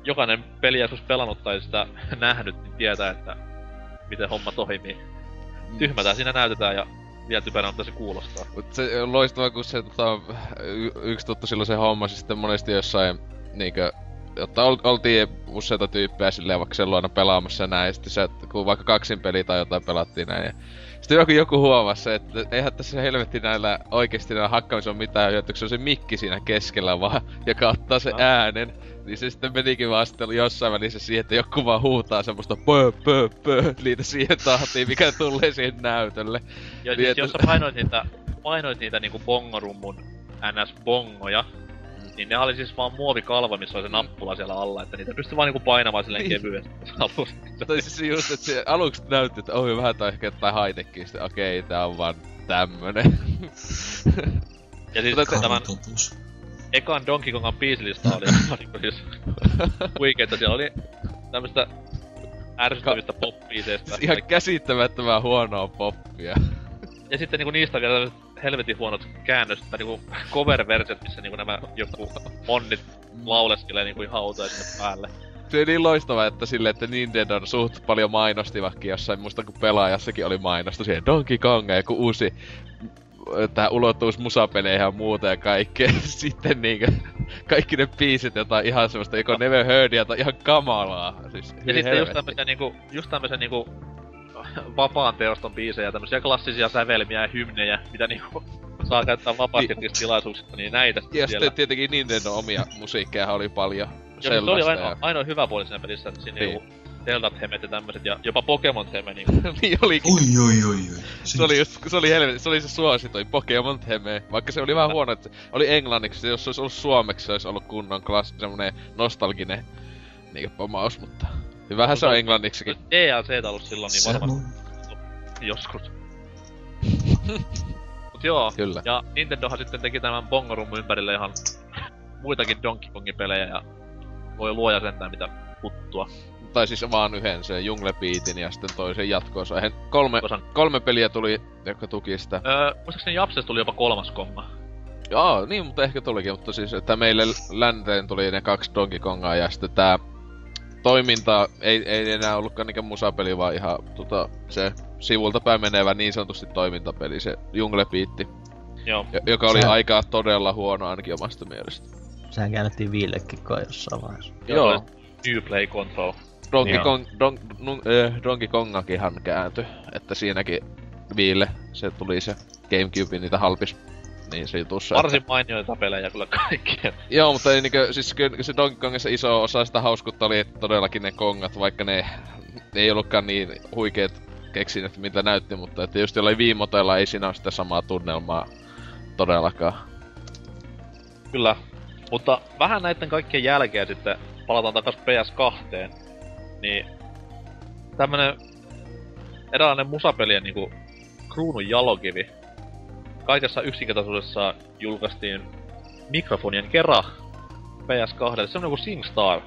Jokainen peli joskus pelannut tai sitä nähnyt, niin tietää, että miten homma toimii. Tyhmätään siinä näytetään ja vielä typerään ottaa se kuulostaa. Mut se on loistavaa, kun se tota... Y- yks tuttu silloin se homma, siis sitten monesti jossain niinkö... Jotta oltiin useita tyyppejä silleen vaikka sen luona pelaamassa näin, ja sitten se, kun vaikka kaksin peliä tai jotain pelattiin näin, ja sitten joku, joku huomasi, että eihän tässä helvetti näillä oikeesti näillä hakkaamisilla on mitään hyötyä, kun se on se mikki siinä keskellä vaan, joka ottaa sen äänen. Niin se sitten menikin vaan sitten jossain välissä siihen, että joku vaan huutaa semmoista pö pö pö niitä siihen tahtiin, mikä tulee siihen näytölle. Ja siis jos sä painoit niitä, painoit niitä niinku bongorummun N S-bongoja, niin ne oli siis vaan muovikalvo, missä oli se nappula siellä alla, että niitä pystyi vaan niinku painamaan silleen kevyesti alusta. Tai siis just, että se aluksi näytti, että ohi vähän tai ehkä jotain high-techia, sitten okei, okay, tää on vaan tämmönen. Ja siis tämän ekan Donkey Kongan biisilista oli niinku siis huikeeta, siellä oli tämmöstä ärsyttävyyttä poppiiseesta. Ihan käsittämättömän huonoa poppia. Ja sitten niinku niistä vielä tämmöset helvetin huonot käännöstä, niinku cover-versiot, missä niinku nämä joku monnit lauleskelee niinku ihan outoja sinne päälle. Se oli niin loistava, että silleen, että Nintendon suht paljon mainostivakin jossain, muistan kun Pelaajassakin oli mainosta siihen Donkey Konga, joku uusi tähän ulottuvuus musapeleihin ja muuta ja kaikkea. Sitten niinkö kaikki ne biisit, jotain ihan semmoista joko Never Heardia tai ihan kamalaa. Siis, ja sitten just tämmösiä niinku, just tämmösiä niinku vapaan teoston biisejä, tämmösiä klassisia sävelmiä ja hymnejä, mitä niinku saa käyttää vapaasti niistä tilaisuuksista, niin näitä ja siellä. Sitten tietenkin Nintendo omia musiikkeja oli paljon. Joo, se oli ainoa, ainoa hyvä puoli siinä pelissä, että siinä niin. Zelda-hemet ja tämmöset, ja jopa Pokemon-heme niinku. Niin olikin. Oi oi oi oi. Se oli just, se oli helvetin, se oli se suosituin Pokemon-heme. Vaikka se oli vähän huono, että oli englanniksi, jos se olis ollut suomeksi, se olis ollut kunnon klassi, semmonen nostalginen niinku pomaus, mutta... Hyvähän se on englanniksikin. D L C:tä ollut silloin, niin varmaan... joskus. Mut joo, kyllä. Ja Nintendohan sitten teki tämän Bongo-rummun ympärille ihan... muitakin Donkey Kong-pelejä ja... voi luoja sentään mitä puttua. Tai siis vaan yhden, sen Jungle Beatin ja sitten toisen jatko-osan. Eihän kolme, kolme peliä tuli, jotka tuki sitä. Öö, muistaakseni Japsessa tuli jopa kolmas komma. Joo, niin, mutta ehkä tulikin, mutta siis, että meille länteen tuli ne kaksi Donkey Kongaa ja sitten tää... toiminta ei, ei enää ollutkaan niinkään musapeli, vaan ihan tota, se sivulta päin menevä niin sanotusti toimintapeli, se Jungle Beat. Joo. Jo, joka oli Sä... aikaa todella huono ainakin omasta mielestä. Sehän käännettiin viillekin kai jossain vaiheessa. Joo. Joo. New Play Control. Donkey Kong, don, nun, äh, Donkey Kongakinhan kääntyi, että siinäkin viille se tuli se GameCube niitä halpis. Niin se jutussa. Varsin että... mainioita pelejä kyllä kaikkien. Joo, mutta ei niinkö, siis kyllä se Donkey Kongissa iso osa sitä hauskuutta oli, että todellakin ne kongat, vaikka ne ei ollutkaan niin huikeet keksineet, mitä näytti, mutta että just jollain viimoteilla ei siinä ole sitä samaa tunnelmaa todellakaan. Kyllä, mutta vähän näitten kaikkien jälkeen sitten palataan takas P S kahteen, niin tämmönen eräänlainen musapelien niinku kruunun jalokivi. Kaikessa yksinkertaisuudessa julkaistiin mikrofonien kera P S kahdelle, semmonen kuin SingStar.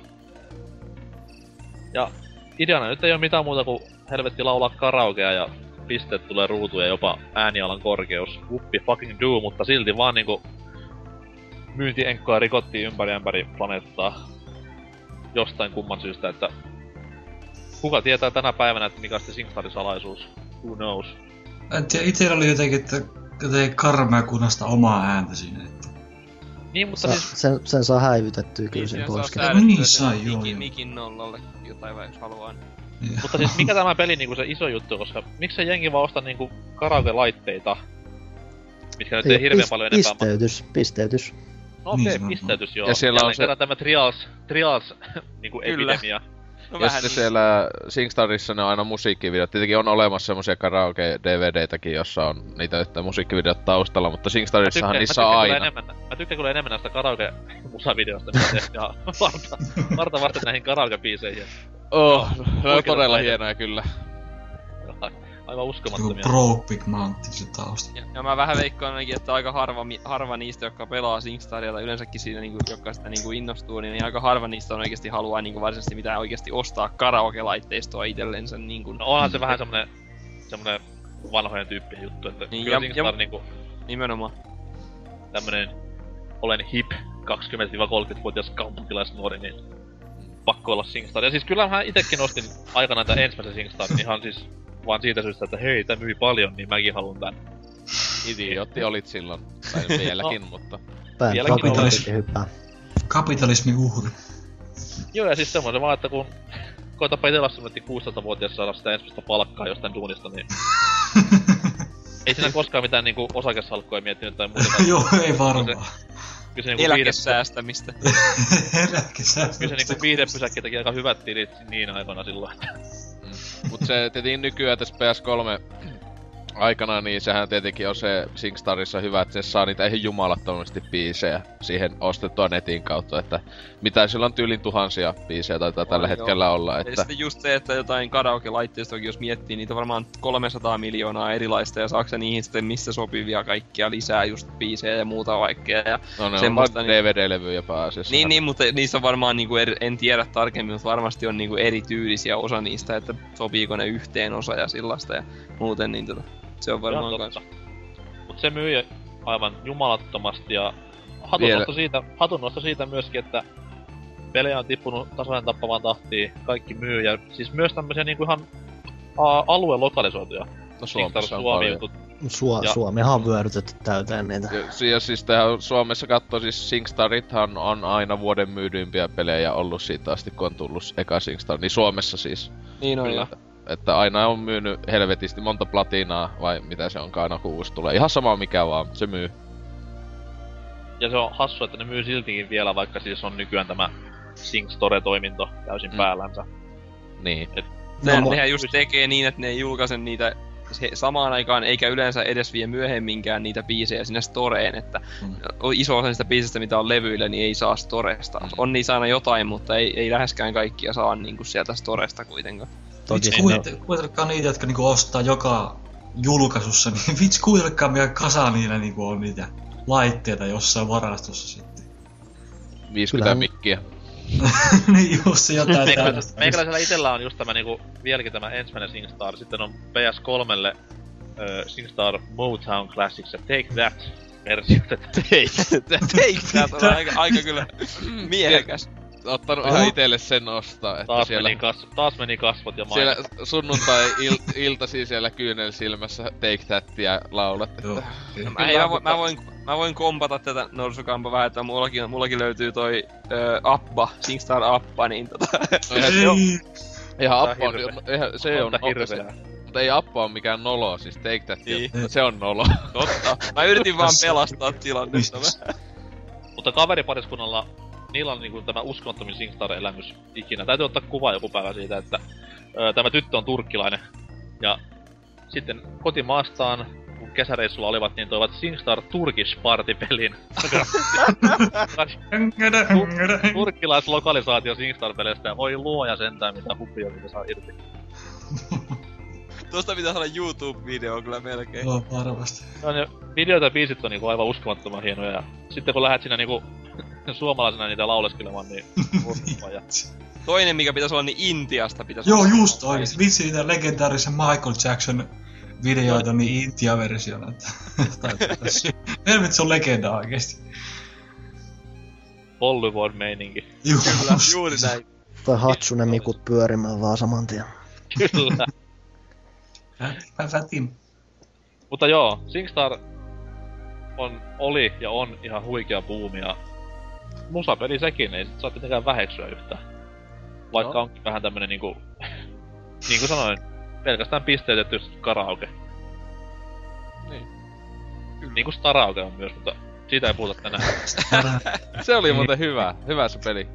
Ja ideana nyt ei oo mitään muuta kuin helvetti laulaa karaokea ja pisteet tulee ruutuun ja jopa äänialan korkeus. Whoopi fucking do, mutta silti vaan niinku myyntienkkoja rikottiin ympäri ympäri planeettaa. Jostain kumman syystä, että kuka tietää tänä päivänä, että mikä on se SingStarin salaisuus? Who knows? Itellä oli jotenkin, että joten karmea kunnasta omaa ääntä siinä, että... Niin, mutta Sa- siis... Sen, sen saa häivytettyä kyllä sen pois. Niin saa, joo. Mikin, mikin nollalle jotain vai jos haluaa. Ja. Mutta siis mikä tämä peli niinku se iso juttu, koska... Miksei jengi vaan osta niinku karaoke-laitteita? Mitkä nyt ei, ei hirveän pist- paljon enempää... Pisteytys, pisteytys. No okei, okay, pisteytys joo. Ja siellä on se... tämä trials, trials niinku epidemia. No ja sitten niin. Siellä SingStarissa ne on aina musiikkivideot. Tietenkin on olemassa semmosia karaoke-D V D-täkin, jossa on niitä yhtä musiikkivideot taustalla, mutta SingStarissahan niissä on aina. Enemmän, mä tykkään kyllä enemmän näistä karaoke-musavideoista, mitä tehdään varta varten näihin karaoke-biiseihin. Oh, no, ne on todella näitä. Hienoja kyllä. Aivan uskomattomia. Tropic Mountain se tausta. Ja, ja mä vähän veikkaan ainakin, että aika harva, harva niistä, jotka pelaa SingStaria tai yleensäkin siinä, niin kuin, jotka sitä niin kuin innostuu, niin aika harva niistä on oikeesti haluaa niin kuin varsinaisesti mitään oikeesti ostaa karaoke-laitteistoa itsellensä. Niin kuin, no onhan se vähän semmonen, semmonen vanhojen tyyppinen juttu, että niin, kyllä ja, SingStar ja, niinku... Nimenomaan. Tämmönen olen hip kaksikymmentä-kolmekymmentävuotias kaupunkilaisnuori, niin pakko olla SingStar. Ja siis kyllähän itekin ostin aikanaan tän ensimmäisen SingStarin, ihan siis... Vaan siitä syystä, että hei, tää myi paljon, niin mäkin haluun tän. Idiootti olit silloin. Tai vieläkin, no. Mutta... Kapitalismi hyppää. Kapitalismi uhri. Joo, ja siis semmoinen vaan, että kun... Koetapa itsellässä kuusitoistavuotias saada sitä ensimmäistä palkkaa jostain duunista, niin... ei siinä koskaan mitään niinku osakesalkkoja miettinyt tai muuta. Joo, ei varmaan. Eläkesäästämistä. Eläkesäästämistä. Kyllä se niinku viihdepysäkki teki aika hyvät tilit niin aikana silloin. Mut se tietenkin nykyään tässä P S kolme aikana, niin sehän tietenkin on se SingStarissa hyvä, että se saa niitä ihan jumalattomasti biisejä siihen ostettua netin kautta, että mitä sillä on tyylin tuhansia biisejä taitaa tällä joo. hetkellä olla, että... Eli sitten just se, että jotain karaoke-laitteistokin, jos miettii, niitä varmaan kolmesataa miljoonaa erilaista, ja saako niihin sitten missä sopivia kaikkia lisää just biisejä ja muuta vaikkea, ja no ne semmoista, on niin... D V D-levyjä pääasiassa. Niin, niin, mutta niissä varmaan, niin kuin, en tiedä tarkemmin, mutta varmasti on niin kuin erityylisiä osa niistä, että sopiiko ne yhteen osa ja sillasta ja muuten, niin tota... Se on varmaan kanssa. Mut se myy aivan jumalattomasti ja hatunnosto siitä, hatunnosto siitä myöskin, että pelejä on tippunut tasainen tappamaan tahtiin, kaikki myy ja siis myös tämmösiä niinku ihan a, aluelokalisoituja. No Suomessa on Suomi jutut. Suo, ja, Suomihan on vyörytetty täyteen niitä. Ja, ja siis tähän Suomessa katsoo, siis SingStarithan on aina vuoden myydyimpiä pelejä ollut siitä asti, kun on tullut eka SingStar, niin Suomessa siis. Niin on ja. Että aina on myynyt helvetisti monta platinaa, vai mitä se onkaan aina kun uusi tulee. Ihan sama mikä vaan, se myy. Ja se on hassu, että ne myy siltikin vielä, vaikka siis on nykyään tämä SingStore-toiminto täysin mm. päällänsä. Niin. Et no, nehän, no, nehän just tekee niin, että ne ei julkaise niitä samaan aikaan, eikä yleensä edes vie myöhemminkään niitä biisejä sinne storeen, että mm. iso osa niistä biisistä, mitä on levyillä, niin ei saa storesta. Mm. On niissä aina jotain, mutta ei, ei läheskään kaikkia saa niin kuin sieltä storesta kuitenkaan. Vitsi kuitenkaan niitä, jotka niinku ostaa joka julkaisussa, niin vitsi kuitenkaan mikä kasa niillä niinku on niitä laitteita jossain varastossa sitten. viisikymmentä mikkiä. Niin just se jotain tällaista. Meikäläisellä itellä on just tämä niinku, vieläkin tämä ensimmäinen SingStar, sitten on P S kolmelle uh, SingStar Motown Classics ja Take That versio. Take That on aika, aika kyllä miehekäs. Ottanut ihan itelle sen ostaa, että taas siellä... Meni kas, taas meni kasvot ja mainita. Siellä sunnuntai-iltasi il, siellä kyynel silmässä Take Thatia laulat, että... mä, hei, mä, voin, mä, voin, mä voin kompata tätä norsukampa vähän, että mullakin, mullakin löytyy toi ö, Appa, SingStar Appa, niin tota... Eihän Appa on... Eihän se on... Mutta ei Appa on mikään nolo, siis Take Thatia, se on nolo. Totta. Mä yritin vaan pelastaa tilannetta. Mutta kaveripariskunnalla... Niillä on niinku tämä uskomattomin SingStar-elämys ikinä. Täytyy ottaa kuva joku päivä siitä, että ö, tämä tyttö on turkkilainen. Ja sitten kotimaastaan, kun kesäreissulla olivat, niin toivat SingStar Turkish Party-pelin. Tur- turkkilaislokalisaatio SingStar-peleistä ja voi luoja sentään, mitä hupia mitä saa irti. Tuosta pitää saada YouTube-video kyllä melkein. Joo, varmasti. No, ne videoita ja biisit on niinku aivan uskomattoman hienoja. Ja sitten kun lähet siinä niinku... suomalaisena niitä lauleskelemaan, niin ja... Toinen, mikä pitäis olla, niin Intiasta pitäis joo, olla. Joo, just oikeesti. Vitsi niitä legendaarisen Michael Jackson videoita, niin Intia-versiona. Helvet, se on legenda oikeesti. Bollywood-meininki. Kyllä, juuri näin. Tai Hatsune-mikut pyörimään vaan saman tien. Kyllä. Vätin. Mutta joo, SingStar on, oli ja on ihan huikea buumia. Musapeli sekin, ei sit saa tietenkään väheksyä yhtään. Vaikka no. onkin vähän tämmönen niinku... niinku sanoin, pelkästään pisteytetty karaoke. Niin. Kyllä. Niinku Starauke on myös, mutta siitä ei puhuta tänään. Se oli muuten hyvä, hyvä se peli.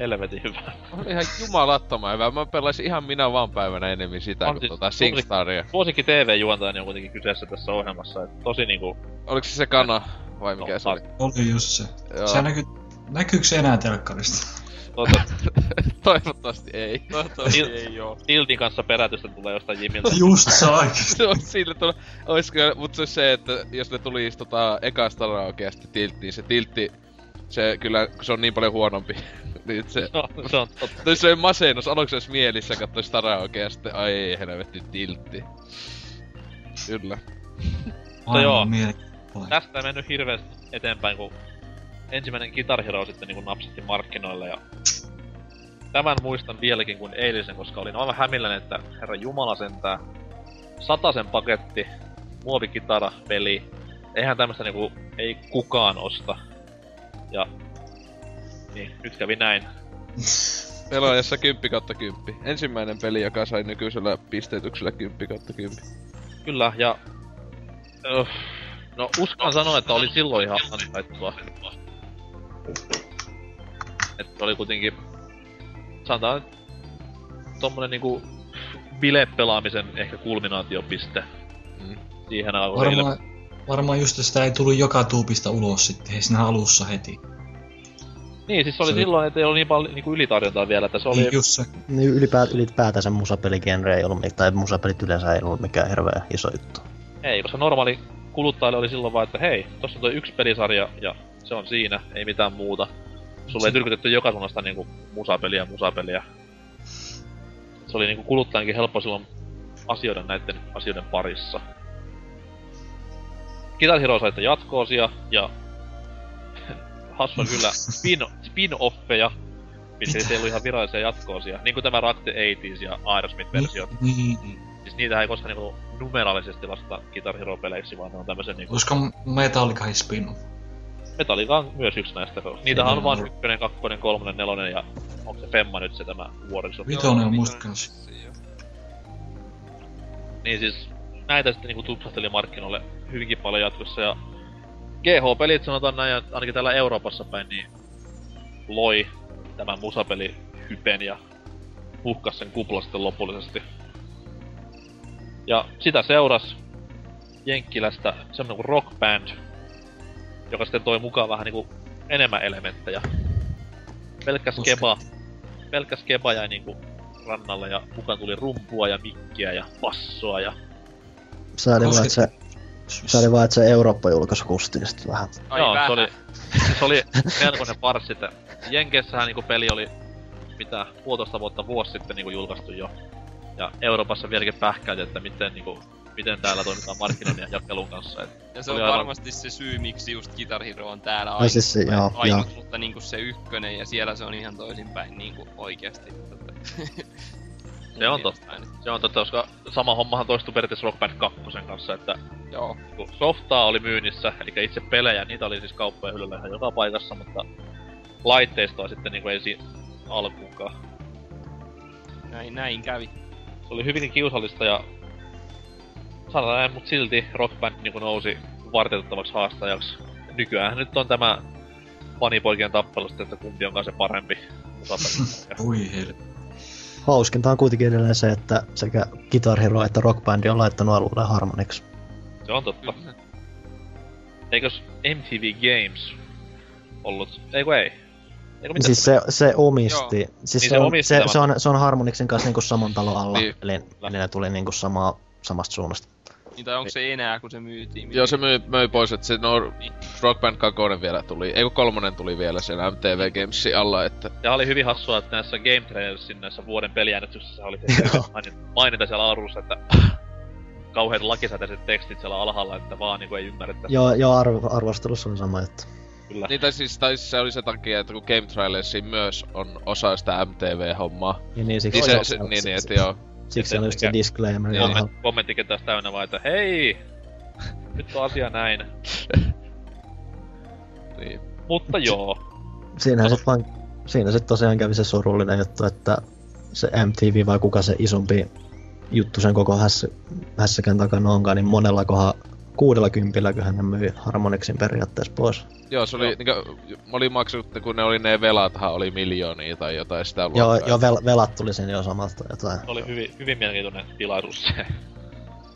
Helvetin hyvä. On ihan jumalattoman hyvä, mä pelaisin ihan minä vaan päivänä enemmän sitä on kuin siis tuota SingStaria. Vuosikki T V-juontaja on kuitenkin kyseessä tässä ohjelmassa, et tosi niinku... Oliks se se kana? Vai mikä no, se oli? Oli just se. Joo. Se näkyy... Näkyykö enää telkkarista? Toivottavasti ei. Toivottavasti Il- ei oo. Tiltin kanssa perätystä tulee jostain Jimiltä. Just se oikeesti. Sille tulee... Oisko... Mut se se, että jos ne tulis tota... Eka Staraokea sitten Tilttiin, se Tiltti... Se kyllä... Se on niin paljon huonompi. Nyt se... No, se on totta. Se on masennus. Aluksi olis mielissä kattoi Staraokea ja sitten... Ai helvetti Tiltti. Kyllä. Mutta joo. Tästä ei mennyt hirveästi eteenpäin, kun ensimmäinen Guitar Hero sitten niin napsitti markkinoille ja... Tämän muistan vieläkin kuin eilisen, koska olin aivan hämilläni, että herra jumala sentää. Satasen paketti, muovikitara, peli. Eihän tämmöstä niinku, ei kukaan osta. Ja... Niin, nyt kävi näin. Pelaajassa kymmenen kautta kymmenen. Ensimmäinen peli, joka sai nykyisellä pisteytyksellä kymmenen kautta kymmenen. Kyllä, ja... Öh. No uskaan sanoa, että oli silloin ihan antaittua. Että oli kuitenkin... Sanotaan... Tommonen niinku... Bile-pelaamisen ehkä kulminaatiopiste. Mm. Siihen alueelle. Varmaan, varmaan just sitä ei tullut joka tuupista ulos sitten, ei siinä alussa heti. Niin, siis se oli se silloin, että ei ollut niin paljon niinku ylitarjontaa vielä, että se oli... Just se. Niin, ylipäätä, ylipäätänsä musapeligenre ei ollut, tai musapelit yleensä ei ollut mikään hirveä iso juttu. Ei, koska normaali kuluttajalle oli silloin vaan, että hei, tossa on toi yksi pelisarja, ja se on siinä, ei mitään muuta. Sulle ei tyrkytetty joka suunnasta niinku musapeliä, musapeliä. Se oli niinku kuluttajankin helppo silloin asioida näitten asioiden parissa. Guitar Hero saitte jatko-osia, ja... Hassu kyllä spin-offeja, mitkä ei ollut ihan virallisia jatko-osia. Niinku tämä Rock the eighties ja Aerosmith-versiot. Siis niitä ei koskaan niinku numeraalisesti lasketa Guitar Hero-peleiksi, vaan ne on tämmösen niinku... Koska Metallica ei spin-off. Metallica on myös yksi näistä. Niitähän on vaan ykkönen, kakkonen, kolmonen, nelonen ja... Onko se Femma nyt se tämä Warriors? Vitonen on musta kanssa. Niin siis... Näitä sitten niinku tupsahteli markkinoille hyvinkin paljon jatkossa ja... G H-pelit sanotaan näin, ainakin täällä Euroopassa päin, niin loi tämän musapeli-hypen ja uhkas sen kupla sitten lopullisesti. Ja sitä seuras Jenkkilästä semmonen kuin Rock Band, joka sitten toi mukaan vähän niinku enemmän elementtejä. Pelkkä skeba, pelkkä skeba jäi niinku rannalle ja mukaan tuli rumpua ja mikkiä ja bassoa ja... Sääli vaan se... Se oli vaan, että se Eurooppa-julkaisu kusti sitten vähän. Ai joo, vähän. Se oli, se oli melkoinen parssi, että Jenkeissähän niinku peli oli mitä puolitoista vuotta vuosi sitten niinku julkaistu jo. Ja Euroopassa vieläkin pähkäyty, että miten niinku, miten täällä toimitaan markkinoinnin ja jakelun kanssa. Et ja se on aivan... varmasti se syy, miksi just Guitar Hero on täällä ainut, siis se, joo, ainut joo. Mutta niinku se ykkönen ja siellä se on ihan toisinpäin niinku oikeesti. Se on totta. Se on totta, koska sama hommahan toistui periaatteessa Rock Band kakkosen kanssa, että joo. Softaa oli myynnissä, eli itse pelejä, niitä oli siis kauppojen hyllyllä ihan joka paikassa, mutta laitteistoa sitten niinku ei siinä alkuunkaan. Näin, näin kävi. Se oli hyvinkin kiusallista ja sanotaan näin, mut silti Rock Band niinku nousi varteutettavaksi haastajaksi. Nykyään nyt on tämä fanipoikien tappelu sitten, että kumpi onkaan se parempi. Ui helppi. Hauskinta on kuitenkin edelleen se, että sekä Guitar Hero että Rock Band on laittanut alulle harmoniksi. Se on totta. Eikös M T V Games ollut... Eiku ei? Eiku mitään? Siis se, se omisti. Joo. Siis niin se, se, on, se, se, on, se on Harmonixin kanssa niinku saman talon alla, niin. eli, eli ne tuli niinku samaa, samasta suunnasta. Niin tai onko se enää, kun se myytiin? Joo, se myy, myy pois, että se no, Rock Band kakkonen vielä tuli, eiku kolmonen tuli vielä siellä M T V Gamesin alla, että... Ja oli hyvin hassua, että näissä Game Trailersin näissä vuoden peliäänestyksissä oli se mainita siellä alussa, että... Kauheet lakisääteiset tekstit siellä alhaalla, että vaan niinku ei ymmärretä. Joo, joo arv- arvostelussa on sama, että... Kyllä. Niin tai siis, tai siis se oli se takia, että kun Game Trailersin myös on osa sitä M T V-hommaa. Ja niin, siksi niin, se, se, niin, niin että joo. Siksi se on just se disclaimer. Kommenttikin taas täynnä vaan, että hei! Nyt on asia näin. Niin. Mutta joo. Siinähän sit vaan... Siinä sit tosiaan kävi se surullinen juttu, että... Se M T V vai kuka se isompi juttu sen koko hässä, hässäkän takana onkaan, niin monella kohan... Kuudella kympilläköhän ne myi Harmonixin periaatteessa pois. Joo, se oli niinkö... Mä olin maksanut, kun ne oli ne velathan oli miljoonia tai jotain sitä luokkaa. Joo, joo vel, velat tuli sen jo samalta jotain. Se oli hyvin, hyvin mielenkiintoinen tilaisuus se.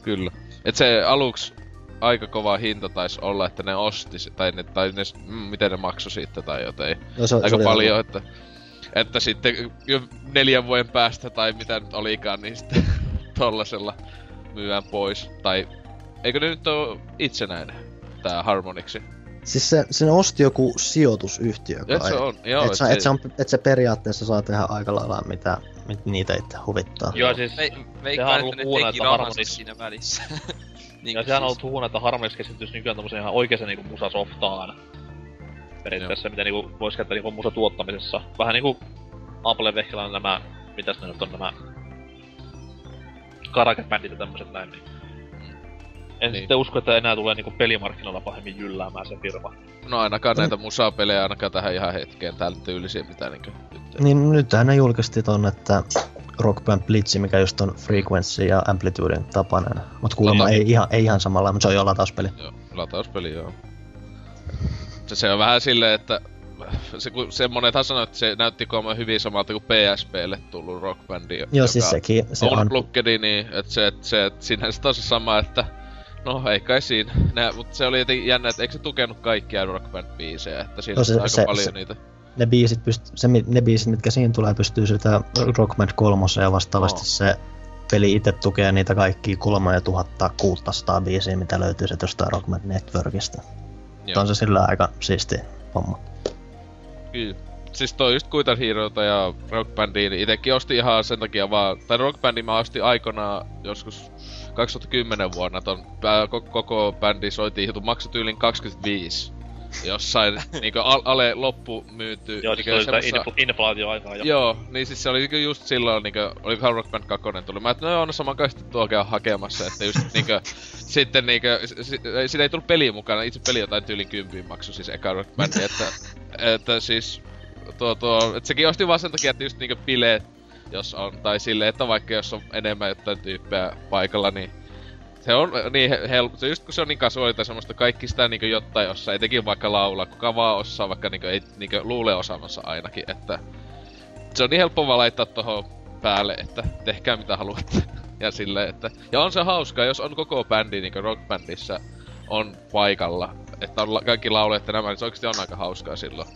Kyllä. Et se aluks aika kova hinta taisi olla, että ne osti se, tai ne... Tai ne mm, miten ne maksoi siitä tai jotain. Joo, se, aika se paljon, ollut. että... Että sitten neljän vuoden päästä tai mitä nyt olikaan, niin sitten tollasella myyään pois. Tai... Eikö ne nyt oo itsenäinen, tää Harmonixi? Siis se, sen osti joku sijoitusyhtiö kai. Et se on, joo. Et, et, se, et, se, on, et se periaatteessa saa tehdä aika lailla mitä mit niitä itse huvittaa. Joo siis, me, me sehän on ollut huono, että Harmonix... siinä välissä. niin ja sehän siis. on ollut huono, että Harmonix keskittyis nykyään tommoseen ihan oikeeseen niinku musasoftaan. Periaatteessa, mitä niinku vois käyttää niinku musatuottamisessa. Vähän niinku Apple-vehkillä on nämä... Mitäs ne nyt on nämä... Karake-bändit ja tämmöset näin. Niin. En niin. sitten usko, että enää tulee niinku pelimarkkinoilla pahemmin jylläämään se firma. No ainakaan näitä musapelejä ainakaan tähän ihan hetkeen täällä tyylisiä mitä niinku nyt... Niin nythän ne julkaistiin ton, että Rock Band Blitz, mikä just on Frequency ja Amplituden tapainen. Mut kuulemma ei ihan, ei ihan samalla, mut se on jo latauspeli. Joo, latauspeli joo. Se, se on vähän silleen, että... Se kun semmonethan sanoi, että se näytti kuolemaan hyvin samalta kuin P S P:lle tullu Rock Bandi. Joo siis sekin, se on... on... Blockedi, niin et se, et se, et sinänsä on se sama, että... No, ei kai siinä. Nää, mut se oli jotenkin jännä, että eikö se tukenut kaikkia Rock Band-biisejä, että siinä no, se, on aika se, paljon se, niitä. Ne biisit, pyst- se, ne biisit, mitkä siinä tulee, pystyy sitä Rock Band kolmosen ja vastaavasti no. se peli itse tukee niitä kaikkia kolmetuhattakuusisataa biisiä, mitä löytyy se jostain Rock Band Networkista. Joo. On se sillä aika siisti homma. Kyllä. Siis toi just Guitar Heroita ja Rock Bandia, niin itekin ostin ihan sen takia vaan... Tai Rock Bandia mä ostin aikanaan joskus kaksituhattakymmenen vuonna ton... Koko, koko bändi soitiin jutun maksutyylin kaksikymmentäviisi. Jossain niinku al- ale loppu myyty... Joo, siis oli semmossa... infla- inflaatioaikaa jo. Joo, niin siis se oli just silloin niinku... Olikohan Rock Band kaksi tuli? Mä et no joo, no samankaisesti tuo käy hakemassa, että just niinku... Sitten niinku... Siinä si- ei tullut peliä mukana, itse peli jotain tyylin kympiin maksu siis eka Rock Bandia, että... Että siis... Tuo, tuo, et sekin ostin vaan sen takia, että just niinku bileet, jos on, tai silleen, että vaikka jos on enemmän jotain tyyppejä paikalla, niin se on niin helppo, se just kun se on niin kasuaalita semmoista, kaikki sitä niinku jotain osaa, etenkin vaikka laulaa, kuka vaan osaa, vaikka niinku ei niinku luulee osaamansa ainakin, että se on niin helppo vaan laittaa tohon päälle, että tehkää mitä haluatte, ja silleen, että, ja on se hauskaa, jos on koko bändi niinku rockbändissä on paikalla, että on kaikki laulajat ja nämä, niin se oikeesti on aika hauskaa silloin.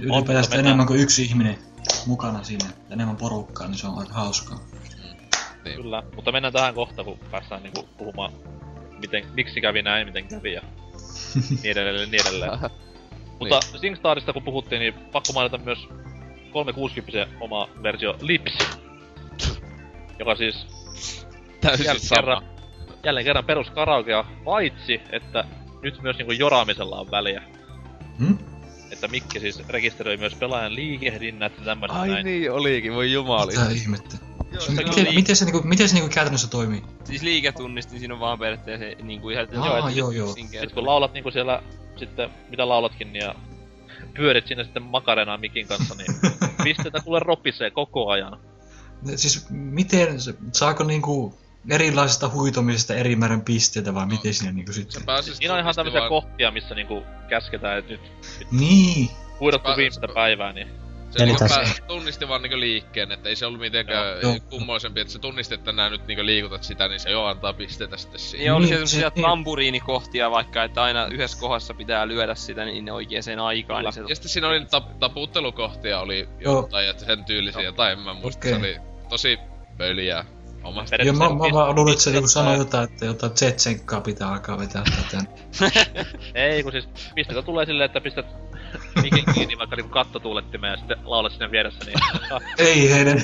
Ylipäätään enemmän kuin yksi ihminen mukana siinä, enemmän porukkaa, niin se on aika hauskaa. Mm. Kyllä, mutta mennään tähän kohtaan, kun päästään niinku puhumaan, miten, miksi kävi näin, miten kävi ja niin edelleen, niin edelleen. Mutta niin. SingStarista kun puhuttiin, niin pakko mainita myös kolmesataakuusikymmentä oma versio Lips, joka siis täysin jälleen, kerran, jälleen kerran perus karaokea, paitsi että nyt myös niinku joraamisella on väliä. Hmm? Että Mikki siis rekisteröi myös pelaajan liikehdinnät ja tämmöset näin. Ai niin oliikin, voi jumali. Mitä ihmettä. Joo, se miten, liik- miten se niinku, miten se niinku käytännössä toimii? Siis liiketunnistin, siinä on vaan periaatteessa se niinku ihan... Jaa, joo, joo, joo. Sit kun laulat niinku siellä, sitten mitä laulatkin ja pyörit siinä sitten makarenaa Mikin kanssa, niin pisteitä tulee ropisee koko ajan. Siis miten, saako niinku... Erilaisista huitomisista eri määrän pisteitä, vai miten siinä niinku sitten... Siinä on ihan tämmösiä vaan... kohtia, missä niinku käsketään, et nyt... Niin! Huidottu viimeistä pä... päivää, niin... Se niinku pääs... tunnisti vaan niinku liikkeen, et ei se ollu mitenkään kummoisempi, et se tunnisti, että nää nyt niinku liikutat sitä, niin se jo antaa pisteitä sitten siihen. Ja oli niin, semmosia se, tamburiinikohtia vaikka, että aina yhdessä kohdassa pitää lyödä sitä, niin ne oikeeseen aikaan... Niin se... Ja sitten siinä oli tap- taputtelukohtia, oli jotain, että sen tyylisiä, no. tai en mä muista, okay. Se oli tosi pöliä. Ja mä, mä vaan luulen, että se niinku sanoi jotain, että jotain tsetsenkkaa pitää alkaa vetää tätä. Ei, kun siis pistetä tulee silleen, että pistät mikin kiinni vaikka niinku kattotuulettimeen ja sitten laulet sinne vieressä, niin... Ei heidän...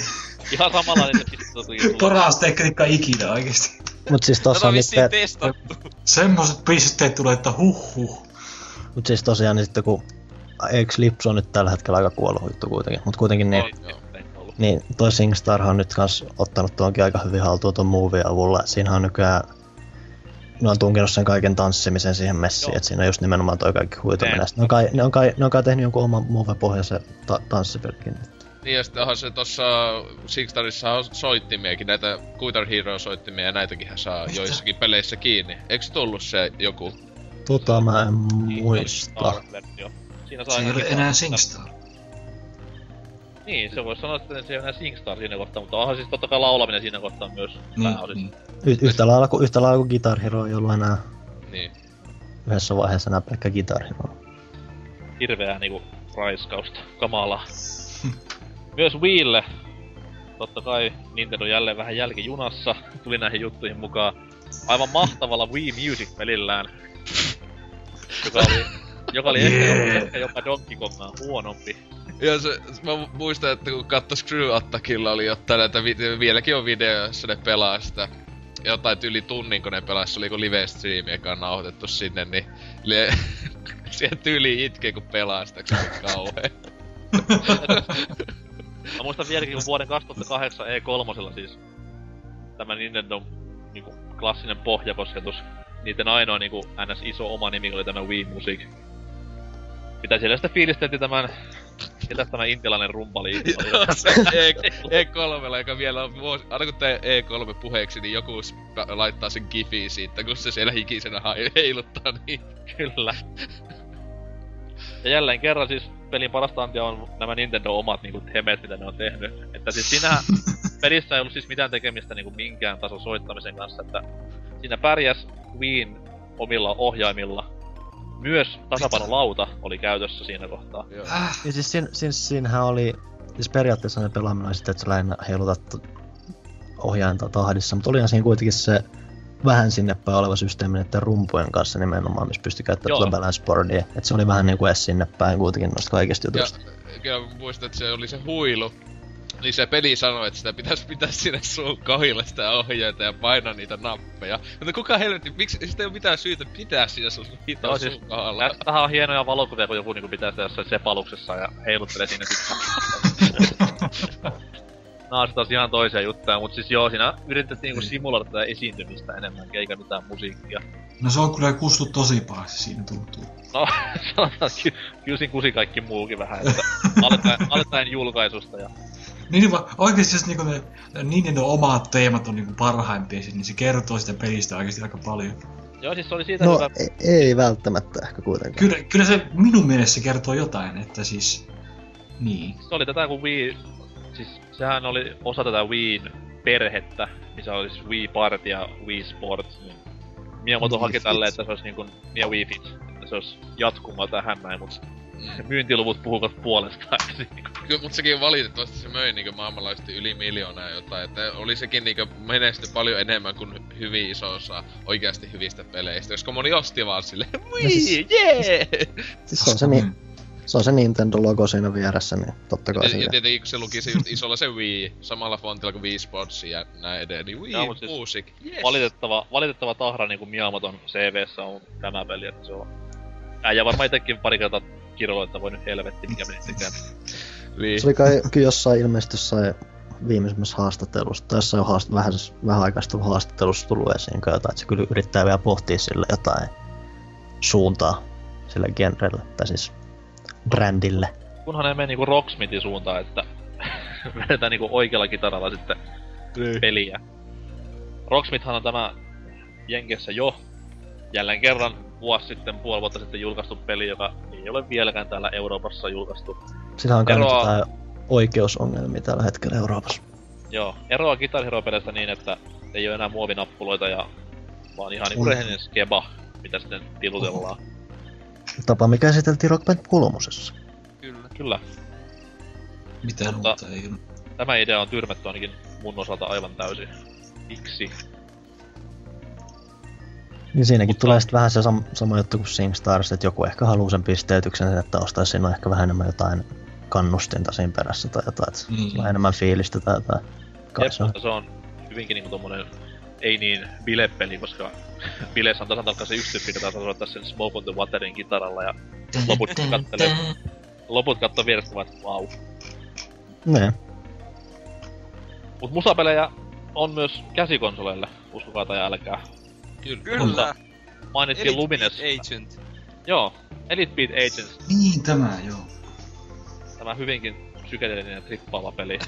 Ihan samalla niitä pistetä. Paras tekniikka ikinä oikeesti. Mut siis tossa on vissiin testattu. Semmoset pisteet tulee, että huhhuh. Mut siis tosiaan niin sitten kun... Eiks Lips on nyt tällä hetkellä aika kuolohuttu kuitenkin, mut kuitenkin ne... Niin, toi SingStarhan on nyt kans ottanut tuonkin aika hyvin haltuun tuon Movien avulla. Siinähän on nykyään... Ne on tunkenut sen kaiken tanssimisen siihen messiin, et siinä on just nimenomaan toi kaikki huitominen. Ne on kai, ne on kai, ne on kai tehnyt jonkun oman Move-pohjaisen ta- tanssipelkin. Niin, ja sitten onhan se tossa... SingStarissa on soittimiakin, näitä Guitar Hero-soittimia ja näitäkinhän saa mitä? Joissakin peleissä kiinni. Eiks tullu se joku? Tota mä en muista. Siinä saa ei ole enää SingStar. Niin, se voi sanoa, että se ei ole enää SingStar siinä kohtaa, mutta onhan siis totta kai laulaminen siinä kohtaa myös pääosin. Niin, niin. Y- yhtä lailla kuin, yhtä lailla kuin Guitar Hero ei ollut enää niin. Yhdessä vaiheessa enää pelkkä Guitar Hero. Hirveää niinku raiskausta, kamalaa. Myös Wiille, totta kai Nintendo jälleen vähän jälkijunassa, tuli näihin juttuihin mukaan aivan mahtavalla Wii Music-pelillään, joka oli, joka oli yeah. ehkä jopa Donkey Kongaa huonompi. Joo, se, mä muistan, että kun katso Screw Attackilla oli jotain näitä, vi- vieläkin on video, jossa ne pelaa sitä. Jotain yli tunnin, kun ne pelasi, se oli kun live-streami, joka on nauhoitettu sinne, niin... Le- siellä tyyli itkee, kun pelaa sitä, kun on kauhea. Mä muistan vieläkin, kun vuoden kaksituhattakahdeksan E kolmosella siis... Tämä Nintendo niinku, klassinen pohjakosketus. Niiden ainoa niinku, ns. Iso oma nimi oli tämä Wii Music. Mitä siellä sitä fiilisteltiin tämän... Ketäs tämä intialainen rumpali? Joo, se E kolmella, joka vielä on vuosi... Aina kun tää E kolme puheeksi, niin joku sp- laittaa sen gifiin siitä, kun se siellä hikisenä heiluttaa niin. Kyllä. Ja jälleen kerran siis pelin parasta antia on nämä Nintendo omat niinku hemet, mitä ne on tehnyt. Että siis siinä pelissä ei ollut siis mitään tekemistä niinku minkään tason soittamisen kanssa, että... Siinä pärjäs Queen omilla ohjaimilla. Myös tasapainolauta oli käytössä siinä kohtaa. Joo. Ja siis siinä, siis siinähän oli... Siis periaatteessa ne pelaaminen oli sitten, että sä lähinnä heilutat ohjainta tahdissa, mutta olihan siinä kuitenkin se vähän sinne päin oleva systeemi näiden rumpujen kanssa nimenomaan, missä pystyi käyttämään tuota balance boardia. Et se oli vähän niinku edes sinne päin kuitenkin noista kaikista jutuista. Ja kyllä muistan, että se oli se huilu. Niin se peli sanoi, että sitä pitäis pitää sinne suun kohille sitä ohjaita ja painaa niitä nappeja. Mutta kuka helvetti, miksi sitä ei oo mitään syytä pitää siinä sun hitaan no, suun siis, kohdalla? Tähän on hienoja valokuvia, kun joku niinku pitää sitä jossain sepaluksessa ja heiluttelee sinne pitää. Nää on taas ihan toisia juttuja, mut siis joo, siinä yritettiin niinku simuloida tätä esiintymistä enemmän, eikä mitään musiikkia. No se on kyllä kustu tosi pahaksi, siinä tuntuu. No, sanotaan, ky- kysin kusi kaikki muukin vähän, että aletaan julkaisusta ja... Niin va- oikeesti jos niinku ne, niin ne omat teemat on niinku parhaimpia, niin se kertoo sitä pelistä oikeesti aika paljon. Joo, siis se oli siitä... No, hyvä... ei, ei välttämättä ehkä kuitenkaan. Kyllä, kyllä se minun mielessä kertoo jotain, että siis... Niin. Se oli tätä kun Wii... Siis sehän oli osa tätä Wiin perhettä, missä oli siis Wii Party ja Wii Sports. Niin Miyamoto haki tälleen, että se olisi niinku... Ja Wii Fit. Että se olisi jatkumaa tähän näin, mut... Myyntiluvut puhuvat puolestaan. Kyllä, mut sekin valitettavasti se möi niinku maailmanlaisesti yli miljoonaa jotain, että oli sekin niinku menesty paljon enemmän kuin hyvin iso osa oikeasti hyvistä peleistä, koska moni osti vaan silleen, no siis, jee! Siis se on se, ni- se on se Nintendo-logo siinä vieressä, niin tottakai ja, siinä. Ja tietenkin kun se lukisi just isolla se Wii, samalla fontilla kuin Wii Sports ja näin edelleen, niin Wii ja, siis Music, yes. Valitettava, valitettava tahra niinku Miyamoton C V:ssä on tämä peli, että se on... Äijä varmaan itekin pari kertaa kirjoilla, että voi nyt helvetti, mikä meni tekään. Niin. Se oli kai kyllä jossain ilmeisesti jossain viimeisimmässä haastattelussa, tai jossain on haast- vähän, vähän aikaista haastattelussa tullut esiin kai jotain, että se kyllä yrittää vielä pohtia sille jotain suuntaa sille genrelle, tai siis brändille. Kunhan ei mene niinku Rocksmithin suuntaan, että vedetään niinku oikealla kitaralla sitten niin. Peliä. Rocksmithhan on tämä Jenkessä jo jälleen kerran. Vuosi sitten, puoli vuotta sitten julkaistu peli, joka ei ole vieläkään täällä Euroopassa julkaistu. Sillä on eroa... kai nyt oikeusongelmia tällä hetkellä Euroopassa. Joo, eroa Guitar Hero-peleistä niin, että ei ole enää muovinappuloita ja... vaan ihan niinku rehellinen skeba, mitä sitten tilutellaan. Tapa mikä esiteltiin Rock Band kolmosessa. Kyllä. Kyllä. Mitä muuta ei ole. Tämä idea on tyrmätty ainakin mun osalta aivan täysin. Miksi? Niin siinäkin mutta... tulee sitten vähän se sam- sama juttu kuin SingStars, että joku ehkä haluu sen pisteytyksen, että ostaisi siinä ehkä vähän enemmän jotain kannustinta siinä perässä tai jotain, että mm. vähän enemmän fiilistä tai jotain. Jep, se on hyvinkin niinku tommonen ei niin bile-peli, koska bileissä on tasan tarkkaan se yksi tyyppi, joka taas soittaa sen Smoke on the Waterin kitaralla ja loput kattelee, loput kattoo vierestä vaan, että vau. Nee. Mut musapelejä on myös käsikonsoleille, uskokaa tai älkää. Kyllä. Mutta mainittiin Lumines. Agent. Joo, Elite Beat Agent. Niin tämä, joo. Tämä hyvinkin psykedeellinen ja trippaava peli.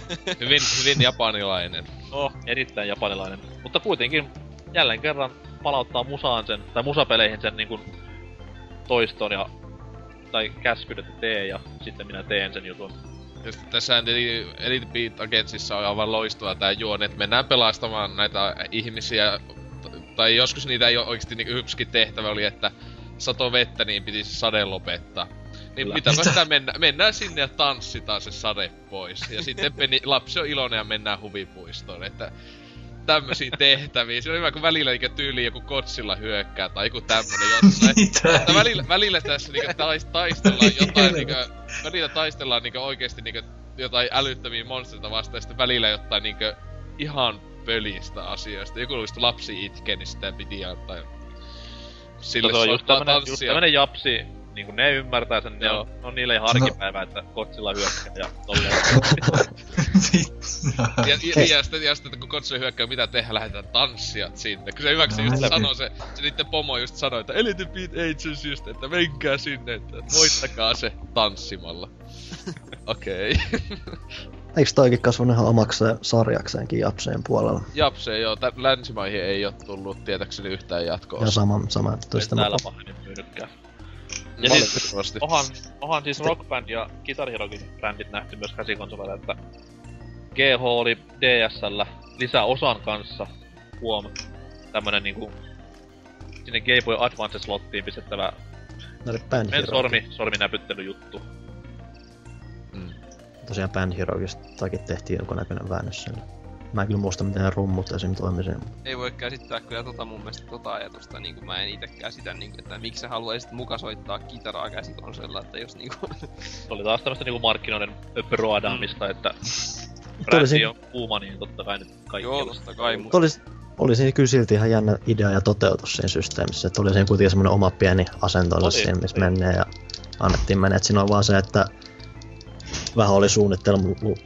hyvin, hyvin japanilainen. No, erittäin japanilainen. Mutta kuitenkin jälleen kerran palauttaa musaan sen, tai musapeleihin sen niinkun toiston ja... Tai käskyn, että tee ja sitten minä teen sen jutun. Tässä Elite Beat Agentsissa on aivan loistava tää juoni, että mennään pelastamaan näitä ihmisiä. Tai joskus niitä ei oo oikeesti niinku yksikin tehtävä oli, että sato vettä niin piti se sade lopettaa. Niin mitä sitä mennä, mennään sinne ja tanssitaan se sade pois. Ja sitten meni, lapsi on iloinen ja mennään huvipuistoon, että tämmösiä tehtäviä. Se on hyvä kun välillä niinku tyyliin joku kotsilla hyökkää tai joku tämmönen jotain. Mutta välillä, välillä tässä niinku tais, taistellaan jotain niinku, välillä taistellaan niinku oikeesti niinku jotain älyttömiä monsterita vastaan ja sitten välillä jotain niinku ihan pölistä asioista. Joku luistu lapsi itkee, niin sitä piti antaa sille no, soittaa tanssia. Just tämmönen japsi, niinku ne ymmärtää sen, ne on, on niille ihan arkipäivää, että kotsilla hyökkää ja tolleen. ja, ja, ja, ja sitten, ja sitten, kun kotsilla hyökkää, mitä tehdään, lähdetään tanssia sinne. Kun se hyväksi no, just sanoo se, se niitten pomo just sanoi, että Elite Beat Agents just, että menkää sinne, että voittakaa se tanssimalla. Okei. Okay. Eiks toikin kasvanut ihan omakseen sarjakseenkin Japseen puolella? Japseen joo, tän länsimaihin ei oo tullut tietäkseni yhtään jatko-osa. Ja sama, sama toista mukaan. Täällä pahainen myydykään. Ja siis, ohan, ohan siis Rock Band ja Guitar Herokin brändit nähty myös käsikonsolella, että G H oli D S L lisäosan kanssa, huom, tämmönen niinku sinne Game Boy Advance-slottiin pistettävä sormi, sorminäpyttelyjuttu. Mm. Tosiaan Pan-Heroistakin tehtiin jonkunnäköinen väännös sen. Mä en kyllä muista miten rummut esim. Toimi sen. Ei voi käsittää kyllä tota mun mielestä tota ajatusta, niinku mä en ite käsitä niinku, että miksi sä haluaisit muka soittaa kitaraa käsikonsolilla, että jos niinku... Se oli taas tämmöstä niinku markkinoiden öpproadaamista, mm. että... Brändi on kuuma, niin tottakai nyt kaikki on tottakai, mutta... Oli siinä kyllä silti ihan jännä idea ja toteutus siinä systeemissä, että oli siinä kuitenkin semmonen oma pieni asentonsa siinä, missä menee ja annettiin mennä. Et siinä on vaan se, että vähän oli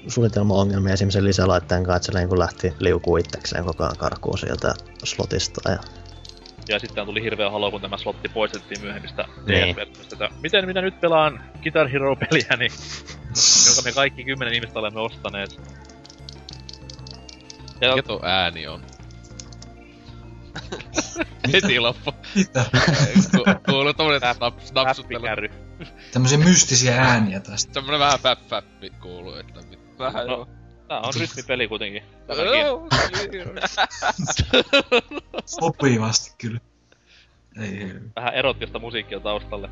suunnitelma-ongelmia esimerkiksi sen lisälaitteen kanssa, että se lähti liukuu itsekseen koko ajan karkuun sieltä slotista. Ja, ja sitten tuli hirveä haloo, kun tämä slotti poistettiin myöhemmistä niin. D S-versioista. Miten minä nyt pelaan Guitar Hero-peliä, niin, jonka me kaikki kymmenen ihmistä olemme ostaneet. Ja mikä tuo ääni on? Heti loppu. Kuuluu tommonen napsuttelu. Tämmösiä mystisiä ääniä tästä. Semmonen vähän päppäppi kuuluu, että mit... Vähän no, joo. Tää on rytmipeli kuitenkin. Joo, sopivasti kyllä. Ei, vähän erottista musiikkia taustalle.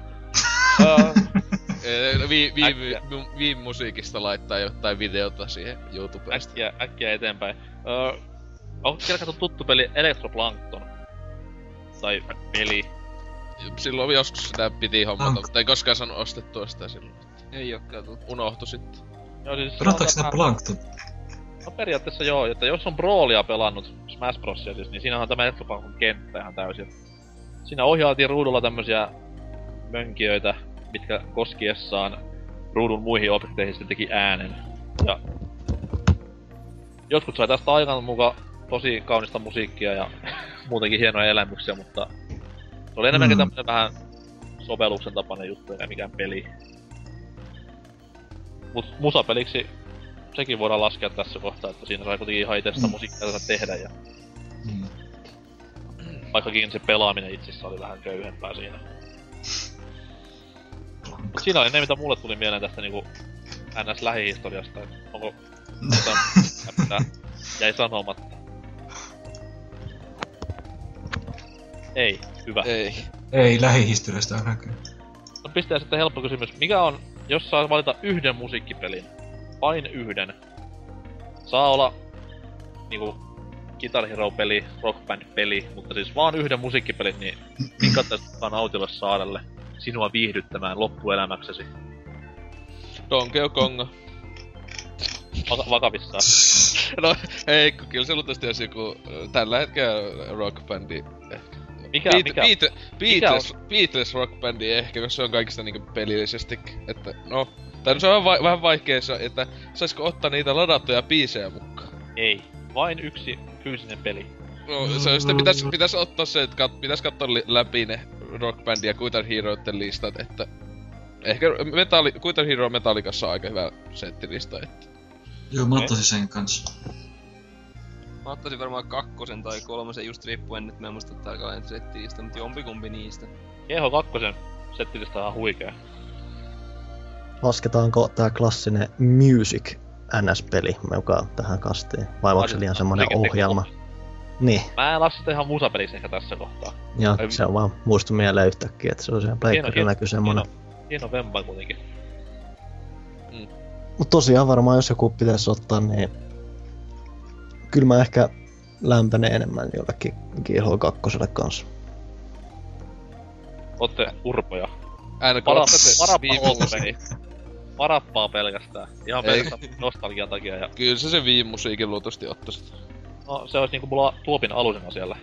Viim vi- vi- musiikista laittaa jotain videota siihen YouTubeen. Äkkiä, äkkiä eteenpäin. Uh, Onko siellä katsottu tuttu peli Electroplankton? Tai peli? Silloin joskus sitä piti hommata, mutta ei koskaan saanut ostettua sitä silloin. Ei ookaan tullut. Unohtu sitten. Pelotaanko siis sitä Plankton? No periaatteessa joo, että jos on Brawlia pelannut, Smash Brosia siis, niin siinähän on tämä Electroplankton kenttä ihan täysin. Siinä ohjaatiin ruudulla tämmösiä mönkijöitä, mitkä koskiessaan ruudun muihin objekteihin sitten teki äänen. Ja... Jotkut sai tästä aikaan mukaan tosi kaunista musiikkia ja muutenkin hienoja elämyksiä, mutta se oli enemmänkin mm. tämmönen vähän sovelluksen tapainen juttu eikä mikään peli. Mut musapeliksi sekin voidaan laskea tässä kohtaa, että siinä sai kuitenkin ihan itsestä mm. musiikkia tehdä ja... Mm. Vaikkakin se pelaaminen itsessä oli vähän köyhempää siinä. Mut siinä oli ne, mitä mulle tuli mieleen tästä niinku N S-lähihistoriasta, että onko jotain mitä jäi sanomatta. Ei, hyvä. Ei. Ei lähihistoriasta on näkyy. No pistää sitten helppo kysymys. Mikä on, jos saa valita yhden musiikkipelin, vain yhden, saa olla niinku Guitar Hero-peli, Rock Band-peli, mutta siis vaan yhden musiikkipelin, niin minkä tästä nautilla saarelle sinua viihdyttämään loppuelämäksesi? Donkey Konga. Vaka- vakavissaan. No ei, kyllä se luultavasti olisi joku tällä hetkellä Rock Bandi ehkä. Mikä, Beat- mikä? Beat- Beatles, mikä Beatles Rock Bandi ehkä, koska se on kaikista niinku pelillisesti, että no... Tai se on va- vähän vaikea, että saisiko ottaa niitä ladattuja biisejä mukaan? Ei, vain yksi fyysinen peli. No se on sitten pitäis, pitäis ottaa se, että kat- pitäis katsoa li- läpi ne Rock Bandi ja Guitar Heroiden listat, että... Ehkä metalli, Guitar Hero on Metallicassa on aika hyvä settilista, että... Joo, mä ottaisin sen kanssa. Mä ottaisin varmaan kakkosen tai kolmosen, just riippuen nyt, mä en muista tarkalleen settilistä, mut jompikumpi niistä. Keho kakkosen settilista on huikea. Lasketaanko tää klassinen Music N S-peli, joka on tähän kastiin? Vai onko se liian semmonen ohjelma? Niin. Mä en laske sitä ihan musapeliksi ehkä tässä kohtaa. Joo, Ai, se on vaan muistu mieleen yhtäkkiä, että se on siellä pleikkarilla näkyy semmonen. Hieno vempa kuitenkin. Mm. Mut tosiaan varmaan jos joku pitäis ottaa, niin... Kyllä mä ehkä lämpenen enemmän jollekin G H kakkoselle kans. Ootte urpoja. Varappaa pelkästään. Ihan pelkästään nostalgian takia ja... Kyllä se se viimusiikin luultavasti ottaisit. No se ois niinku mulla tuopin alusena siellä.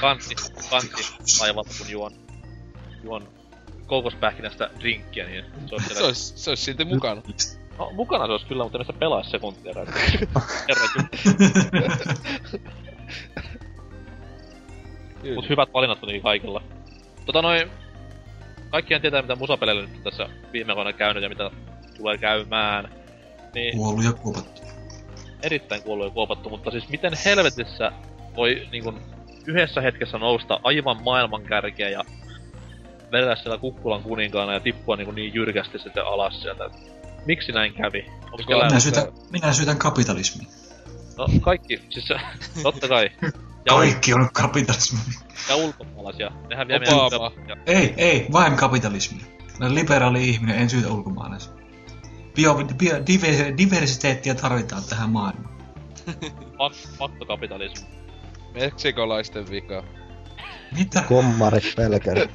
Kansi, kansi aivalta kun juon. Juon koukospähkinästä drinkkiä, niin se ois siellä... Se ois silti mukana. No, mukana se ois kyllä, mutta en sitä pelaa sekuntia erään. Mut hyvät valinnat on kaikilla. Tota noin... Kaikkihan tietää mitä musapeleillä nyt tässä viime vuonna käynyt ja mitä tulee käymään. Niin... Kuollu ja kuopattu. Erittäin kuollu ja kuopattu, mutta siis miten helvetissä voi niinkun yhdessä hetkessä nousta aivan maailman kärkeä ja... vedellä siellä kukkulan kuninkaana ja tippua niin, niin jyrkästi sitten alas sieltä. Miksi näin kävi? Minä syytän, minä syytän kapitalismiin. No kaikki, siis totta kai. Kaikki on kapitalismi. Ja ulkomaalaisia. Nehän vie meidän... Ei, ei, vain kapitalismia. Liberaali ihminen, en syytä ulkomaalaisia. Bio, bio, diver, diversiteettiä tarvitaan tähän maailmaan. Pattokapitalismi. Meksikolaisten vika. Mitä? Kommarit pelkäävät.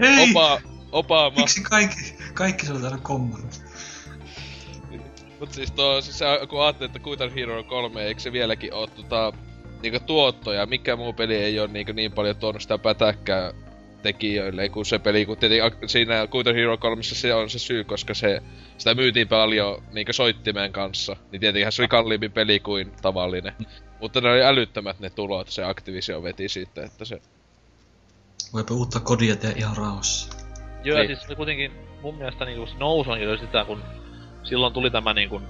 Ei! Opa, Obama. Miksi kaikki, kaikki sulla täällä kommarit? Mut siis tuo, siis kun ajattelin, että Guitar Hero kolme, eikö se vieläkin oo tota... Niinku tuottoja, mikä muu peli ei oo niinku niin paljon tuonut sitä pätäkkää tekijöille, kun se peli, kun tietenkin siinä Guitar Hero kolme se on se syy, koska se... Sitä myytiin paljon niinku soittimen kanssa, niin tietenkinhän se oli kalliimpi peli kuin tavallinen. Mutta ne oli älyttömät ne tulot, se Activision veti siitä, että se... Voipa uutta kodia tehdä ihan rauhassa. Joo, niin. Siis kuitenkin mun mielestä niinku Snows on jo sitä, kun... Silloin tuli tämä niinkun...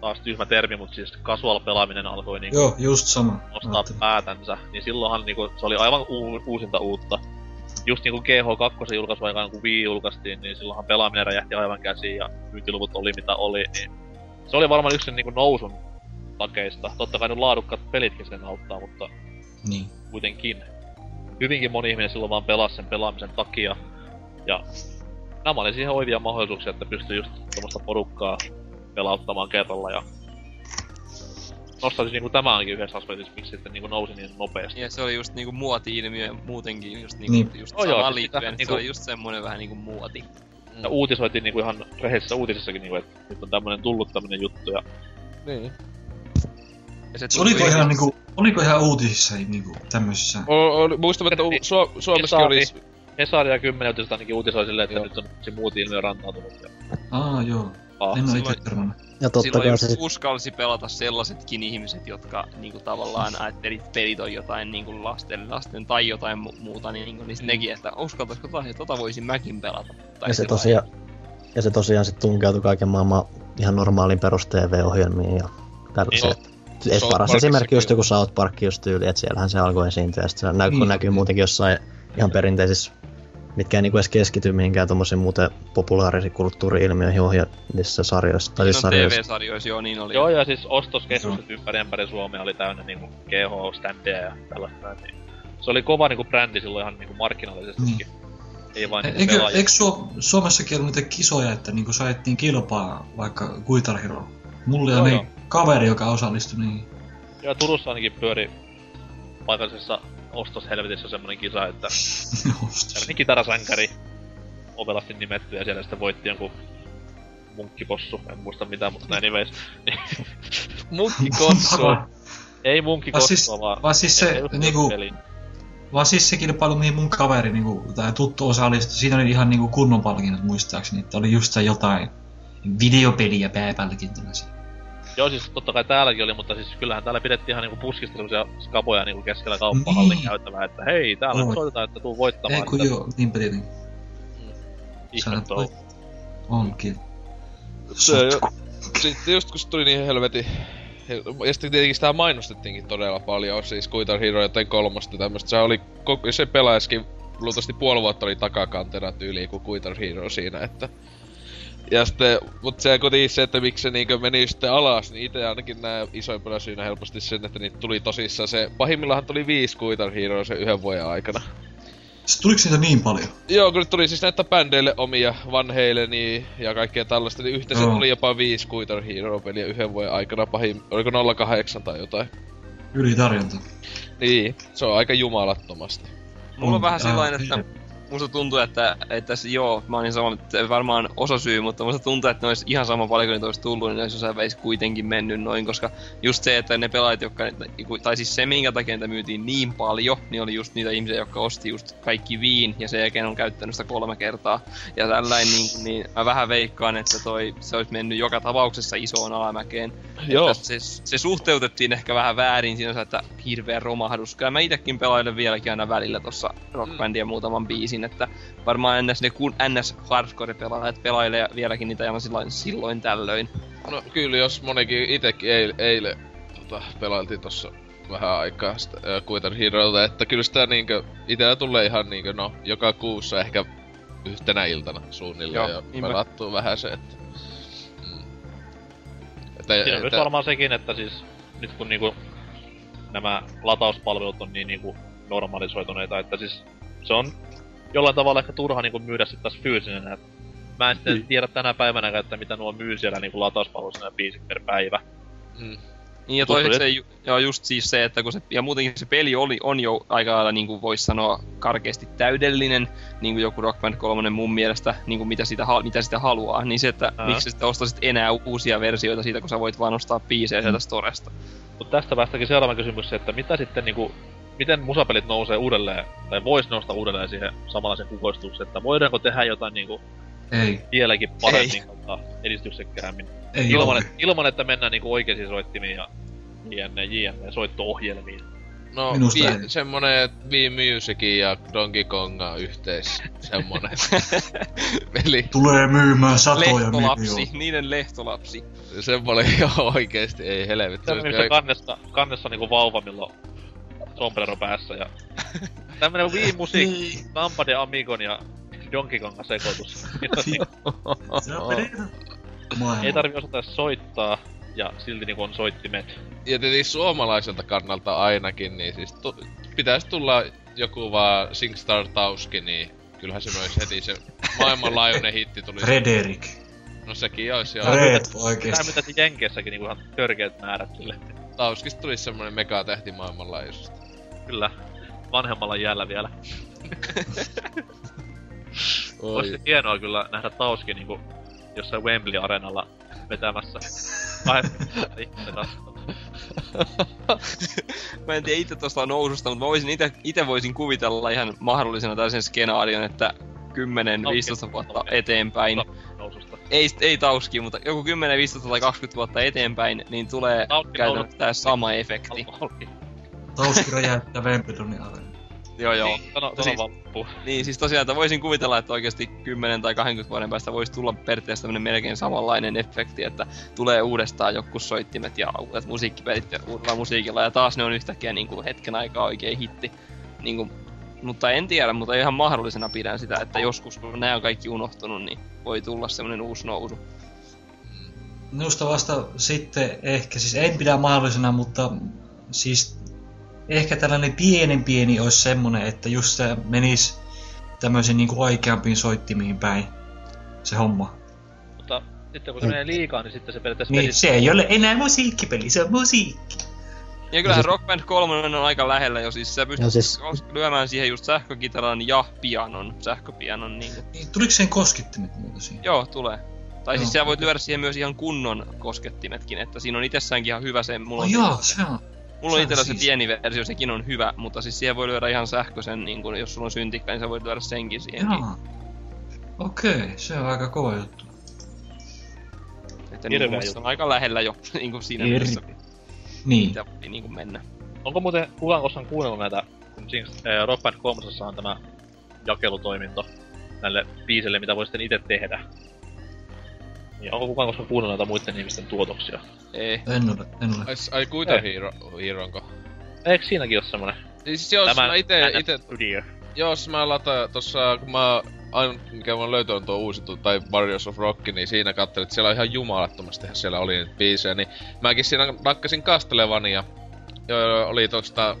Taas tyhmä termi, mut siis casual-pelaaminen alkoi niinkun... Joo, just sama. ...nostaa päätänsä. Niin silloinhan niinku se oli aivan u- uusinta uutta. Just niinku G H kaksi julkaisuaikaan, kun Wii julkaistiin, niin silloinhan pelaaminen räjähti aivan käsiin ja myyntiluvut oli mitä oli, niin... Se oli varmaan yksi sen niinku nousun takeista. Totta kai nyt laadukkaat pelitkin sen auttaa, mutta... Niin. Kuitenkin. Hyvinkin moni ihminen silloin vaan pelasi sen pelaamisen takia. Ja... Nämä oli siihen oivia mahdollisuuksia, että pystyy just tommoista porukkaa pelauttamaan kerralla ja... Nostaisin niinku tämä onkin yhdessä aspektissa, miksi sitten niinku nousi niin nopeasti. Ja se oli just niinku muoti-ilmiö muutenkin, just niinku niin. Just oh, samaan liittyen, se niinku... oli just semmonen vähän niinku muoti. Mm. Ja uutisoitiin niinku ihan rehellisissä uutisissakin niinku, että nyt on tämmönen tullut tämmönen juttu ja... Niin. Ja se oliko ihan niinku, oliko ihan uutisissa niinku tämmösissä? O, o, muistan, että u- Su- Suomessakin olis... Hesari ja kymmenen uutiset ainakin uutisoi silleen, että joo. Nyt on se muut ilmiö rantautunut. Aa joo. Ah, en oo silloin... ite törmännyt. Ja totta silloin kai se... uskalsi pelata sellaisetkin ihmiset, jotka niinku tavallaan ajatteli, että pelit on jotain niinku lasten, lasten tai jotain mu- muuta, niin niinku niistä nekin, että uskaltaisiko taas, että tota voisin mäkin pelata. Tai ja, se tosiaan, ja se tosiaan sit tunkeutui kaiken maailman ihan normaaliin perus T V-ohjelmiin ja tällaisia. Niin. Et paras esimerkki just joku South Park just tyyli, et siellähän se alkoi esiintyä ja sit se näkyy, mm. näkyy muutenkin jossain ihan perinteisissä, mitkä ei niinku edes keskity mihinkään tommosiin muuten populaarisiin kulttuuri-ilmiöihin ohjelmissa sarjoissa. Tai siis no sarjoissa. T V-sarjoissa joo, niin oli. Joo, ja siis ostoskeskukset no. ympäri ympäri Suomea oli täynnä niinku G H-ständejä ja tällaista. Niin. Se oli kova niinku brändi silloin ihan niinku markkinoillisestikin. Mm. Ei vain niinku pelaajia. Eikö Su- Suomessakin ollut niitä kisoja, että niinku saettiin kilpaa vaikka Guitar Hero? Mulla oli no, kaveri, joka osallistui niihin. Joo, Turussa ainakin pyöri paikallisessa ostoshelvetissä semmonen kisa, että... Tällainen kitarasankari ovelasti nimetty ja siellä sitten voitti jonkun munkkipossu. En muista mitään, mutta anyways. Munkkikossu! Ei munkkikossua, siis, vaan... Vaan siis se, niinku... Vaan siis se kilpailu, mihin mun kaveri niinku, tai tuttu osallistui, siinä oli ihan niinku kunnon palkinnot muistaakseni, että oli just jotain videopeliä pääpalkintona siinä. Joo, siis totta kai täälläkin oli, mutta siis kyllähän täällä pidettiin ihan niinku puskista semmosia skaboja niinku keskellä kauppahallin niin. Käytävää, että hei, täällä no. soitetaan, että tuu voittamaan. Eiku että... joo, niinpä tietenkin. Ihme toi. Onkin. Sotku. Sitten just kun se tuli niin helvetin... Ja sitten tietenkin sitä mainostettiinkin todella paljon, siis Guitar Hero joten kolmosta tämmöstä. Se oli, se pelaiskin luultavasti puoli vuotta oli takakantena tyyliin kuin Guitar Hero siinä, että... Ja sitten, mut se kuitenkin se, että miksi se niinkö meni sitten alas, niin ite ainakin näen isoimpana syynä helposti sen, että niitä tuli tosissaan se... Pahimmillahan tuli viisi Guitar Heroa sen yhden vuoden aikana. Siis tuliko niitä niin paljon? Joo, kun tuli siis näitä bändeille omia, vanheille niin, ja kaikkea tällaista, niin yhteensä no. tuli jopa viisi Guitar Heroa peliä yhden vuoden aikana pahim... Oliko nolla kahdeksan tai jotain? Ylitarjonta. Niin, se on aika jumalattomasti. Mulla on vähän sellainen, että... Musta tuntuu, että, että joo, mä oon niin sama, että varmaan osa syy, mutta musta tuntuu, että ne olis ihan sama paljon, kun niitä olis tullut, niin ne olis jossain välissä kuitenkin mennyt noin, koska just se, että ne pelaajat, jotka, tai siis se, minkä takia niitä myytiin niin paljon, niin oli just niitä ihmisiä, jotka osti just kaikki viin, ja sen jälkeen on käyttänyt sitä kolme kertaa, ja tällainen, niin, niin mä vähän veikkaan, että toi, se olis mennyt joka tapauksessa isoon alamäkeen. Joo. Se, se suhteutettiin ehkä vähän väärin siinä, että hirveä romahdus, ja mä itekin pelailen vieläkin aina välillä tossa rockbändiä muutaman biisin, että varmaan ns. Ne kun ns. Hardcore-pelaajat pelailee vieläkin niitä ihan silloin, silloin tällöin. No kyllä, jos monikin itekin eil, eile tota, pelailtiin tossa vähän aikaa sitä äh, Guitar Heroilta, että kyllä sitä niinkö, itellä tulee ihan niinkö no, joka kuussa ehkä yhtenä iltana suunnilleen jo pelattu vähän se, että... Mm. Että siinä on et, myös varmaan sekin, että siis nyt kun niinku nämä latauspalvelut on niin niinku normalisoituneita, että siis se on jollain tavalla ehkä turha niinku myydä sit taas fyysisenä. Mä en sitten mm. tiedä tänä päivänä, että mitä nuo myy siellä niinku latauspalveluissa nämä biisit per päivä. Mm. Niin ja toiseksi joo, just siis se, että kun se, ja muutenkin se peli oli, on jo aika lailla niinku voisi sanoa karkeasti täydellinen, niinku joku Rock Band kolme mun mielestä, niinku mitä sitä, mitä sitä haluaa, niin se, että Ää. miksi sä ostaisit enää uusia versioita siitä, kun sä voit vaan ostaa biisejä mm. sieltä storesta. Mut tästä päästäkin seuraava kysymys se, että mitä sitten niinku, miten musapelit nousee uudelleen, tai vois nousta uudelleen siihen samanlaiseen kukoistukseen, että voidaanko tehdä jotain niinku Ei. vieläkin paremmin edistyksekkäämmin. Ilman, et, ilman, että mennään niinku oikeisiin soittimiin ja jne, jne, soitto-ohjelmiin. No, vi, semmonen Wii Musicin ja Donkey Konga yhteis, semmonen peli. Tulee myymään satoja miljoonaa. Niiden lehtolapsi. Semmonen joo, oikeesti, ei helvetti. Tämmönen missä kannessa, kannessa niinku vauva, milloin sombrero päässä ja... Tämmönen Wii Music, Lampade Amigon ja Donkey Konga sekoitus. Se on periaatteessa. Maailma. Ei tarvi osata soittaa, ja silti niinku on soittimet. Ja tietysti suomalaiselta kannalta ainakin, niin siis tu- pitäis tulla joku vaan SingStar Tauski, niin kyllähän se myös heti se maailmanlaajuinen hitti tuli. Frederik. No sekin ois joo. Red, oikeesti. Tää mitäs Jenkeissäkin niinku ihan törkeet määrät sille. Tauskista tulis semmonen megatähti maailmanlaajuisesti. Kyllä. Vanhemmalla iällä vielä. Ois se hienoa kyllä nähdä Tauski niinku jossain Wembley-areenalla vetämässä kahdeksantoista ihmisen rastolla. Mä en tiedä itse tosta noususta, mutta mä voisin ite, ite voisin kuvitella ihan mahdollisena tällaisen skenaarion, että kymmenen viisitoista vuotta eteenpäin. Noususta. Ei, ei Tauski, mutta joku kymmenen viisitoista tai kaksikymmentä vuotta eteenpäin, niin tulee käytännössä tää sama efekti. Tauski räjäyttää Wembley areenalla. Joo joo. Sano, sano siis, vappu. Niin siis tosiaan, että voisin kuvitella, että oikeesti kymmenen tai kaksikymmentä vuoden päästä voisi tulla periaatteessa tämmönen melkein samanlainen efekti, että tulee uudestaan joku soittimet ja uudet musiikkipelit ja uudella musiikilla ja taas ne on yhtäkkiä niinku hetken aikaa oikein hitti. Niinku, mutta en tiedä, mutta ihan mahdollisena pidän sitä, että joskus kun nää on kaikki unohtunut, niin voi tulla semmonen uusi nousu. Minusta vasta sitten ehkä, siis en pidä mahdollisena, mutta siis ehkä tällainen pienen pieni olisi semmonen, että just se menis tämmöisiin niinku oikeampiin soittimiin päin, se homma. Mutta sitten kun se menee liikaa, niin sitten se periaatteessa... Niin, se ei ole enää musiikkipeli, se on musiikki. Ja kyllähän no, Rock Band kolme on aika lähellä jo, siis sä pystyt no, siis... lyömään siihen just sähkökitaran ja pianon, sähköpianon niinku. Niin, tuliko sen koskettimet muuta siihen? Joo, tulee. Tai no, siis sä voit lyödä siihen myös ihan kunnon koskettimetkin, että siinä on itsessäänkin ihan hyvä se... Mulla oh, on joo, se on. Mulla on itellä se pieni versio, sekin on hyvä, mutta siis siihen voi lyödä ihan sähköisen, niin kun, jos sulla on syntikkä, niin sä voit lyödä senkin siihenkin. Okei, okay, se on aika kova juttu. Että niin musta on aika lähellä jo, niin kuin siinä mielessä. Niin. Mitä voi niin kuin mennä. Onko muuten kukaan koskaan kuunnellut näitä, kun siinä eh, Rock Band kolme on tämä jakelutoiminto näille biisille, mitä voi sitten itse tehdä? Niin, onko kukaan koskaan kuunnellut näitä muiden ihmisten tuotoksia? Ei. En ole, en ole. Ai, ai kuita hiiro, hiironko? Eiks siinäkin oo semmonen? Siis jos Tämän mä ite, ite... Jos mä lataan tossa, kun mä... Ainut mikä mä oon löytänyt tuo uusittu, tai Warriors of Rock, niin siinä katselin, että siellä on ihan jumalattomasti siellä oli niitä biisejä, niin... Mäkin siinä nakkasin Castlevania. Joo, oli tosta äh,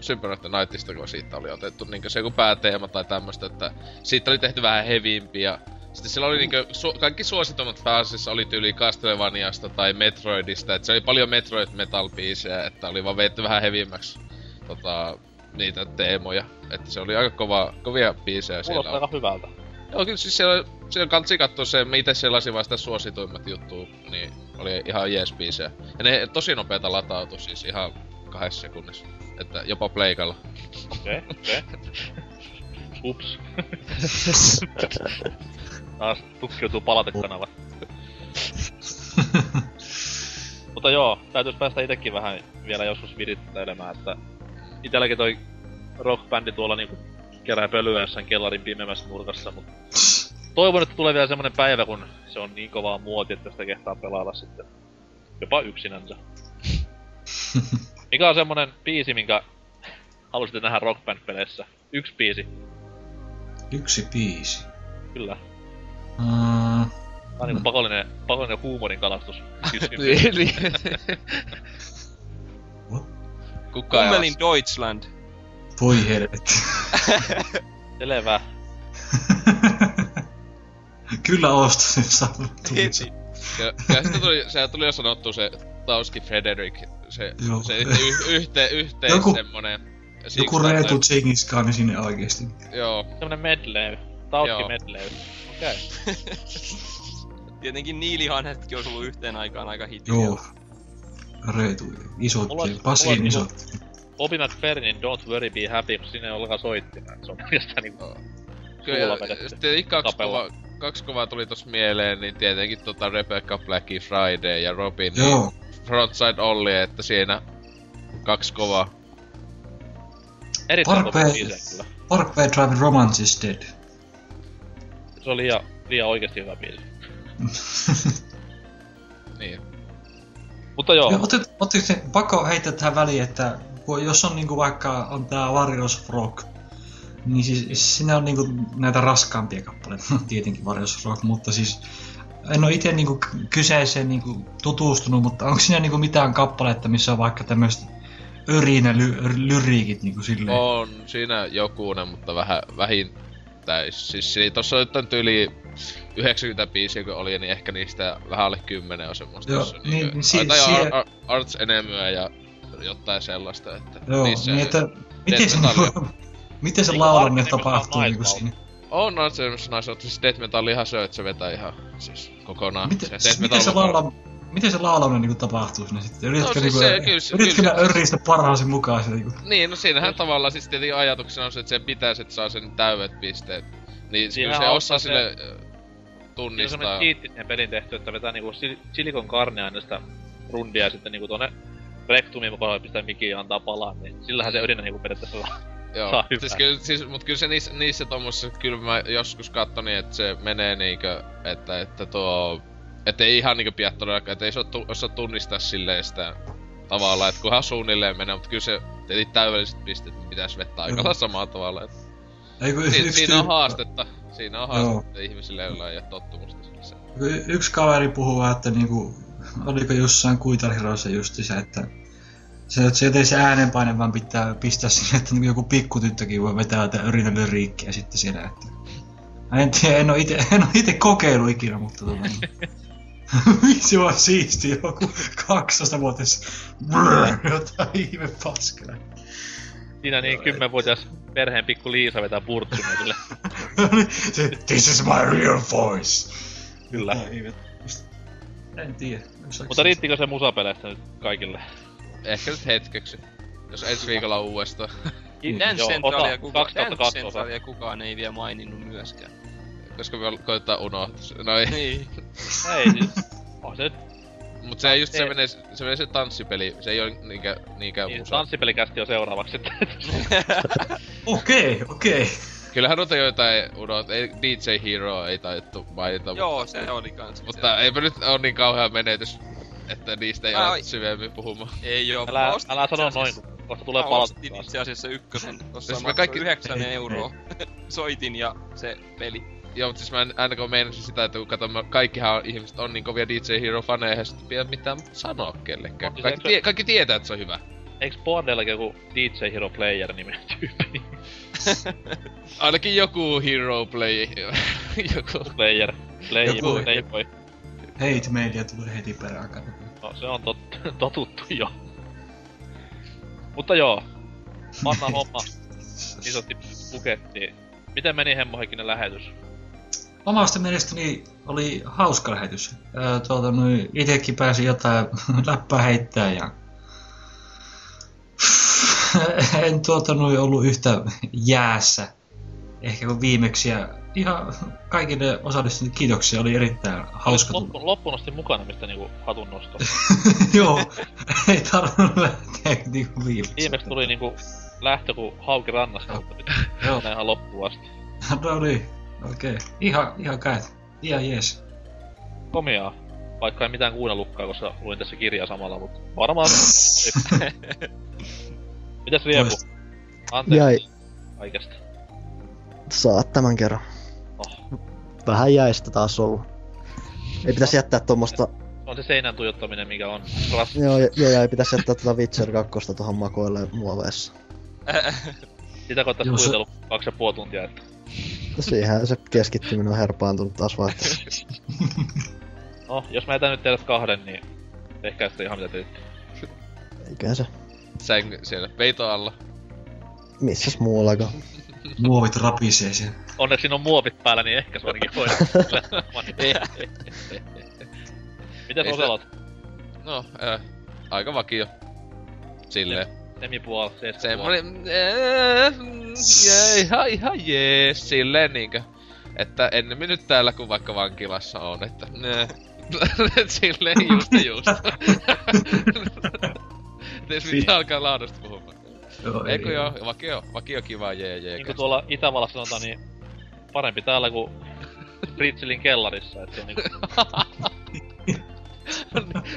Symphony of the Nightista, kun siitä oli otettu niinkö se joku pääteema tai tämmöstä, että... Siitä oli tehty vähän heviimpi ja... Sitten siellä oli niinkö, su- kaikki suositumat pääasiassa oli tyyli Castlevaniasta tai Metroidista, et se oli paljon Metroid Metal-biisejä, että oli vaan veetty vähän hevimmäks tota, niitä teemoja. Että se oli aika kova, kovia biisejä siellä. Kuulostaa aika hyvältä. Joo, kyllä siis siellä, siellä kansi kattoo se, mitä sellaisia vaan sitä suosituimmat juttuu, niin oli ihan jees biisejä. Ja ne tosi nopeeta latautui siis ihan kahdessa sekunnissa, että jopa pleikalla. Okei, okay, okei. Okay. Ups. Taas tukkiutuu palautekanava. Mutta joo, täytyis päästä itekin vähän vielä joskus virittelemään, että... Itelläkin toi rockbändi tuolla niinku kerää pölyä jossain kellarin pimeässä nurkassa, mut... Toivon, että tulee vielä semmonen päivä, kun se on niin kovaa muotia, että sitä kehtaa pelailla sitten. Jopa yksinänsä. Mikä on semmonen biisi, minkä halusitte nähdä rockband-peleissä? Yksi biisi. Yksi biisi? Kyllä. Mm. Tää on niinku pakollinen, pakollinen huumorin kalastus. Niin, niin. Kuka Kummelin Deutschland. Voi helvetti. Selvä. Kyllä ostasin sanottu. Kyllä sitä tuli, sehän tuli jo sanottu se Tauski Frederik. Se, se y- yhteen yhteen joku, semmonen. Joku Reetu Genghis Khan sinne oikeesti. Joo. Semmonen medley. Tauski medley. Okei. Okay. Tietenkin Niilihanhetkin ois ollu yhteen aikaan aika hitiä. Joo. Reetu. Isot. Pasiin isot. Bobby McFerrinin Don't Worry Be Happy, kun sinne olkaa soittimaan. Se on oikeastaan niinku... Kyllä, tietenkin kaks kovaa, kaks kovaa tuli tossa mieleen, niin tietenkin tota Rebecca Blackie Friday ja Robin. Joo. Frontside Ollie, että siinä kaks kovaa. Erittäin kovaa biisejä kyllä. Parkway Drive Romance is Dead. Se oli liian, liian oikeesti hyvä biisi. Niin. Mutta joo. Ottiko te pakko heittää tähän väliin, että jos on niinku vaikka on tää Warriors Rock, niin siis siinä on niinku näitä raskaampia kappaleita, tietenkin Warriors Rock, mutta siis en oo ite niinku kyseeseen niinku tutustunut, mutta onko siinä niinku mitään kappaletta, missä on vaikka tämmöset örinä ly- lyriikit niinku silleen? On siinä jokunen, mutta vähän vähintäis. Siis tossa on jotain tyyli yhdeksänkymmentä biisiä kun oli, niin ehkä niistä vähän alle kymmenen on semmoista. Joo, niin, niin, niin si- si- ar- Arts Enemyä ja jotain sellaista, että... Joo, niissä niin että... Miten se, miten se laulanne tapahtuu niinku siinä? On, on semmoisessa naisessa, siis Death Metal ihan se, että se vetää ihan siis kokonaan. Miten se, se, miten se, laula, miten se laulanne niinku tapahtuu sinne sitten? Yritätkö no, siis niinku, nää örristä parhaasi mukaan se niinku? Niin, no siinähän tavallaan siis tietenkin ajatuksena on se, että sen pitäis, että saa sen täydet pisteet. Niin kyllä se osaa se, sille tunnistaa. Siinä on semmoinen kiittinen pelin tehty, että vetää niinku silikon karnea aina sitä rundia ja sitten niinku tuonne... Rektumiin mukaan voi pistää mikiin ja antaa palaa, niin sillähän se ydinä niinku periaatteessa joo. Saa hyvää. Siis kyllä, siis, mut kyllä se niissä, niissä tommosissa, kyllä mä joskus katson niin, että se menee niinkö, että, että tuo... Että ei ihan niinkö pidä todellakaan, että ei se osaa tunnistaa silleen sitä tavallaan, että kunhan suunnilleen menee, mut kyllä se tietysti täydelliset pisteet pitäis vettää aika lailla samalla tavalla, että... Eikö, si- siinä on haastetta, siinä on haastetta joo. Ihmisille, joilla ei oo tottumusta sille. Y- yksi kaveri puhuu, että niinku... Oliko jossain kuitarhiroissa justiinsa, että... Se, että se joten se äänenpaine vaan pitää pistää sinne, että niin joku pikkutyttökin voi vetää jotain örinälyriikkiä sitten siellä, että... En tiedä, en oo ite, en oo ite kokeilu ikinä, mutta tota... Se vaan siistiä joku kaksasta vuotes... Brrrr, jotain ihme paskaa. Siinä niin kymmenvuotias perheen pikku Liisa vetää purtsunia sille. This is my real voice! Kyllä. En tiedä. Mutta riittikö se musapeleistä nyt kaikille? Ehkä nyt hetkeksi. Jos ensi viikolla on uudestaan. Dance Centralia kuka, kukaan ei vielä maininnut myöskään. Koska me koittaa unohtaa se. No ei. Niin. Ei siis. On se... Mut se just se menee, se menee se tanssipeli. Se ei oo niinkään niinkään niin, musa. Tanssipelikästi on seuraavaksi. Okei, okei. Kyllähän noita joitain unohtaa, D J Hero ei taidettu mainita. Joo, se oli kans. Mutta eipä nyt oo niin kauhea menetys, että niistä ei oo syvemmin puhumaan. Ei joo, älä, älä sano asiassa, noin, koska tulee palautetta. Mä ostin asiassa ykkösen, tossa siis maksoi kaikki... yhdeksän euroa. Soitin ja se peli. Joo, mut siis mä en ainakaan meinasin sitä, että kun katsotaan, kaikkihan ihmiset on niin kovia D J Hero-faneja, eihän sit pidä mitään sanoa kellekään. Siis kaikki, se... tie, kaikki tietää, että se on hyvä. Eiks Bordellakin joku D J Hero Player nimen tyyppi? Ainakin joku hero play... joku... Player. Player. Joku... Playboy. Hate mailia tulee heti perään. No se on tot... totuttu jo. Mutta joo. Panna homma. Isosti pukettiin. Miten meni hemmohikinen lähetys? Omasta mielestäni oli hauska lähetys. Öö, tuota noin... Itekin pääsi jotain läppää heittää ja... En tuota noin ollut yhtä jäässä, ehkä kuin viimeksi, ja ihan kaikille osallistunut kiitoksia, oli erittäin hauska tulla. Loppu, loppuun asti mukana, mistä niinku hatun nosto. Joo, ei tarvinnut lähteä niinku viimeksi. Viimeksi tuli niinku lähtö kuin hauki rannasta, mutta nyt mennään ihan loppuun asti. No niin, okei. Okay. Ihan, ihan käyt. Ihan jees. Komiaa. Vaikka en mitään kuunnellutkaan, koska luin tässä kirjaa samalla, mutta varmaan... Mitäs Riepu? Anteeksi jäi. Kaikesta. Saat tämän kerran. Oh. Vähän jäistä taas ollut. Ei pitäisi jättää tommosta on se seinän tuijottaminen, mikä on ras. Joo, joo, ja ei pitäisi jättää tuota Witcher kakkosta tuohon makoilleen muoveessa. Sitä kohtais kuitellut kaksi ja puoli tuntia, että... Siihenhän se keskittyminen on herpaantunut taas vaihteessa. No, jos mä jätän nyt teidät kahden, niin... Tehkää sitä ihan mitä tyyttiin. Eiköhän se. Sänkö siellä peito alla? Missäs muullakaan? Muovit rapisee siellä. Onneksi siinä on muovit päällä, niin ehkä se ainakin voi. Mitäs oselot? No, äh, aika vakio. Silleen. Semipuol, seespuol. Semmoinen... Äh, jee, ihan, ihan jees. Silleen niinkö. Että ennemmin nyt täällä kun vaikka vankilassa on, että... Nää. Silleen just ja just. Tes mitä alkaa laadasta puhumaan. Joo, eikö joo, vakio, vakio kiva jee jee. Niinku tuolla Itävallassa sanotaan, niin parempi täällä kuin Fritzelin kellarissa, et se niinku...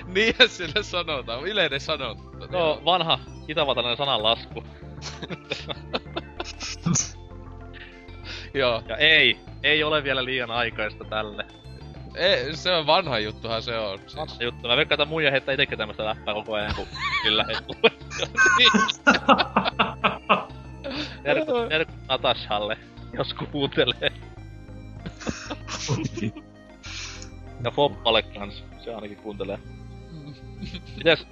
Niinhän sille sanotaan, yleinen sanonta. No, vanha itävaltainen sananlasku. Joo. Ja ei, ei ole vielä liian aikaista tälle. Ei, se on vanha juttuhan se on. Siis. Vanha juttu. Mä veikkaan, että muija heittää itekään tämmöstä läppää koko ajan, kun sillä hetkellä. Terkut, terkut Natashalle, jos kuuntelee. Ja Foppalle kans, se ainakin kuuntelee. Mites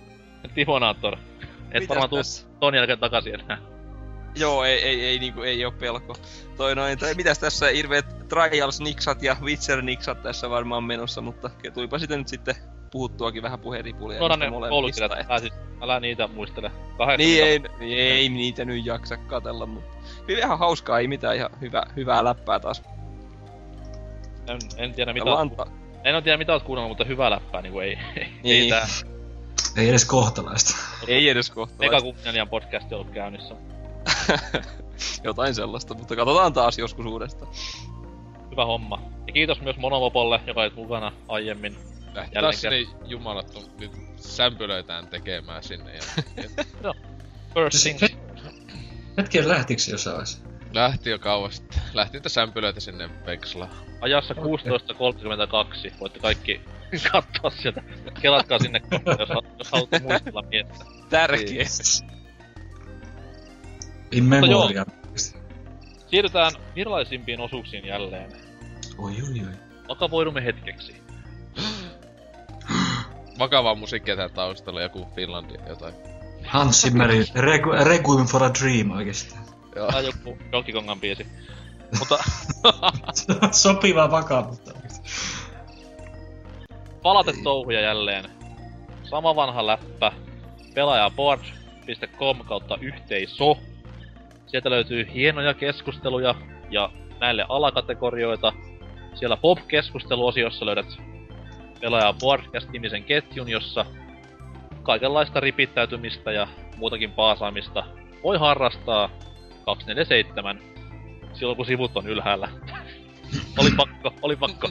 Tifonaattor? Et varmaan tuu ton jälkeen takaisin enää. Joo, ei, ei, ei niinku, ei oo pelko. Toi noin, tai mitäs tässä hirveet Trials-niksat ja Witcher-niksat tässä varmaan menossa, mutta tuipa sitä nyt sitten puhuttuakin vähän puheripulia. No ne koulukirjat, älä, siis, älä niitä muistele. Niin, ei, ei, ei niitä nyt jaksa katella, mutta... Kyllä ihan hauskaa, ei mitään ihan hyvä, hyvää läppää taas. En, en tiedä mitä... Lanta. En oo tiedä mitä oot kuunnellut, mutta hyvää läppää niinku ei... Ei tää... Ei edes kohtalaista. Ei edes kohtalaista. Megakuunnelijan podcasti on ollut käynnissä. Jotain sellaista, mutta katsotaan taas joskus uudestaan. Hyvä homma. Ja kiitos myös Monomopolle, joka olit mukana aiemmin. Lähdetään sinne jumalattu nyt sämpylöitään tekemään sinne ja... No, first thing. Hetkeen lähtiks se jossain vaiheessa? Lähti jo kauan sitten. Lähti niitä sämpylöitä sinne Vekslaan. Ajassa kuusitoista kolmekymmentäkaksi. Voitte kaikki katsoa sieltä. Kelatkaa sinne kohtaan, jos, jos haluatte muistella miettää. Tärkeä. In memoria. Siirrytään virallisimpiin osuuksiin jälleen. Oi oi oi. Vakavoidumme hetkeksi. Vakavaa musiikkia täällä taustalla, joku Finlandi jotain. Hans Zimmerin Requ- Requiem for a Dream oikeestaan. Joo. Tai joku Donkey Kongan biisi. Mutta... Sopivaa vakavuutta. Palatetouhuja jälleen. Sama vanha läppä. Pelaajaboard piste com kautta yhteiso. Sieltä löytyy hienoja keskusteluja ja näille alakategorioita. Siellä pop-keskusteluosiossa löydät Pelaaja Podcast-nimisen ketjun, jossa kaikenlaista ripittäytymistä ja muutakin paasaamista voi harrastaa kaksikymmentäneljä seitsemän silloin kun sivut on ylhäällä. Oli pakko, oli pakko.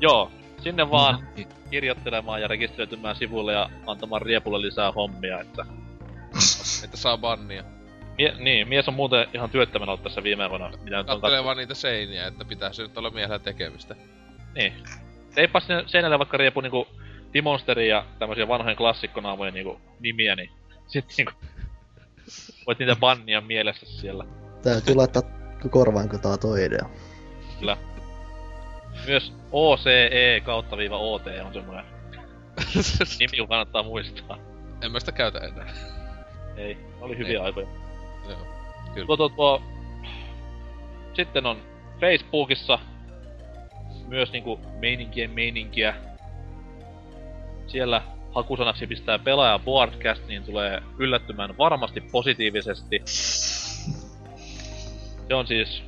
Joo, sinne vaan kirjoittelemaan ja rekisteröitymään sivuille ja antamaan riepulle lisää hommia, että... Että saa bannia. Mie- niin, mies on muuten ihan työttömänä ollut tässä viime vuonna. Kattelee vaan niitä seiniä, että pitää se nyt olla miehellä tekemistä. Niin. Teipä sinne seinälle vaikka riepu niinku Dimonsteri ja tämmösiä vanhojen klassikkonaamojen niinku nimiä, niin sit niinku... Voit niitä bannia mielessä siellä. Täytyy laittaa korvaan, kun tää on toi idea. Kyllä. Myös O C E kautta viiva O T on semmoinen nimi, kun kannattaa muistaa. En mä sitä käytä enää. Ei, oli hyviä Ei. aikoja. Joo, kyllä. Tuo, tuo, tuo. Sitten on Facebookissa myös niinku meininkien meininkiä. Siellä hakusanaksi pistää pelaaja podcast, niin tulee yllättymään varmasti positiivisesti. Se on siis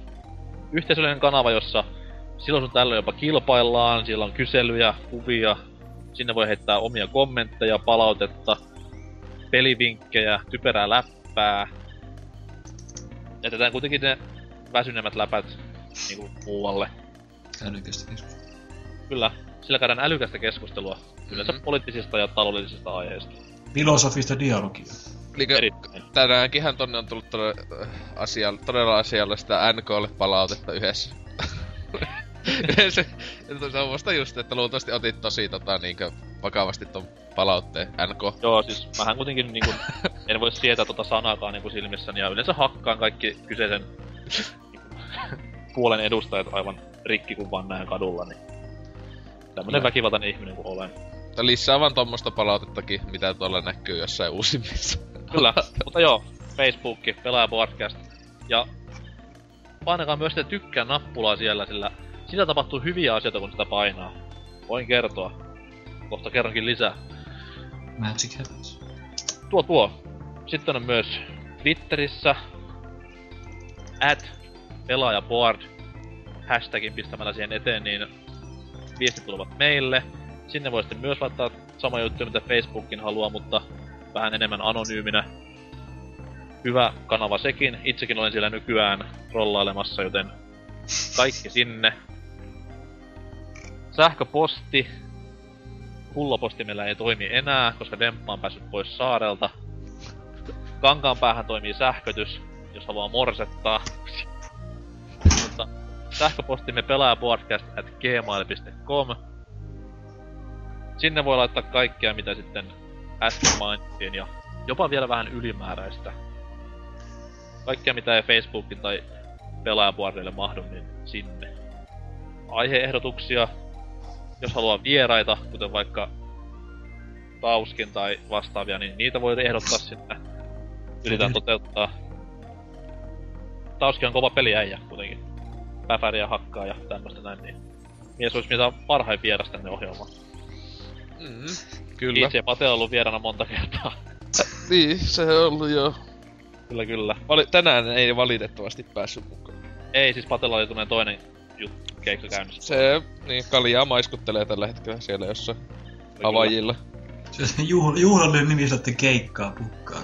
yhteisöllinen kanava, jossa silloin sun tällöin jopa kilpaillaan, siellä on kyselyjä, kuvia. Sinne voi heittää omia kommentteja, palautetta, pelivinkkejä, typerää läppää. Jätetään kuitenkin ne väsynemmät läpät niinku muualle. Älykästä keskustelua. Kyllä, sillä käydään älykästä keskustelua. Mm-hmm. Yleensä poliittisista ja taloudellisista aiheista. Filosofista dialogia. Liikö, tänäänkinhän tonne on tullut todella, asia, todella asialla sitä N K:lle palautetta yhdessä. yhdessä Tuommoista just, että luultavasti otit tosi tota niinkö vakavasti ton palautteen, N K. Joo, siis mähän kuitenkin niinku en voi sietää tota sanaakaan niinku silmissäni ja yleensä hakkaan kaikki kyseisen puolen edustajat aivan rikki kun vaan näen kadulla, niin tämmönen väkivaltainen ihminen kun olen. Mutta lisää vaan tommosta palautettakin, mitä tuolla näkyy jossain uusimmissa. Kyllä, mutta joo, Facebookki, Pelaajaboardcast ja painakaa myös sitä tykkää nappulaa siellä, sillä sitä tapahtuu hyviä asioita, kun sitä painaa. Voin kertoa. Kohta kerronkin lisää. Magic happens. Tuo tuo. Sitten on myös Twitterissä. At pelaajaboard. Hashtagin pistämällä siihen eteen, niin viestit tulevat meille. Sinne voi sitten myös laittaa sama juttu, mitä Facebookin haluaa, mutta vähän enemmän anonyyminä. Hyvä kanava sekin. Itsekin olen siellä nykyään rollailemassa, joten kaikki sinne. Sähköposti. Pulloposti meillä ei toimi enää, koska Demppa on päässyt pois saarelta. Kankaanpäähän toimii sähkötys, jos haluaa morsettaa. Mutta sähköpostimme pelaajaboardcast at gmail dot com. Sinne voi laittaa kaikkea, mitä sitten äsken mainittiin, ja jopa vielä vähän ylimääräistä. Kaikkea, mitä ei Facebookin tai Pelaajaboardille mahdu, niin sinne. Aiheehdotuksia, jos haluaa vieraita, kuten vaikka Tauskin tai vastaavia, niin niitä voi ehdottaa sinne. Yritetään toteuttaa. Tauskin on kova peliäijä kuitenkin. Päfäriä hakkaa ja tämmöstä näin, niin mies olis mitä parhain vieras tänne ohjelmaan. Mm, kyllä. Itse Pate on ollut vierana monta kertaa. Niin, se on ollut joo. Kyllä, kyllä. Vali- tänään ei valitettavasti päässyt mukaan. Ei, siis Patella oli tuollainen toinen juttu keikko käynnissä. Se, niin, kaljaa maiskuttelee tällä hetkellä siellä jossain Havajilla. Se juh- juhlallinen nimi saatte keikkaa pukkaa.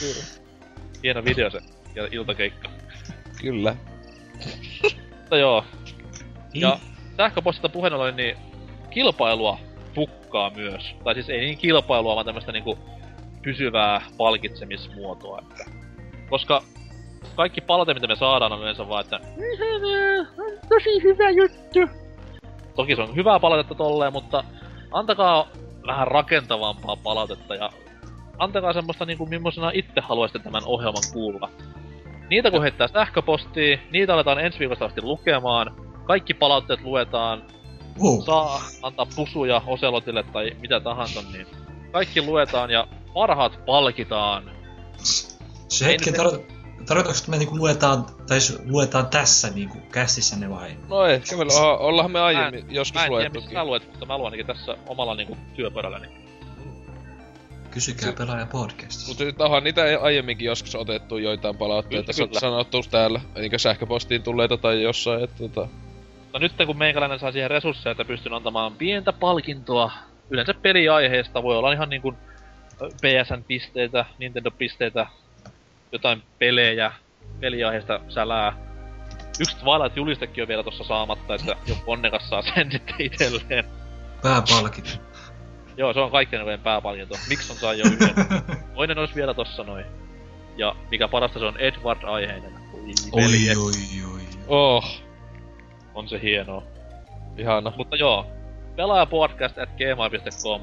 Kyllä. Hieno video se, iltakeikka. Kyllä. Mutta joo. Ja sähköpostista puheen ollen, niin kilpailua pukkaa myös. Tai siis ei niin kilpailua, vaan tämmöstä niinku pysyvää palkitsemismuotoa, että koska kaikki palaute, mitä me saadaan, on yleensä vaan, että on tosi hyvä juttu. Toki se on hyvää palautetta tolleen, mutta antakaa vähän rakentavampaa palautetta ja antakaa semmoista niinku millaisena itse haluaisitte tämän ohjelman kuulla. Niitä kun heittää sähköpostiin, niitä aletaan ensi viikosta asti lukemaan. Kaikki palautteet luetaan. Wow. Saa antaa pusuja Oselotille tai mitä tahansa, niin kaikki luetaan ja parhaat palkitaan. Se hetki, tar- tarkoitaks, että me niinku luetaan, tai luetaan tässä niinku kästissä ne vai? No ehkä me ollaan me aiemmin mä en, joskus luettukin. Mä en tiedä, missä sä luet, mutta mä luon ainakin tässä omalla niinku työpöydälläni. Kysykää Pelaajaboardcastissa. Mutta sit onhan niitä aiemminkin joskus otettu joitain palautteita, s- sanottu täällä, niinkö sähköpostiin tulleita tai jossain, että tota. Mutta nyt kun meikäläinen saa siihen resursseja, että pystyn antamaan pientä palkintoa, yleensä peliaiheesta voi olla ihan niinkun P S N-pisteitä, Nintendo-pisteitä, jotain pelejä, peliaiheista sälää. Yksi Twilight-julistekin on vielä tossa saamatta, että joku onnekas saa sen sitten itelleen. Pääpalkinto. Joo, se on kaikkien noiden pääpalkinto. Mikson saa jo yhden. Toinen olis vielä tossa noin. Ja mikä parasta, se on Edward-aiheinen. Oi, oi, oi, oi. Oh. On se hienoa. Ihana. Mutta joo, pelaajaboardcast at gmail dot com.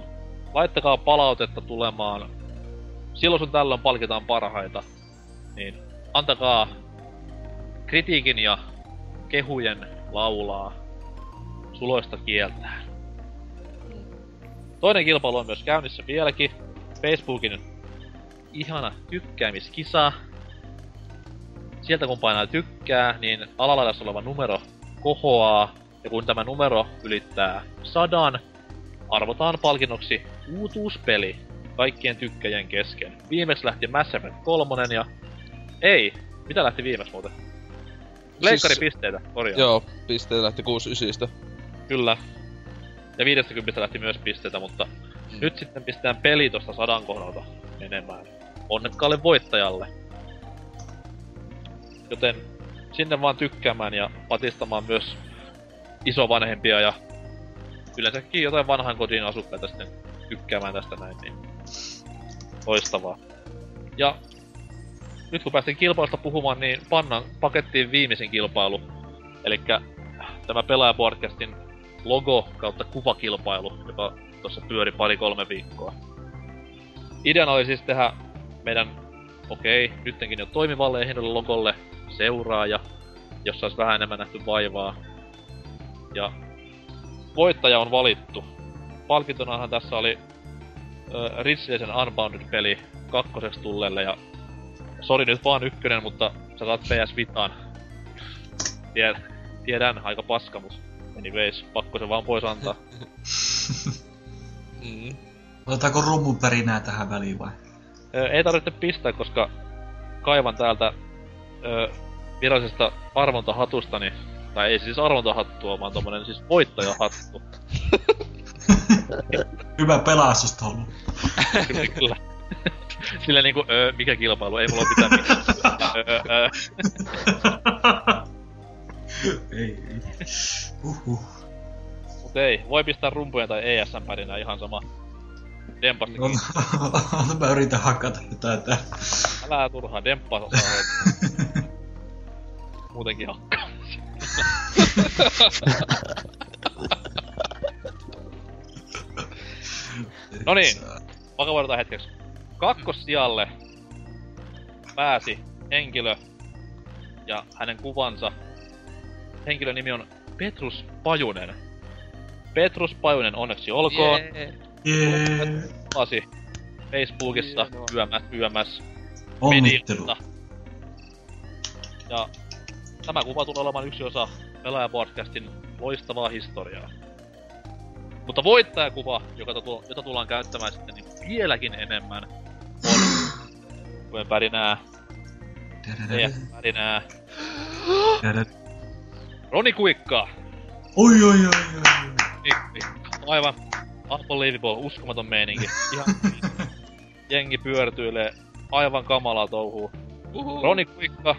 Laittakaa palautetta tulemaan. Silloin sun tällöin palkitaan parhaita. Niin antakaa kritiikin ja kehujen laulaa suloista kieltään. Toinen kilpailu on myös käynnissä vieläkin. Facebookin ihana tykkäämiskisa. Sieltä kun painaa tykkää, niin alalaidassa oleva numero kohoaa. Ja kun tämä numero ylittää sadan, arvotaan palkinnoksi uutuuspeli kaikkien tykkäjien kesken. Viimeksi lähti Mass Effect kolme ja... Ei! Mitä lähti viimeksi muuten? Leikkaripisteitä, korjaa. Joo, pisteitä lähti kuusikymmentäyhdeksän. Kyllä. Ja viisikymmentä lähti myös pisteitä, mutta mm. nyt sitten pistetään peli tosta sadan kohdalta menemään. Onnekkaalle voittajalle. Joten sinne vaan tykkäämään ja patistamaan myös isovanhempia ja yleensäkin jotain vanhan kodin asukkaita sitten tykkäämään tästä näin, niin loistavaa. Ja nyt kun päästiin kilpailusta puhumaan, niin pannaan pakettiin viimeisin kilpailu. Elikkä tämä Pelaajaboardcastin logo kautta kuvakilpailu, joka tuossa pyöri pari-kolme viikkoa. Ideana oli siis tehdä meidän, okei, okay, nyttenkin jo toimivalle ehdolle logolle seuraaja, jossa olisi vähän enemmän nähty vaivaa. Ja voittaja on valittu. Palkintonahan tässä oli äh, Ritsilisen Unbounded-peli kakkoseksi tulleelle ja sori nyt vaan ykkönen, mutta sä saat P S Vitaan. Tiedän, tiedän aika paska, mut anyways, pakko se vaan pois antaa. mm. Otetaanko rummun pärinää tähän väliin vai? Ö, ei tarvitse pistää, koska kaivan täältä ö, virallisesta arvontahatustani, tai ei siis arvontahattua, vaan tommonen siis voittajahattu. Hyvä pelastus tuolla. Kyllä, kyllä. Silleen niinku, öö, mikä kilpailu, ei mulla oo mitään mitään. öö, öö. ei, ei. Uhuh. Mut ei, voi pistää rumpuja tai E S M-pärinää ihan sama. Dempasta kiinni. No, mä yritän hakata jotain tää. Älä turhaa, demppaa saa hoitaa. Muutenkin hakkaa. Noniin, vakavoidutaan hetkeksi. Kakkossijalle pääsi henkilö ja hänen kuvansa. Henkilön nimi on Petrus Pajunen. Petrus Pajunen, onneksi olkoon. Jee. Lasi Facebookissa yömäs, yömäs. Onnittelu. Ja tämä kuva tulee olemaan yksi osa Pelaajaboardcastin loistavaa historiaa. Mutta voittajakuva, joka tu- jota tullaan käyttämään sitten niin vieläkin enemmän, on kuen pärinää, pärinää, Roni Kuikka! Oi oi oi oi! Aivan unbelievable, uskomaton meininki. Ihan jengi pyörtyilee, aivan kamalaa touhuu. Uhuhu. Roni Kuikka,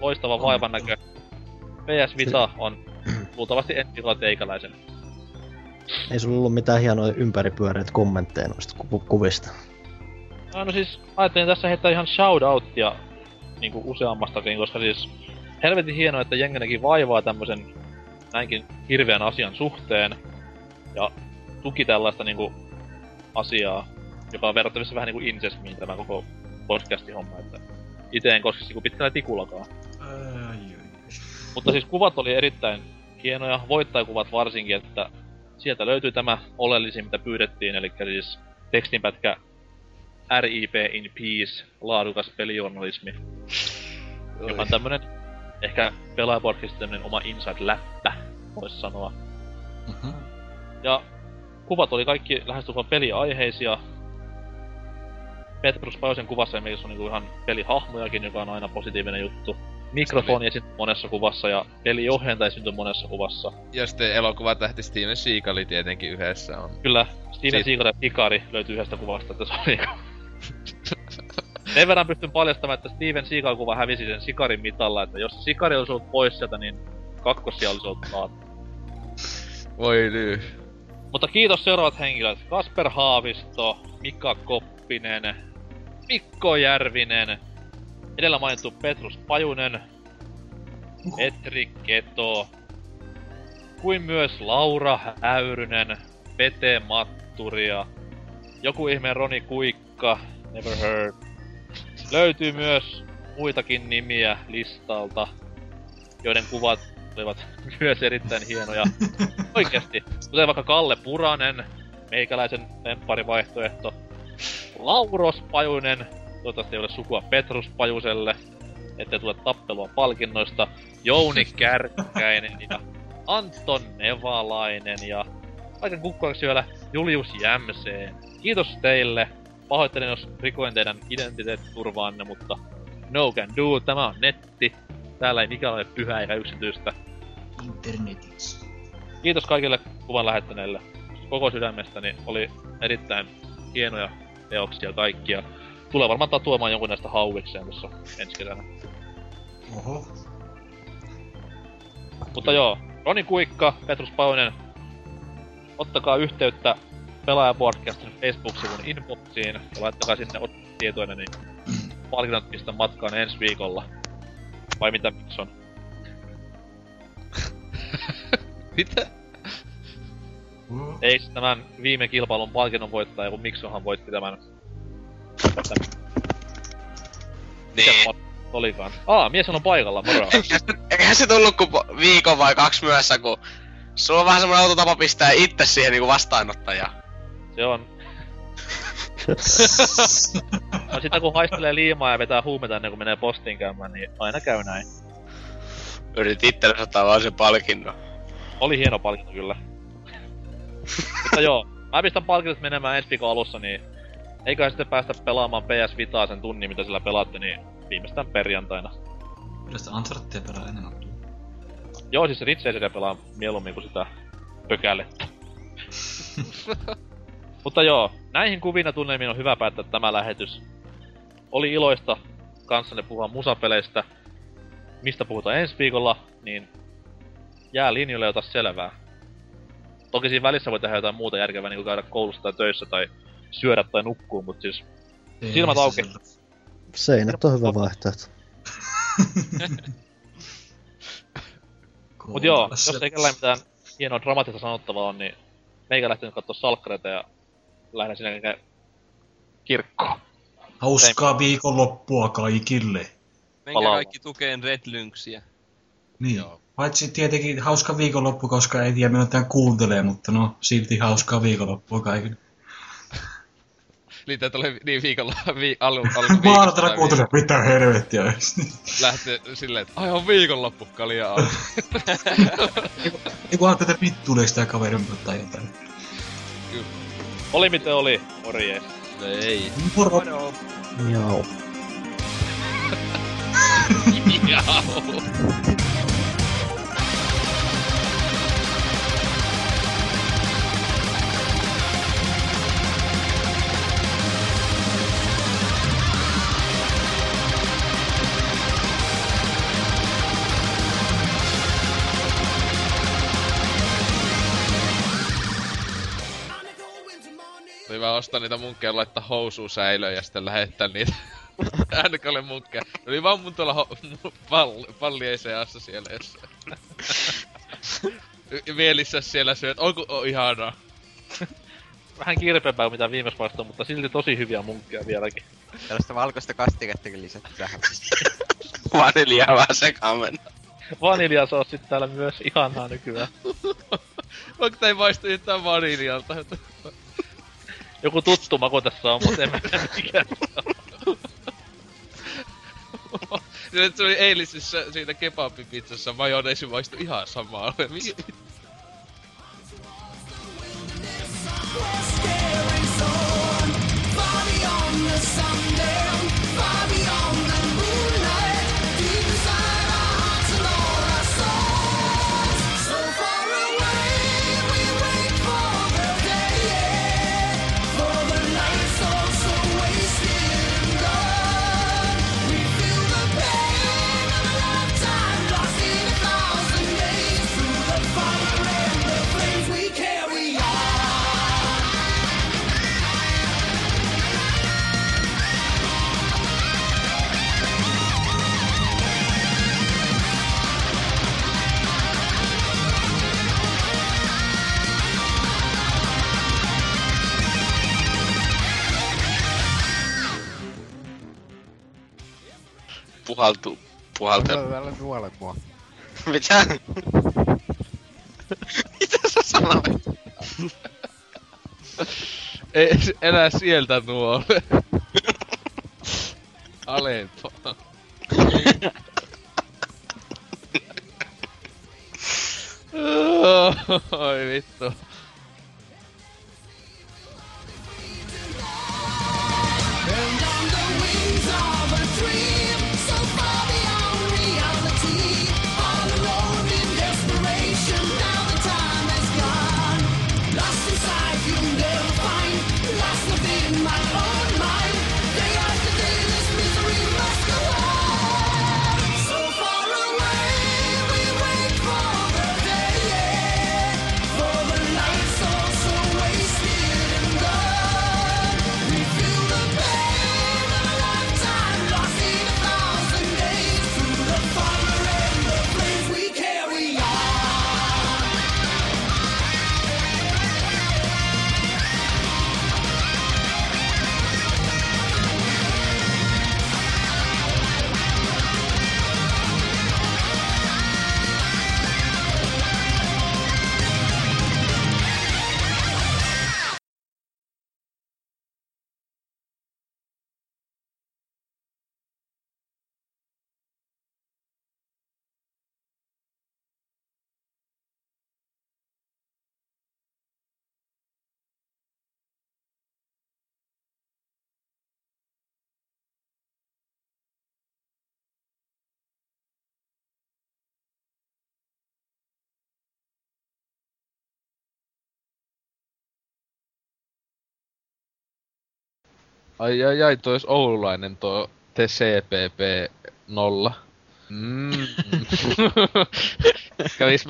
loistava vaivan näkö. P S Vita on luultavasti entillä teikäläisen. Ei sulla ollut mitään hienoja ympäripyöreitä kommentteja noista ku- kuvista. No, no siis ajattelin tässä heittää ihan shoutouttia niinku useammastakin, koska siis helvetin hienoa, että jengi näki vaivaa tämmösen näinkin hirveän asian suhteen ja tuki tällaista niinku asiaa, joka on verrattavissa vähän niinku incesmiin tämä koko podcastin homma, että ite en koskisi niinku pitkällä tikullakaan. Mutta siis kuvat oli erittäin hienoja, voittajakuvat varsinkin, että sieltä löytyy tämä oleellisin, mitä pyydettiin, eli siis tekstinpätkä R I P in Peace, laadukas pelijournalismi. Joka on tämmönen, ehkä Pelaajaboardcastin tämmönen oma inside-läppä, vois sanoa. Mm-hmm. Ja kuvat oli kaikki lähestulkoon peliaiheisia. Petrus Pajusen kuvassa esimerkiksi on niinku ihan pelihahmojakin, joka on aina positiivinen juttu. Mikrofoni esiintyi monessa kuvassa ja peliohjentaja esiintyi monessa kuvassa. Ja sitten elokuvatähti Steven Seagal tietenkin yhdessä on. Kyllä, Steven Seagal ja Hikari löytyy yhdestä kuvasta, että se on niinku... Sen verran pystyn paljastamaan, että Steven Seagal-kuva hävisi sen Sikarin mitalla, että jos Sikari olisi ollut pois sieltä, niin kakkosia olisi ollut taat. Voi lyy. Mutta kiitos seuraavat henkilöt. Kasper Haavisto, Mika Koppinen, Mikko Järvinen, edellä mainittu Petrus Pajunen, Petri Keto, kuin myös Laura Äyrynen, Pete Matturia, joku ihmeen Roni Kuikka, never heard. Löytyy myös muitakin nimiä listalta, joiden kuvat olivat myös erittäin hienoja. Oikeesti, kuten vaikka Kalle Puranen, meikäläisen lempparivaihtoehto, Lauros Pajunen, toivottavasti ei ole sukua Petrus Pajuselle, ettei tule tappelua palkinnoista. Jouni Kärkkäinen ja Anton Nevalainen ja kaiken kukkaaksi vielä Julius Jämseen. Kiitos teille. Pahoittelen, jos rikoin teidän identiteettiturvaanne, mutta no can do. Tämä on netti. Täällä ei mikään ole pyhää eikä yksityistä. Internetissä. Kiitos kaikille kuvan lähettäneille. Koko sydämestäni oli erittäin hienoja teoksia kaikkia. Tulee varmaan tatuomaan jonkun näistä hauvikseen tuossa ensi kesänä. Oho. Mutta joo, Roni Kuikka, Petrus Pajunen, ottakaa yhteyttä Pelaajaboardcastin Facebook-sivun inboxiin ja laittakaa sinne tietoina, niin palkinnat pistän matkaan ensi viikolla. Vai mitä miksi on? Mitä? Eiks tämän viime kilpailun palkinnon voittaja, kun Miksuhan voitti tämän... tämän... Niin. Olikaan. Aa, mies on paikalla, moro. Eihän se tullu ku viikon vai kaksi myöhässä, kun... Sulla on vähän semmonen outo tapa pistää itse siihen niinku vastaanottajaan. Se on. No sitä kun haistelee liimaa ja vetää huumeita ennen kun menee postiin käymään, niin aina käy näin. Yritit itsellesi ottaa vaan sen palkinnon. Oli hieno palkinto kyllä. Mutta joo, mä pistän palkinnot menemään ensi viikon alussa, niin... Eiköhän sitten päästä pelaamaan P S Vitaa sen tunnin mitä sillä pelaatte, niin viimeistään perjantaina. Kyllä sitä Antarttia pelaa enemmän. Joo, siis Ritse sitä pelaa mieluummin kuin sitä pökälettä. Mutta joo, näihin kuvina tunnelmiin on hyvä päättää tämä lähetys. Oli iloista kanssanne puhua musapeleistä. Mistä puhutaan ensi viikolla, niin jää linjoille ja ota selvää. Toki siinä välissä voi tehdä jotain muuta järkevää, niinku käydä koulussa tai töissä tai syödä tai nukkuu, mut siis ei, silmät auki. Seinät on hyvä vaihtoehto. Mut joo, jos ei kellään mitään hienoa dramaattista sanottavaa on, niin meikä lähtee nyt kattoo salkkareita ja lähden sinne kirkkoon. Hauskaa viikonloppua kaikille. Menkää kaikki tukeen Red Lynxia. Niin, paitsi tietenkin hauska viikonloppu, koska ei tiedä mennä tämän kuuntelee, mutta no silti hauskaa viikonloppua kaikille. Niitä tulee niin viikolla vi, alun alun viikolla. Maanantaina kuuntelee, mitä helvettiä ees. Lähtee silleen, että aivan viikonloppu, kaljaa alun. Eiku ajattelee, että vittuulee sitä kaverin tai jotain. Kyllä. Oli miten oli, morjes. No ei. Moro. Moro. Miau. Miau. Mä ostan niitä munkkeja ja laittaa housuun säilöön ja sitten lähettää niitä äänekalle munkkeja. No niin vaan mun tuolla ho- palli, palli ei seassa siellä jossain. y- mielissä siellä syöt, onko oh, ihanaa. Vähän kirpeämpää mitä viimeis vastaan, mutta silti tosi hyviä munkkeja vieläkin. Tällaista valkoista kastikettakin lisätty tähän. Vaniljaa vaan sekaan mennä. Vaniljasoos sit täällä myös ihanaa nykyään. Vaikka tää ei maistu yhtään vaniljalta. Joku tuttu maku tässä on, mut en mä tiedä mikä se on. Se oli eilisessä siitä kebabipizzassa majoneesi maistui ihan samaa. Puhaltu... puhaltelu. Älä nuole mua. Mitä? Mitä sä sanoit? Ei enää sieltä nuole. Alempaa. Oi vittu. Life. Ai ai ai, toi olisi oululainen tuo T C P P nolla. Mm. Kävis